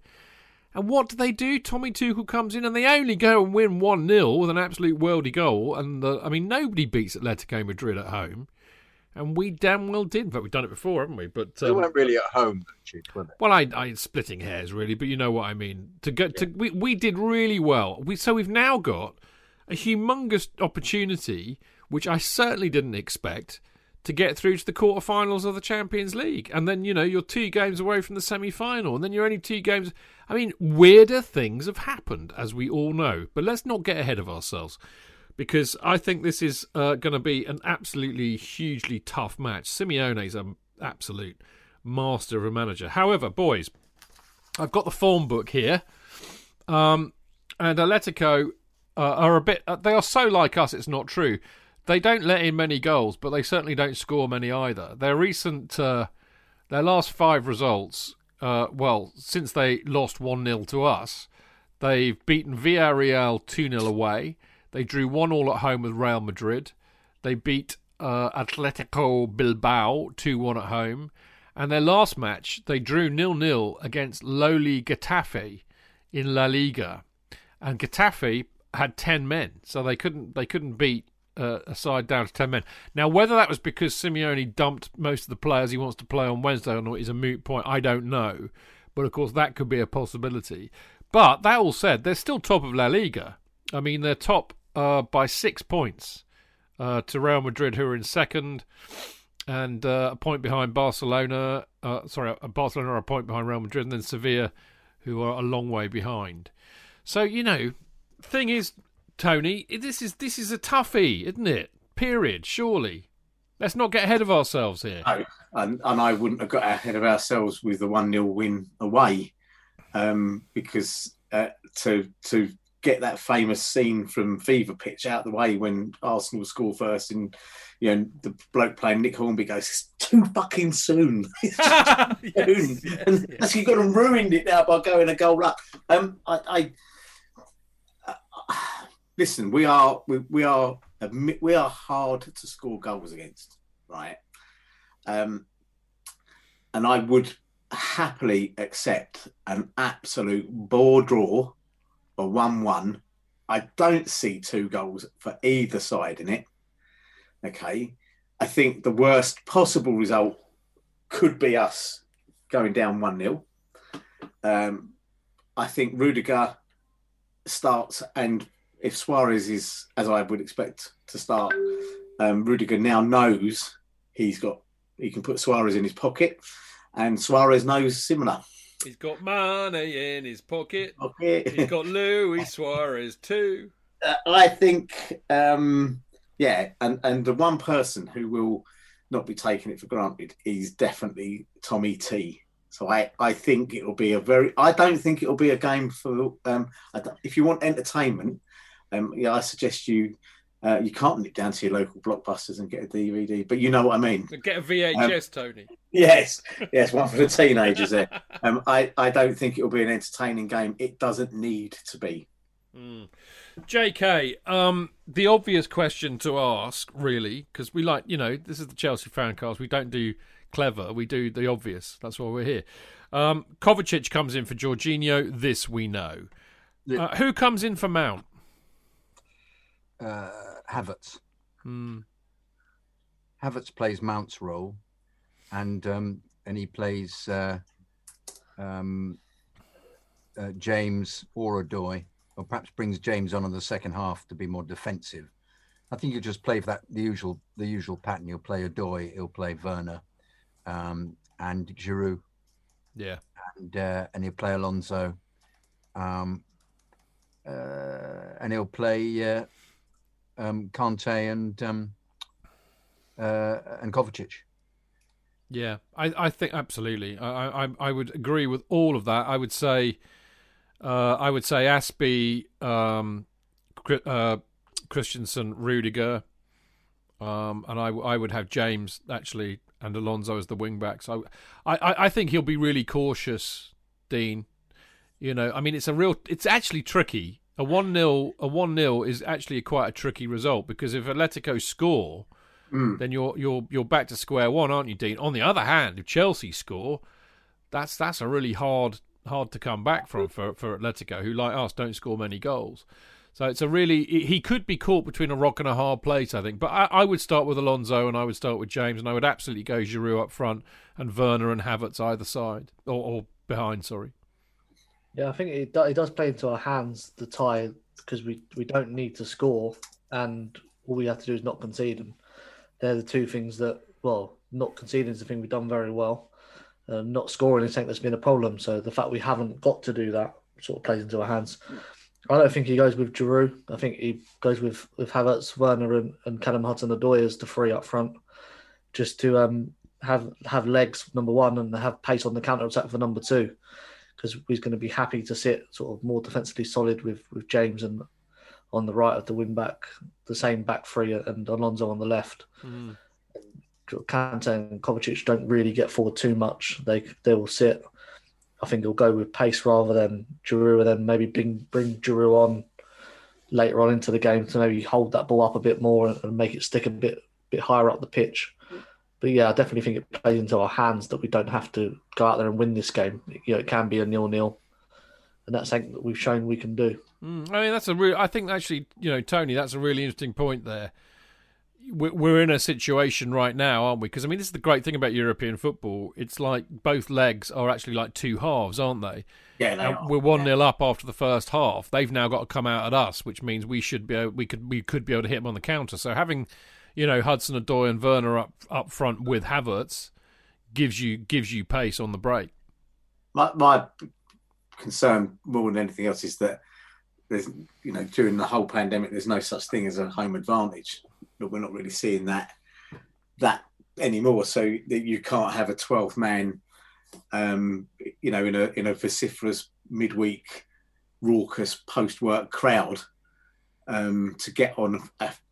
And what do they do? Tommy Tuchel comes in and they only go and win one nil with an absolute worldie goal. And the, I mean, nobody beats Atletico Madrid at home. And we damn well did. In fact, we've done it before, haven't we? But um, they weren't really at home, though, were they? Well, I, I splitting hairs, really. But you know what I mean. To go, yeah. to we, we did really well. We so we've now got a humongous opportunity, which I certainly didn't expect, to get through to the quarterfinals of the Champions League, and then you know you're two games away from the semi-final, and then you're only two games. I mean, weirder things have happened, as we all know. But let's not get ahead of ourselves. Because I think this is uh, going to be an absolutely hugely tough match. Simeone's an absolute master of a manager. However, boys, I've got the form book here. Um, and Atletico uh, are a bit... Uh, they are so like us, it's not true. They don't let in many goals, but they certainly don't score many either. Their recent... Uh, their last five results, uh, well, since they lost one nil to us, they've beaten Villarreal two nil away. They drew one all at home with Real Madrid. They beat uh, Atletico Bilbao two one at home. And their last match, they drew nil nil against lowly Getafe in La Liga. And Getafe had ten men, so they couldn't they couldn't beat uh, a side down to ten men. Now, whether that was because Simeone dumped most of the players he wants to play on Wednesday or not is a moot point. I don't know. But, of course, that could be a possibility. But that all said, they're still top of La Liga. I mean, they're top uh, by six points uh, to Real Madrid, who are in second, and uh, a point behind Barcelona. Uh, sorry, Barcelona are a point behind Real Madrid, and then Sevilla, who are a long way behind. So, you know, thing is, Tony, this is this is a toughie, isn't it? Period, surely. Let's not get ahead of ourselves here. No, and, and I wouldn't have got ahead of ourselves with the one nil win away, um, because uh, to to... get that famous scene from Fever Pitch out the way when Arsenal score first, and you know the bloke playing Nick Hornby goes, "It's too fucking soon." It's yes, soon. Yes, and yes. You've got to ruin it now by going a goal up. Um, I, I uh, listen. We are we, we are admit, we are hard to score goals against, right? Um, and I would happily accept an absolute bore draw. Or one one. I don't see two goals for either side in it. Okay. I think the worst possible result could be us going down one nil. Um, I think Rudiger starts, and if Suarez is, as I would expect, to start, um, Rudiger now knows he's got, he can put Suarez in his pocket, and Suarez knows similar. He's got money in his pocket. Okay. He's got Luis Suarez too. Uh, I think, um, yeah, and, and the one person who will not be taking it for granted is definitely Tommy T. So I, I think it'll be a very... I don't think it'll be a game for... Um, I if you want entertainment, um, yeah, I suggest you... Uh, you can't nip down to your local Blockbusters and get a D V D, but you know what I mean. Get a V H S, um, Tony. Yes, yes, one for the teenagers there. Um, I, I don't think it'll be an entertaining game. It doesn't need to be. Mm. J K, um, the obvious question to ask, really, because we like, you know, this is the Chelsea fancast. We don't do clever. We do the obvious. That's why we're here. Um, Kovacic comes in for Jorginho. This we know. Yeah. Uh, who comes in for Mount? Uh, Havertz. Hmm. Havertz plays Mount's role, and um, and he plays uh, um, uh, James or Odoi, or perhaps brings James on in the second half to be more defensive. I think you just play that the usual the usual pattern. You'll play Odoi, he'll play Werner, um, and Giroud. Yeah, and uh, and he'll play Alonso, um, uh, and he'll play. Uh, Um, Kanté and um, uh, and Kovacic. Yeah, I, I think absolutely. I, I I would agree with all of that. I would say, uh, I would say Aspi, um, uh, Christensen, Rudiger, um, and I I would have James actually and Alonso as the wing backs. So I, I I think he'll be really cautious, Dean. You know, I mean, it's a real. It's actually tricky. A one nil a one nil is actually quite a tricky result, because if Atletico score, mm. then you're you're you're back to square one, aren't you, Dean? On the other hand, if Chelsea score, that's that's a really hard hard to come back from for, for Atletico, who, like us, don't score many goals. So it's a really... He could be caught between a rock and a hard place, I think. But I, I would start with Alonso, and I would start with James, and I would absolutely go Giroud up front and Werner and Havertz either side, or, or behind, sorry. Yeah, I think it, do, it does play into our hands, the tie, because we, we don't need to score, and all we have to do is not concede. And they're the two things that... Well, not conceding is the thing we've done very well. Uh, not scoring is something that's been a problem. So the fact we haven't got to do that sort of plays into our hands. I don't think he goes with Giroud. I think he goes with, with Havertz, Werner and, and Callum Hudson-Odoi as the three up front, just to um, have have legs for number one and have pace on the counter-attack for number two, because he's going to be happy to sit sort of more defensively solid with, with James and on the right of the wing-back, the same back three, and Alonso on the left. Mm. Kanté and Kovacic don't really get forward too much. They they will sit. I think he'll go with pace rather than Giroud, and then maybe bring bring Giroud on later on into the game to maybe hold that ball up a bit more and, and make it stick a bit bit higher up the pitch. But yeah, I definitely think it plays into our hands that we don't have to go out there and win this game. You know, it can be a nil-nil, and that's something that we've shown we can do. Mm, I mean, that's a real. I think actually, you know, Tony, that's a really interesting point there. We're in a situation right now, aren't we? Because, I mean, this is the great thing about European football. It's like both legs are actually like two halves, aren't they? Yeah, they and are. We're one nil yeah. up after the first half. They've now got to come out at us, which means we should be able, we could we could be able to hit them on the counter. So having, you know, Hudson-Odoi and Werner up up front with Havertz gives you gives you pace on the break. My, my concern more than anything else is that there's, you know, during the whole pandemic, there's no such thing as a home advantage. But we're not really seeing that that anymore. So that you can't have a twelfth man, um, you know, in a in a vociferous midweek, raucous post-work crowd um, to get on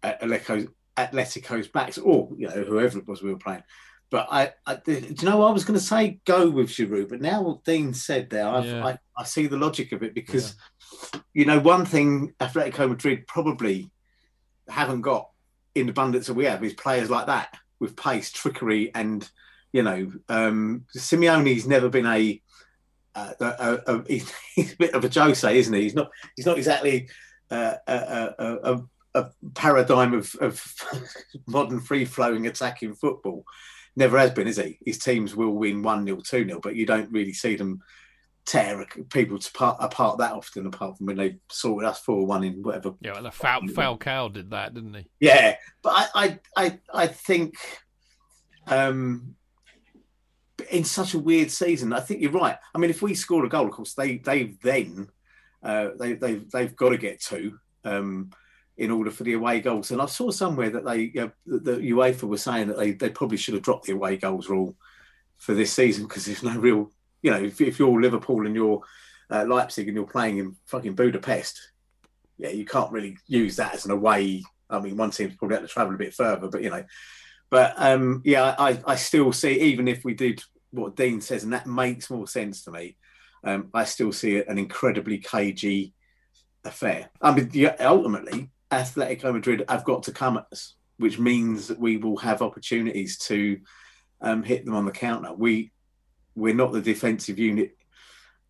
Atletico's, Atletico's backs, or you know whoever it was we were playing. But I, I do you know what I was going to say? Go with Giroud. But now what Dean said there, I've, yeah. I I see the logic of it because yeah. you know one thing Atletico Madrid probably haven't got in abundance that we have is players like that with pace, trickery, and you know, um, Simeone's never been a, a, a, a, a he's a bit of a Jose, isn't he? He's not he's not exactly uh, a, a, a paradigm of, of modern free-flowing attacking football. Never has been, is he? His teams will win one nil, two nil, but you don't really see them tear people to part, apart that often, apart from when they sorted us four one in whatever. Yeah, and Fal- Falcao did that, didn't he? Yeah, but I, I, I, I think um, in such a weird season, I think you're right. I mean, if we score a goal, of course, they they then uh, they they they've got to get two um, in order for the away goals. And I saw somewhere that they uh, the UEFA was saying that they they probably should have dropped the away goals rule for this season because there's no real. You know, if, if you're Liverpool and you're uh, Leipzig and you're playing in fucking Budapest, yeah, you can't really use that as an away. I mean, one team's probably had to travel a bit further, but you know, but um, yeah, I, I still see, even if we did what Dean says, and that makes more sense to me, um, I still see an incredibly cagey affair. I mean, yeah, ultimately, Atletico Madrid have got to come at us, which means that we will have opportunities to um, hit them on the counter. We We're not the defensive unit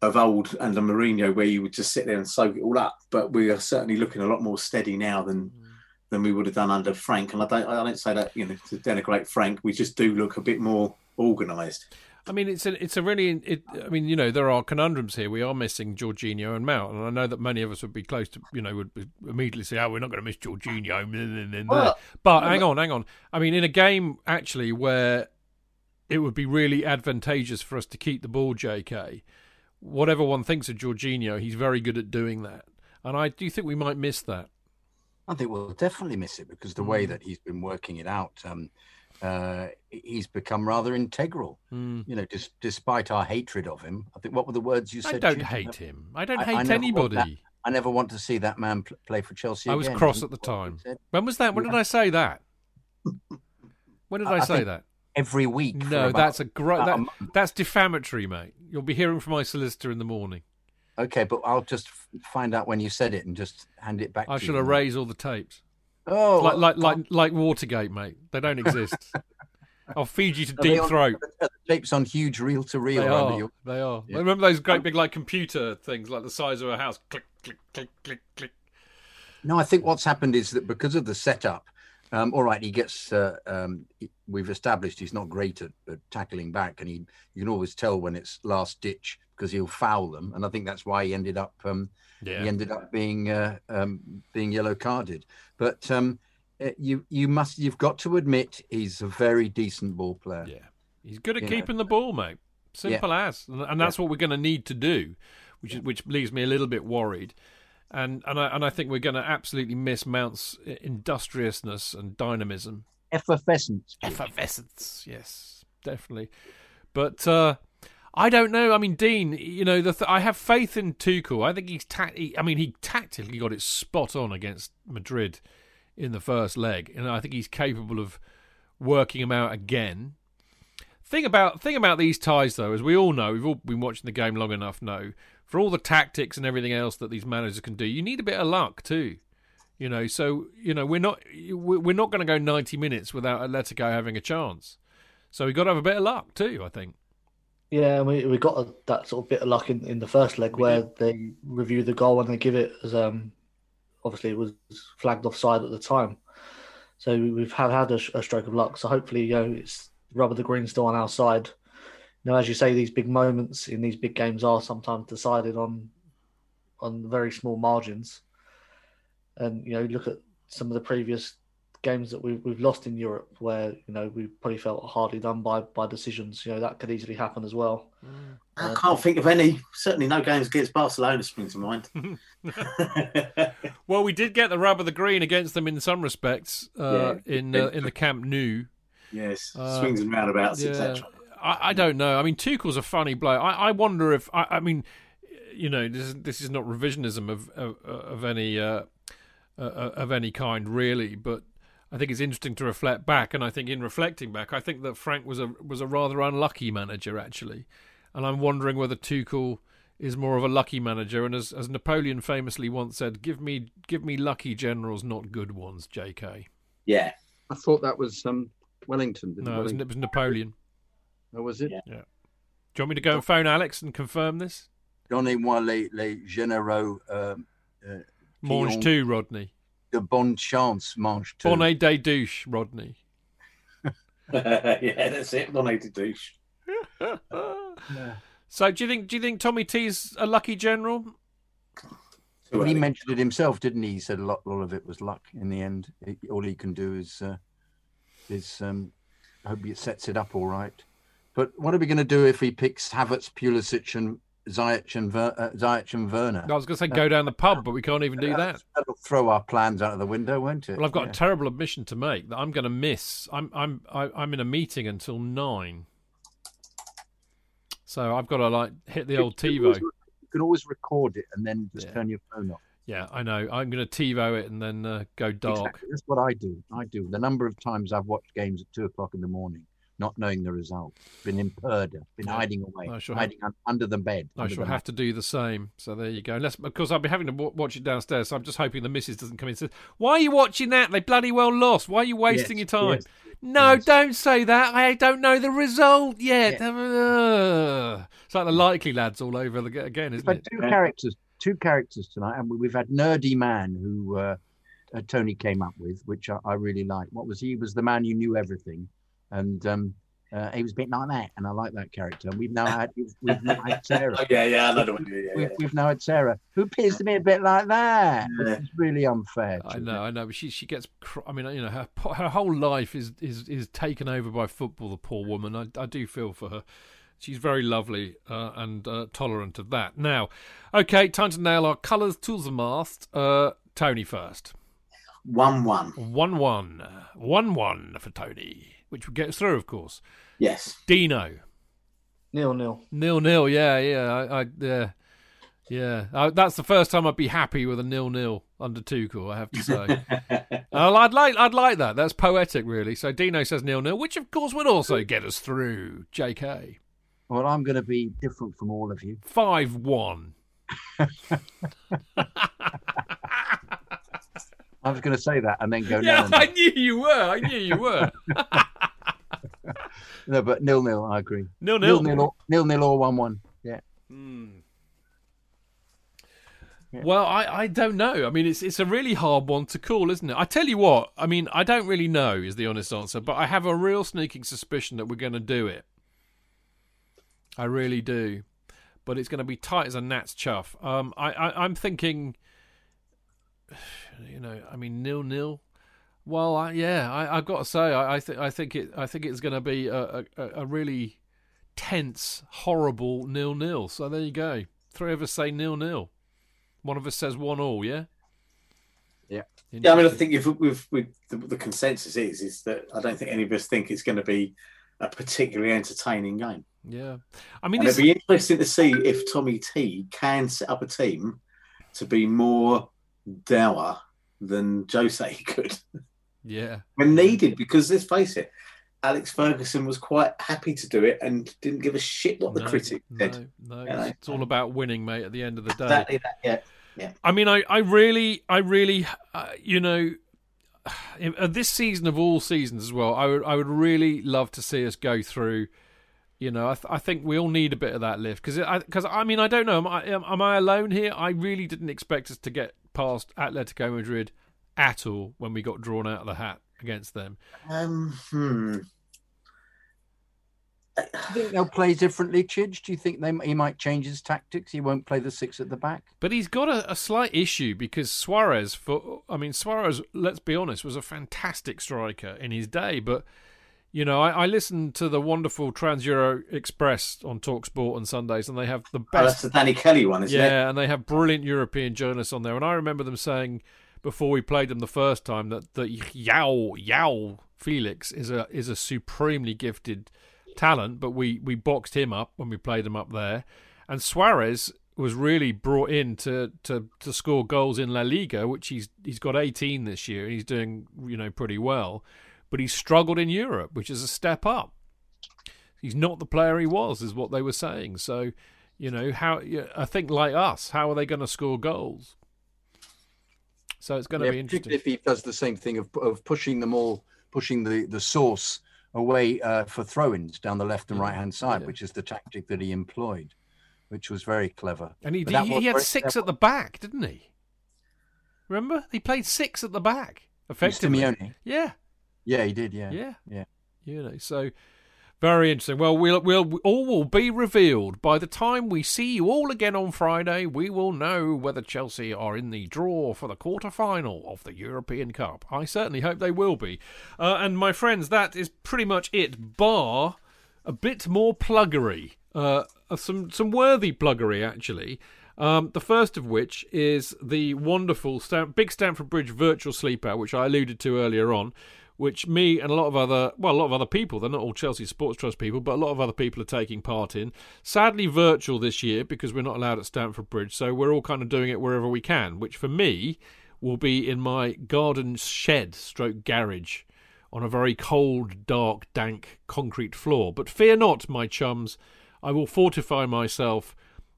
of old under Mourinho where you would just sit there and soak it all up. But we are certainly looking a lot more steady now than mm. than we would have done under Frank. And I don't I don't say that, you know, to denigrate Frank. We just do look a bit more organised. I mean, it's a, it's a really... It, I mean, you know, there are conundrums here. We are missing Jorginho and Mount. And I know that many of us would be close to, you know, would immediately say, oh, we're not going to miss Jorginho. Well, but hang on, hang on. I mean, in a game, actually, where... it would be really advantageous for us to keep the ball, J K. Whatever one thinks of Jorginho, he's very good at doing that. And I do think we might miss that. I think we'll definitely miss it because the mm. way that he's been working it out, um, uh, he's become rather integral. Mm. You know, dis- despite our hatred of him, I think, what were the words you said? I don't hate never, him. I don't I, hate I anybody. That, I never want to see that man pl- play for Chelsea I was again. cross at the time. When was that? When yeah. did I say that? When did I, I say think- that? Every week. No, about, that's a gro- that, um, that's defamatory, mate. You'll be hearing from my solicitor in the morning. Okay, but I'll just find out when you said it and just hand it back I to you. I shall erase all the tapes. Oh, like like, like like Watergate, mate. They don't exist. I'll feed you to deep on, throat. The tapes on huge reel to reel. They are. Your... They are. Yeah. Remember those great big like computer things, like the size of a house. Click, click, click, click, click. No, I think what's happened is that because of the setup, um, all right, he gets. Uh, um, we've established he's not great at, at tackling back, and he you can always tell when it's last ditch because he'll foul them, and I think that's why he ended up. Um, yeah. He ended up being uh, um, being yellow carded, but. Um, You you must you've got to admit he's a very decent ball player. Yeah, he's good at you keeping know. the ball, mate. Simple yeah. as, and, and that's yeah. what we're going to need to do, which yeah. is, which leaves me a little bit worried, and and I and I think we're going to absolutely miss Mount's industriousness and dynamism. Effervescence, effervescence, yes, definitely. But uh, I don't know. I mean, Dean, you know, the th- I have faith in Tuchel. I think he's ta- he, I mean, he tactically got it spot on against Madrid in the first leg, and I think he's capable of working him out again. Thing about thing about these ties, though, as we all know, we've all been watching the game long enough now, for all the tactics and everything else that these managers can do, you need a bit of luck too, you know. So you know we're not we're not going to go ninety minutes without Atletico having a chance. So we've got to have a bit of luck too, I think. Yeah, we we got a, that sort of bit of luck in, in the first leg we where did. They review the goal and they give it as um. Obviously, it was flagged offside at the time, so we've had had a, a stroke of luck. So hopefully, you know, it's rubber the green still on our side. You know, as you say, these big moments in these big games are sometimes decided on on very small margins. And you know, look at some of the previous games that we've we've lost in Europe, where you know we probably felt hardly done by by decisions. You know, that could easily happen as well. Mm. I can't um, think of any. Certainly no games against Barcelona spring to mind. Well, we did get the rub of the green against them in some respects uh, yeah. in uh, in the Camp Nou. Yes, swings um, and roundabouts, yeah. et cetera. I, I don't know. I mean, Tuchel's a funny bloke. I, I wonder if... I, I mean, you know, this is, this is not revisionism of of, of any uh, uh, of any kind, really, but I think it's interesting to reflect back, and I think in reflecting back, I think that Frank was a was a rather unlucky manager, actually. And I'm wondering whether Tuchel is more of a lucky manager. And as, as Napoleon famously once said, give me give me lucky generals, not good ones, J K. Yeah. I thought that was um, Wellington. Didn't no, Wellington? It was Napoleon. Oh, was it? Yeah. yeah. Do you want me to go and phone Alex and confirm this? Donnez-moi les, les généraux... Um, uh, mange tout, Rodney. De bonne chance, mange tout. Bonnet de douche, Rodney. Yeah, that's it. Bonnet de douche. Yeah. So do you think do you think Tommy T's a lucky general? Well, he mentioned it himself, didn't he? He said a lot, a lot of it was luck in the end. It, all he can do is uh, is um, hope he sets it up all right. But what are we going to do if he picks Havertz, Pulisic, and Ziyech and, Ver, uh, Ziyech and Werner? I was going to say go down the pub, but we can't even do that. That'll throw our plans out of the window, won't it? Well, I've got yeah. a terrible admission to make that I'm going to miss. I'm I'm I'm in a meeting until nine. So I've got to like hit the old TiVo. Always, you can always record it and then just yeah. turn your phone off. Yeah, I know. I'm going to TiVo it and then uh, go dark. Exactly. That's what I do. I do. The number of times I've watched games at two o'clock in the morning, not knowing the result, been impurred, been hiding away, I sure hiding have... under the bed. I shall sure have to do the same. So there you go. Unless, of course, I'll be having to watch it downstairs. So I'm just hoping the missus doesn't come in and says, "Why are you watching that? They bloody well lost. Why are you wasting yes, your time?" Yes. No, yes. Don't say that. I don't know the result yet. Yes. It's like the likely lads all over again, isn't it? Two characters, two characters tonight, and we've had Nerdy Man, who uh, uh, Tony came up with, which I, I really like. What was he? He was the man who knew everything, and um, uh, he was a bit like that, and I like that character. And we've now had we've, we've now had Sarah. Oh, yeah, yeah, I love it. Yeah, yeah. We've now had Sarah, who appears to me a bit like that. Yeah. It's really unfair. I know, me. I know. But she she gets. Cr- I mean, you know, her her whole life is is is taken over by football. The poor woman. I I do feel for her. She's very lovely uh, and uh, tolerant of that. Now, okay, time to nail our colours to the mast. Uh, Tony first. one one one one one one for Tony, which would get us through, of course. Yes. Dino. nil nil nil nil yeah, yeah. I, I, yeah. Yeah. I, that's the first time I'd be happy with a nil nil under Tuchel, I have to say. well, I'd like I'd like that. That's poetic, really. So Dino says nil nil, which, of course, would also get us through, J K. Well, I'm going to be different from all of you. five one I was going to say that and then go. Yeah, no, I no. knew you were. I knew you were. No, but nil-nil, I agree. Nil-nil? Nil-nil, nil-nil or one-one, yeah. Mm. Yeah. Well, I, I don't know. I mean, it's it's a really hard one to call, isn't it? I tell you what, I mean, I don't really know is the honest answer, but I have a real sneaking suspicion that we're going to do it. I really do. But it's going to be tight as a gnat's chuff. Um, I, I, I'm thinking, you know, I mean, nil-nil. Well, I, yeah, I, I've got to say, I, I think I think it I think it's going to be a, a, a really tense, horrible nil-nil. So there you go. Three of us say nil-nil. One of us says one all, yeah? Yeah. Yeah, I mean, I think if we've, we've, the, the consensus is is that I don't think any of us think it's going to be a particularly entertaining game. Yeah. I mean, it'd be interesting to see if Tommy T can set up a team to be more dour than Jose could. Yeah. When needed, because let's face it, Alex Ferguson was quite happy to do it and didn't give a shit what the no, critic said. No, no. You know? It's all about winning, mate, at the end of the day. Exactly that, yeah. yeah. I mean, I, I really, I really, uh, you know, uh, this season of all seasons as well, I would, I would really love to see us go through, you know, I, th- I think we all need a bit of that lift. Because, I, I mean, I don't know, am I, am, am I alone here? I really didn't expect us to get past Atletico Madrid at all when we got drawn out of the hat against them. Um, hmm. Do you think they'll play differently, Chidge? Do you think they he might change his tactics? He won't play the six at the back. But he's got a, a slight issue because Suarez, for I mean, Suarez, let's be honest, was a fantastic striker in his day. But, you know, I, I listened to the wonderful Trans-Euro Express on TalkSport on Sundays, and they have the best... Oh, that's the Danny Kelly one, isn't yeah, it? Yeah, and they have brilliant European journalists on there. And I remember them saying, before we played them the first time, that, that João, João Felix is a is a supremely gifted talent, but we, we boxed him up when we played him up there, and Suarez was really brought in to, to, to score goals in La Liga, which he's he's got eighteen this year, and he's doing, you know, pretty well, but he's struggled in Europe, which is a step up. He's not the player he was, is what they were saying. So, you know, how I think like us, how are they going to score goals? So it's going to yeah, be interesting. If he does the same thing of of pushing them all, pushing the, the source away uh, for throw-ins down the left and right-hand side, yeah. which is the tactic that he employed, which was very clever. And he, he, he had six clever. at the back, didn't he? Remember? He played six at the back, effectively. Simeone. Yeah. Yeah, he did, yeah. Yeah. Yeah. You know, so very interesting. Well, we'll, we'll all will be revealed. By the time we see you all again on Friday, we will know whether Chelsea are in the draw for the quarter-final of the European Cup. I certainly hope they will be. Uh, and, my friends, that is pretty much it, bar a bit more pluggery, uh, some, some worthy pluggery, actually. Um, the first of which is the wonderful Stamp- Big Stamford Bridge virtual sleepout, which I alluded to earlier on, which me and a lot of other, well, a lot of other people, they're not all Chelsea Sports Trust people, but a lot of other people are taking part in. Sadly virtual this year because we're not allowed at Stamford Bridge, so we're all kind of doing it wherever we can, which for me will be in my garden shed stroke garage on a very cold, dark, dank concrete floor. But fear not, my chums, I will fortify myself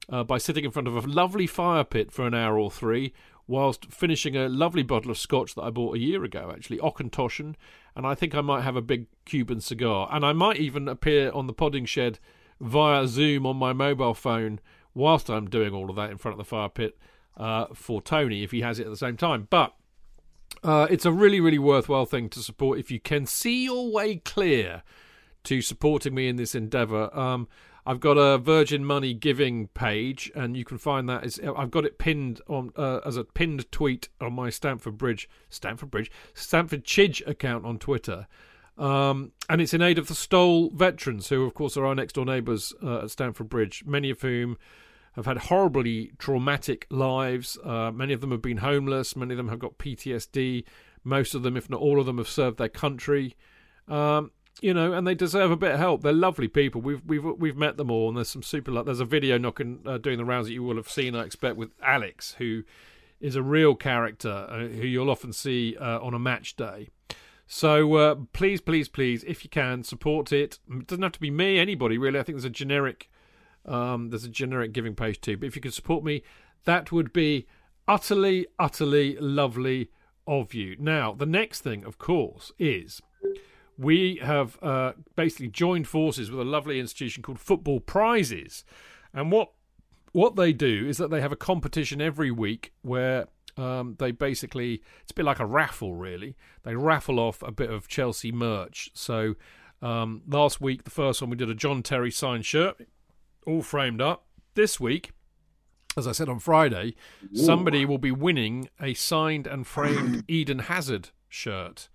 uh, by sitting in front of a lovely fire pit for an hour or three, whilst finishing a lovely bottle of scotch that I bought a year ago, actually, Ockentoshan, and I think I might have a big Cuban cigar. And I might even appear on the Podding Shed via Zoom on my mobile phone whilst I'm doing all of that in front of the fire pit uh, for Tony, if he has it at the same time. But uh, it's a really, really worthwhile thing to support if you can see your way clear to supporting me in this endeavour. Um, I've got a Virgin Money giving page, and you can find that. It's, I've got it pinned on uh, as a pinned tweet on my Stamford Bridge, Stamford Bridge, Stamford Chidge account on Twitter. Um, and it's in aid of the Stole veterans, who, of course, are our next-door neighbours uh, at Stamford Bridge, many of whom have had horribly traumatic lives. Uh, many of them have been homeless. Many of them have got P T S D. Most of them, if not all of them, have served their country. Um You know, and they deserve a bit of help. They're lovely people. We've we've we've met them all, and there's some super. Lo- there's a video knocking uh, doing the rounds that you will have seen, I expect, with Alex, who is a real character uh, who you'll often see uh, on a match day. So uh, please, please, please, if you can, support it. It doesn't have to be me, anybody really. I think there's a generic um, there's a generic giving page too. But if you could support me, that would be utterly, utterly lovely of you. Now, the next thing, of course, is. we have uh, basically joined forces with a lovely institution called Football Prizes. And what what they do is that they have a competition every week where um, they basically, it's a bit like a raffle really, they raffle off a bit of Chelsea merch. So um, last week, the first one, we did a John Terry signed shirt, all framed up. This week, as I said on Friday, Ooh. somebody will be winning a signed and framed Eden Hazard shirt.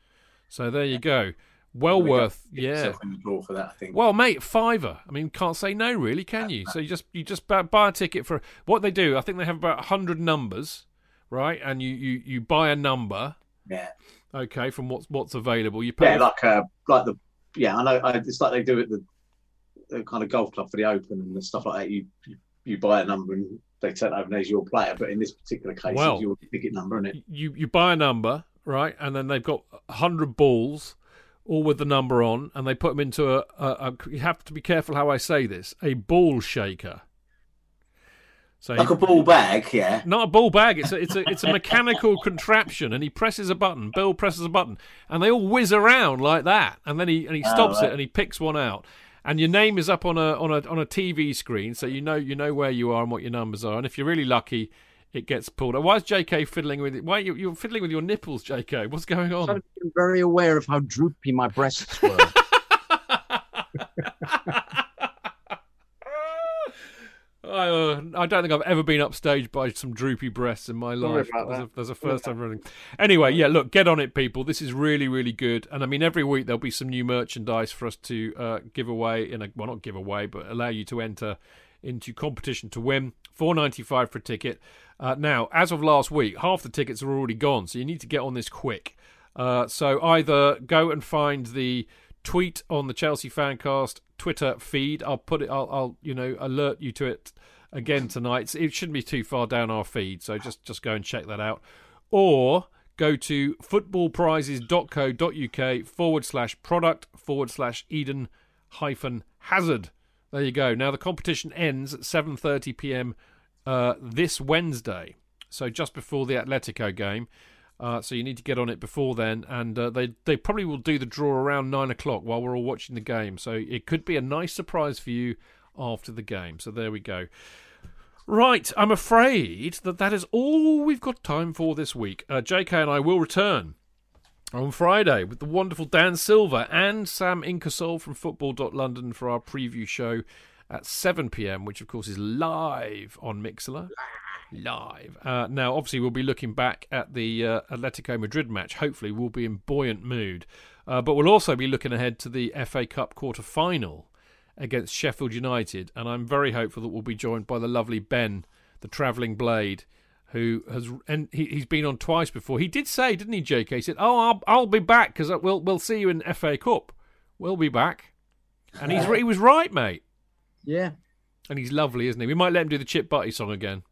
So there you go. Well we worth, yeah. Draw for that, I think. Well, mate, fiver. I mean, can't say no, really, can you? So you just you just buy a ticket for what they do. I think they have about a hundred numbers, right? And you, you, you buy a number. Yeah. Okay, from what's what's available, you pay. Yeah, like uh, like the yeah, I know. It's like they do at the, the kind of golf club for the Open and stuff like that. You you, you buy a number and they turn over as your player. But in this particular case, well, it's your ticket number, isn't it? You you buy a number, right? And then they've got a hundred balls, all with the number on, and they put them into a, a, a... You have to be careful how I say this. A ball shaker. So like he, a ball bag, yeah. Not a ball bag. It's a, it's a, it's a mechanical contraption, and he presses a button. Bill presses a button, and they all whiz around like that, and then he and he stops oh, right. it, and he picks one out. And your name is up on a on a on a T V screen, so you know you know where you are and what your numbers are. And if you're really lucky, it gets pulled. Why is J K fiddling with it? Why are you you're fiddling with your nipples, J K? What's going on? I'm very aware of how droopy my breasts were. I, uh, I don't think I've ever been upstaged by some droopy breasts in my life. There's a, a first time running. Anyway, yeah, look, get on it, people. This is really, really good. And I mean, every week there'll be some new merchandise for us to uh, give away. In a, well, not give away, but allow you to enter into competition to win. four pounds ninety-five for a ticket. Uh, now, as of last week, half the tickets are already gone, so you need to get on this quick. Uh, so either go and find the tweet on the Chelsea Fancast Twitter feed. I'll put it. I'll, I'll you know, alert you to it again tonight. It shouldn't be too far down our feed, so just just go and check that out. Or go to footballprizes.co.uk forward slash product forward slash Eden hyphen hazard. There you go. Now, the competition ends at seven thirty p.m. Uh, this Wednesday, so just before the Atletico game. Uh, so you need to get on it before then. And uh, they, they probably will do the draw around nine o'clock while we're all watching the game. So it could be a nice surprise for you after the game. So there we go. Right, I'm afraid that that is all we've got time for this week. Uh, J K and I will return on Friday with the wonderful Dan Silver and Sam Ingersoll from football dot london for our preview show at seven p.m, which, of course, is live on Mixlr. Live. Uh, now, obviously, we'll be looking back at the uh, Atletico Madrid match. Hopefully, we'll be in buoyant mood. Uh, but we'll also be looking ahead to the F A Cup quarter-final against Sheffield United. And I'm very hopeful that we'll be joined by the lovely Ben, the travelling blade, who has and he, he's been on twice before. He did say, didn't he, J K? He said, "Oh, I'll, I'll be back because we'll we'll see you in F A Cup. We'll be back." And he's he was right, mate. Yeah, and he's lovely, isn't he? We might let him do the Chip Butty song again.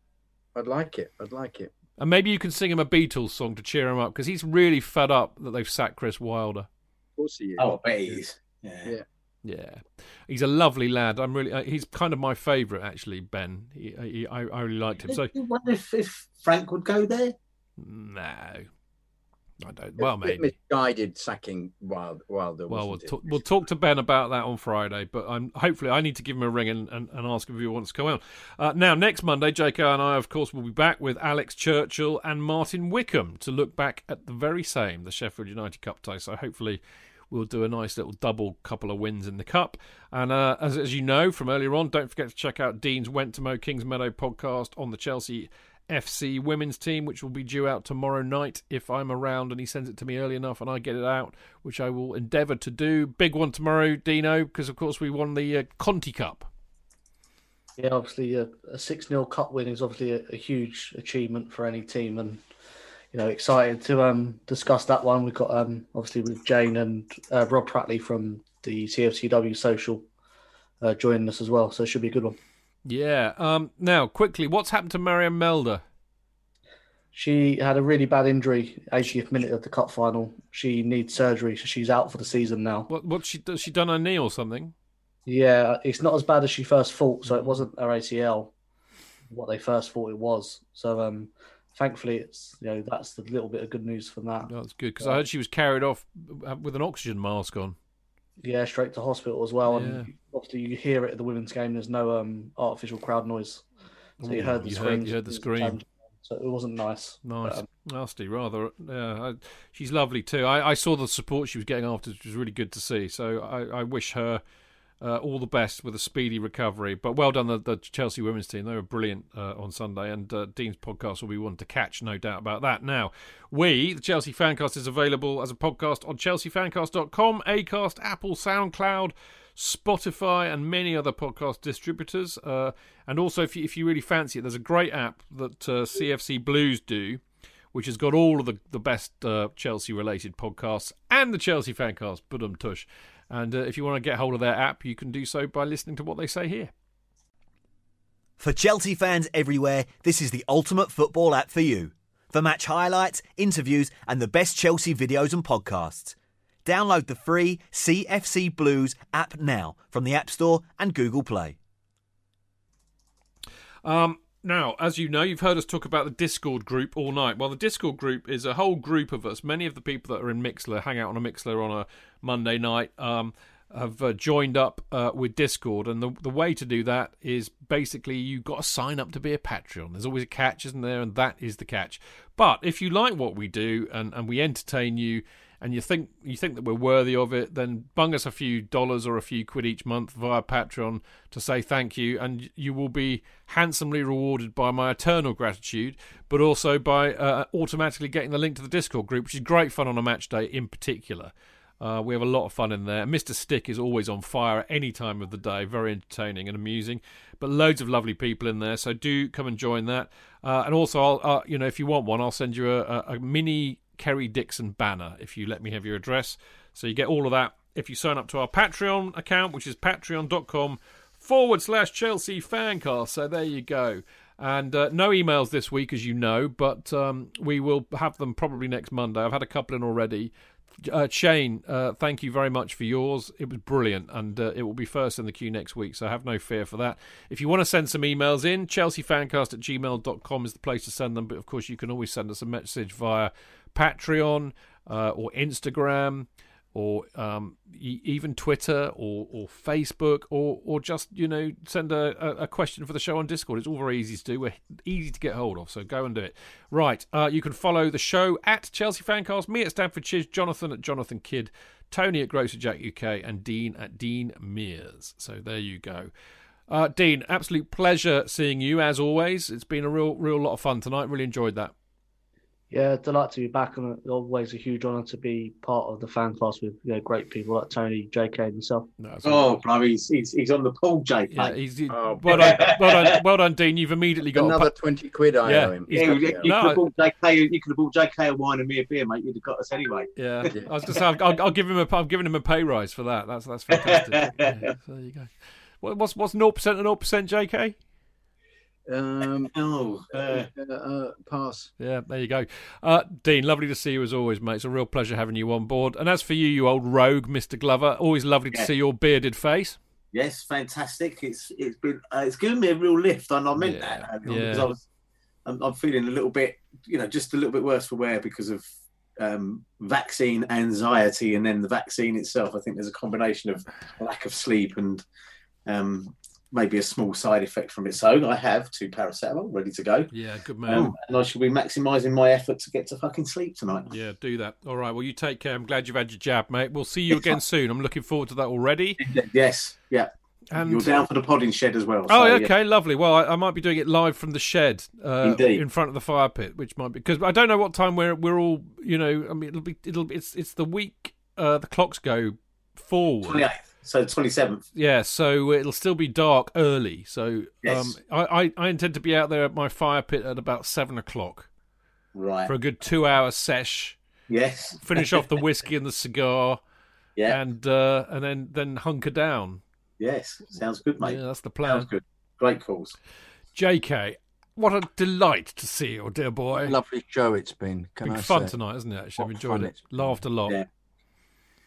I'd like it. I'd like it. And maybe you can sing him a Beatles song to cheer him up because he's really fed up that they've sacked Chris Wilder. Of course he is. Oh, I bet he is. Yeah. yeah. Yeah, he's a lovely lad. I'm really. Uh, he's kind of my favourite, actually. Ben, he, he, I, I really liked him. So, I wonder if, if Frank would go there. No, I don't. It's well, maybe a bit misguided sacking Wilder. Wilder well, we'll, ta- we'll talk to Ben about that on Friday. But I'm hopefully I need to give him a ring and, and, and ask him if he wants to come on. Uh, now, next Monday, J K and I, of course, will be back with Alex Churchill and Martin Wickham to look back at the very same the Sheffield United Cup tie. So hopefully we'll do a nice little double couple of wins in the cup. And uh, as, as you know from earlier on, don't forget to check out Dean's Went to Mow Kings Meadow podcast on the Chelsea F C women's team, which will be due out tomorrow night if I'm around and he sends it to me early enough and I get it out, which I will endeavour to do. Big one tomorrow, Dino, because of course we won the uh, Conte Cup. Yeah, obviously a, a six nil cup win is obviously a, a huge achievement for any team, and you know, excited to um, discuss that one. We've got, um, obviously, with Jane and uh, Rob Prattley from the C F C W Social uh, joining us as well. So it should be a good one. Yeah. Um, now, quickly, what's happened to Mariam Melder? She had a really bad injury, eightieth minute of the cup final. She needs surgery, so she's out for the season now. What? What's she, has she done her knee or something? Yeah, it's not as bad as she first thought. So it wasn't her A C L, what they first thought it was. So, um... thankfully, it's, you know, that's the little bit of good news from that. That's good, because I heard she was carried off with an oxygen mask on. Yeah, straight to hospital as well. Yeah. And obviously you hear it at the women's game. There's no um, artificial crowd noise. So Ooh, you heard the scream. You heard the scream. So it wasn't nice. Nice. But, um, Nasty, rather. Yeah, I, she's lovely too. I, I saw the support she was getting after, which was really good to see. So I, I wish her uh, all the best with a speedy recovery. But well done, the, the Chelsea women's team. They were brilliant uh, on Sunday. And uh, Dean's podcast will be one to catch, no doubt about that. Now, we, the Chelsea Fancast, is available as a podcast on chelsea fancast dot com, Acast, Apple, SoundCloud, Spotify, and many other podcast distributors. Uh, and also, if you, if you really fancy it, there's a great app that uh, C F C Blues do, which has got all of the, the best uh, Chelsea-related podcasts and the Chelsea Fancast, Budum Tush. And uh, if you want to get hold of their app, you can do so by listening to what they say here. For Chelsea fans everywhere, this is the ultimate football app for you. For match highlights, interviews, and the best Chelsea videos and podcasts. Download the free C F C Blues app now from the App Store and Google Play. Um, now, as you know, you've heard us talk about the Discord group all night. Well, the Discord group is a whole group of us. Many of the people that are in Mixlr, hang out on a Mixlr on a Monday night, um, have uh, joined up uh, with Discord. And the, the way to do that is basically you've got to sign up to be a Patreon. There's always a catch, isn't there? And that is the catch. But if you like what we do and, and we entertain you, and you think you think that we're worthy of it, then bung us a few dollars or a few quid each month via Patreon to say thank you, and you will be handsomely rewarded by my eternal gratitude, but also by uh, automatically getting the link to the Discord group, which is great fun on a match day in particular. Uh, we have a lot of fun in there. Mister Stick is always on fire at any time of the day. Very entertaining and amusing. But loads of lovely people in there, so do come and join that. Uh, and also, I'll, uh, you know, if you want one, I'll send you a, a, a mini Kerry Dixon banner if you let me have your address. So you get all of that if you sign up to our Patreon account, which is patreon dot com forward slash Chelsea Fancast. So there you go. And uh, no emails this week, as you know, but um, we will have them probably next Monday. I've had a couple in already. Uh, Shane, uh, thank you very much for yours. It was brilliant, and uh, it will be first in the queue next week, so have no fear for that. If you want to send some emails in, chelsea fancast at gmail dot com is the place to send them, but of course you can always send us a message via Patreon uh, or Instagram or um, e- even Twitter or, or Facebook or or just, you know, send a, a question for the show on Discord. It's all very easy to do. We're easy to get hold of, so go and do it. Right, uh, you can follow the show at Chelsea Fancast, me at Stanford Chiz, Jonathan at Jonathan Kidd, Tony at Grocer Jack U K, and Dean at Dean Mears. So there you go. Uh, Dean, absolute pleasure seeing you, as always. It's been a real, real lot of fun tonight. Really enjoyed that. Yeah, delight to be back, and it's always a huge honour to be part of the fan class with, you know, great people like Tony, J K, and yourself. No, oh, bro, he's, he's he's on the pool, J K. Yeah, he's, oh. well, done, well, done, well done, Dean. You've immediately got another a... twenty quid. I yeah, owe him. Yeah, you, you, no, could I... J K, you could have bought J K a wine and me a beer, mate. You'd have got us anyway. Yeah, yeah. I was going to say I'll, I'll give him a I'm giving him a pay rise for that. That's that's fantastic. Yeah, so there you go. What, what's what's zero percent and zero percent, J K? Um, oh, uh, uh, uh, pass. Yeah, there you go. Uh, Dean, lovely to see you as always, mate. It's a real pleasure having you on board. And as for you, you old rogue, Mister Glover, always lovely to yeah. see your bearded face. Yes, fantastic. It's it's been uh, it's given me a real lift, and I meant yeah. that actually, yeah. because I was I'm, I'm feeling a little bit, you know, just a little bit worse for wear because of um, vaccine anxiety, and then the vaccine itself. I think there's a combination of lack of sleep and um. maybe a small side effect from it. So I have two paracetamol ready to go. Yeah, good man. Um, and I should be maximising my effort to get to fucking sleep tonight. Yeah, do that. All right, well, you take care. I'm glad you've had your jab, mate. We'll see you again soon. I'm looking forward to that already. Yes, yeah. And... you're down for the podding shed as well. So, oh, okay, yeah. Lovely. Well, I, I might be doing it live from the shed uh, in front of the fire pit, which might be... because I don't know what time we're we're all, you know... I mean, it'll be... it'll it's, it's the week uh, the clocks go forward. twenty-eighth. So twenty-seventh. Yeah, so it'll still be dark early. So yes. um, I, I, I intend to be out there at my fire pit at about seven o'clock. Right. For a good two-hour sesh. Yes. Finish off the whiskey and the cigar. Yeah. And uh, and then, then hunker down. Yes, sounds good, mate. Yeah, that's the plan. Sounds good. Great calls. J K, what a delight to see you, dear boy. Lovely show it's been. Can been I fun say? Tonight, hasn't it, actually? What I've enjoyed it. Laughed a lot. Yeah.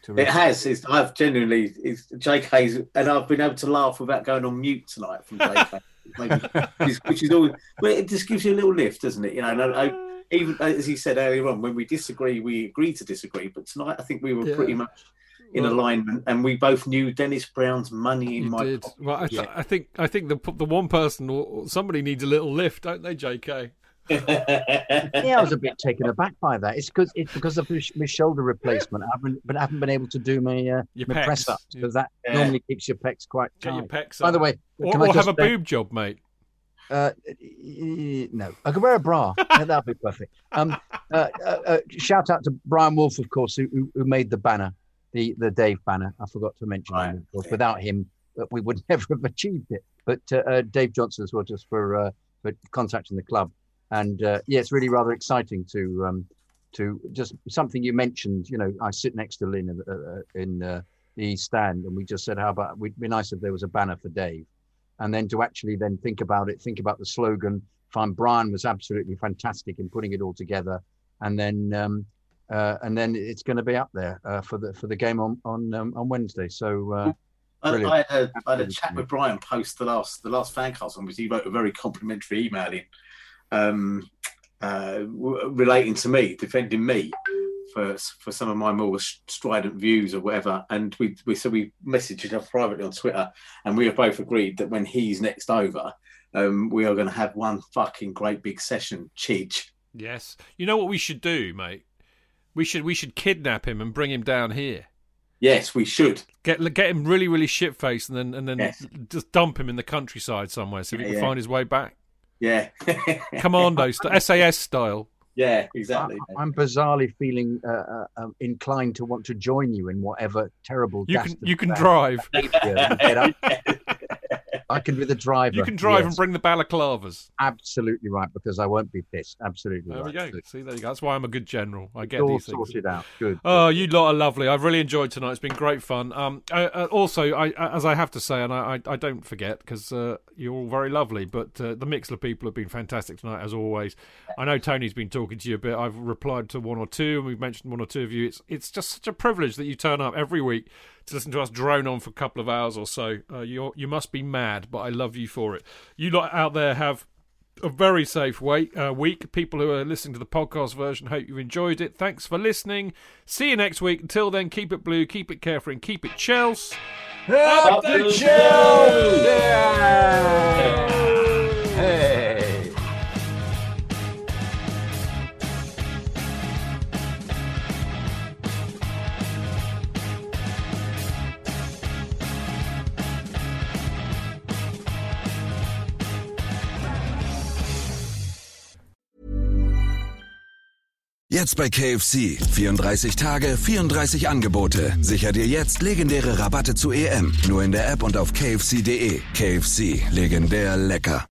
It has. It's, I've genuinely, it's J K's, and I've been able to laugh without going on mute tonight from J K, maybe, which is always, well, it just gives you a little lift, doesn't it? You know, and I, even as you said earlier on, when we disagree, we agree to disagree. But tonight, I think we were yeah. pretty much in well, alignment, and we both knew Dennis Brown's money in my did. pocket. Well, I, th- I think I think the the one person or somebody needs a little lift, don't they, J K? Yeah, I was a bit taken aback by that. It's because it's because of my shoulder replacement. I haven't, but I haven't been able to do my, uh, my press ups because that yeah. normally keeps your pecs quite tight. Get your pecs up. By the way, or, can or I just, have a boob uh, job, mate? Uh, no, I could wear a bra. Yeah, that'd be perfect. Um, uh, uh, uh, shout out to Brian Wolfe, of course, who who made the banner, the the Dave banner. I forgot to mention right. him. Of course, without him, we would never have achieved it. But uh, uh, Dave Johnson as well, just for uh, for contacting the club. And uh, yeah, it's really rather exciting to um, to just something you mentioned. You know, I sit next to Lynn in, uh, in uh, the East Stand, and we just said, how about we'd be nice if there was a banner for Dave, and then to actually then think about it, think about the slogan. Find Brian was absolutely fantastic in putting it all together, and then um, uh, and then it's going to be up there uh, for the for the game on on um, on Wednesday. So. Uh, I, I, had a, I had a chat with Brian post the last the last fancast, on which he wrote a very complimentary email in. Um, uh, w- relating to me, defending me for for some of my more strident views or whatever, and we we so we messaged him privately on Twitter, and we have both agreed that when he's next over, um, we are going to have one fucking great big session, Chidge. Yes, you know what we should do, mate? We should we should kidnap him and bring him down here. Yes, we should get get him really really shit faced, and then and then yes. just dump him in the countryside somewhere so yeah, he can yeah. find his way back. Yeah, commando style, S A S style. Yeah, exactly. I, I'm bizarrely feeling uh, uh, inclined to want to join you in whatever terrible. You can you can drive. I can be the driver. You can drive yes. and bring the balaclavas. Absolutely right, because I won't be pissed. Absolutely there right. There we go. See, there you go. That's why I'm a good general. I get all these things. All sorted out. Good. Oh, you lot are lovely. I've really enjoyed tonight. It's been great fun. Um, I, uh, also, I, as I have to say, and I, I, I don't forget, because uh, you're all very lovely, but uh, the Mixler people have been fantastic tonight, as always. I know Tony's been talking to you a bit. I've replied to one or two, and we've mentioned one or two of you. It's, it's just such a privilege that you turn up every week to listen to us drone on for a couple of hours or so. Uh, you you must be mad, but I love you for it. You lot out there have a very safe wait, uh, week. People who are listening to the podcast version, hope you enjoyed it. Thanks for listening. See you next week. Until then, keep it blue, keep it carefree, and keep it Chelsea. Up the Chelsea! Yeah! Hey! Jetzt bei K F C. vierunddreißig Tage, vierunddreißig Angebote. Sicher dir jetzt legendäre Rabatte zu E M. Nur in der App und auf K F C Punkt D E. K F C. Legendär lecker.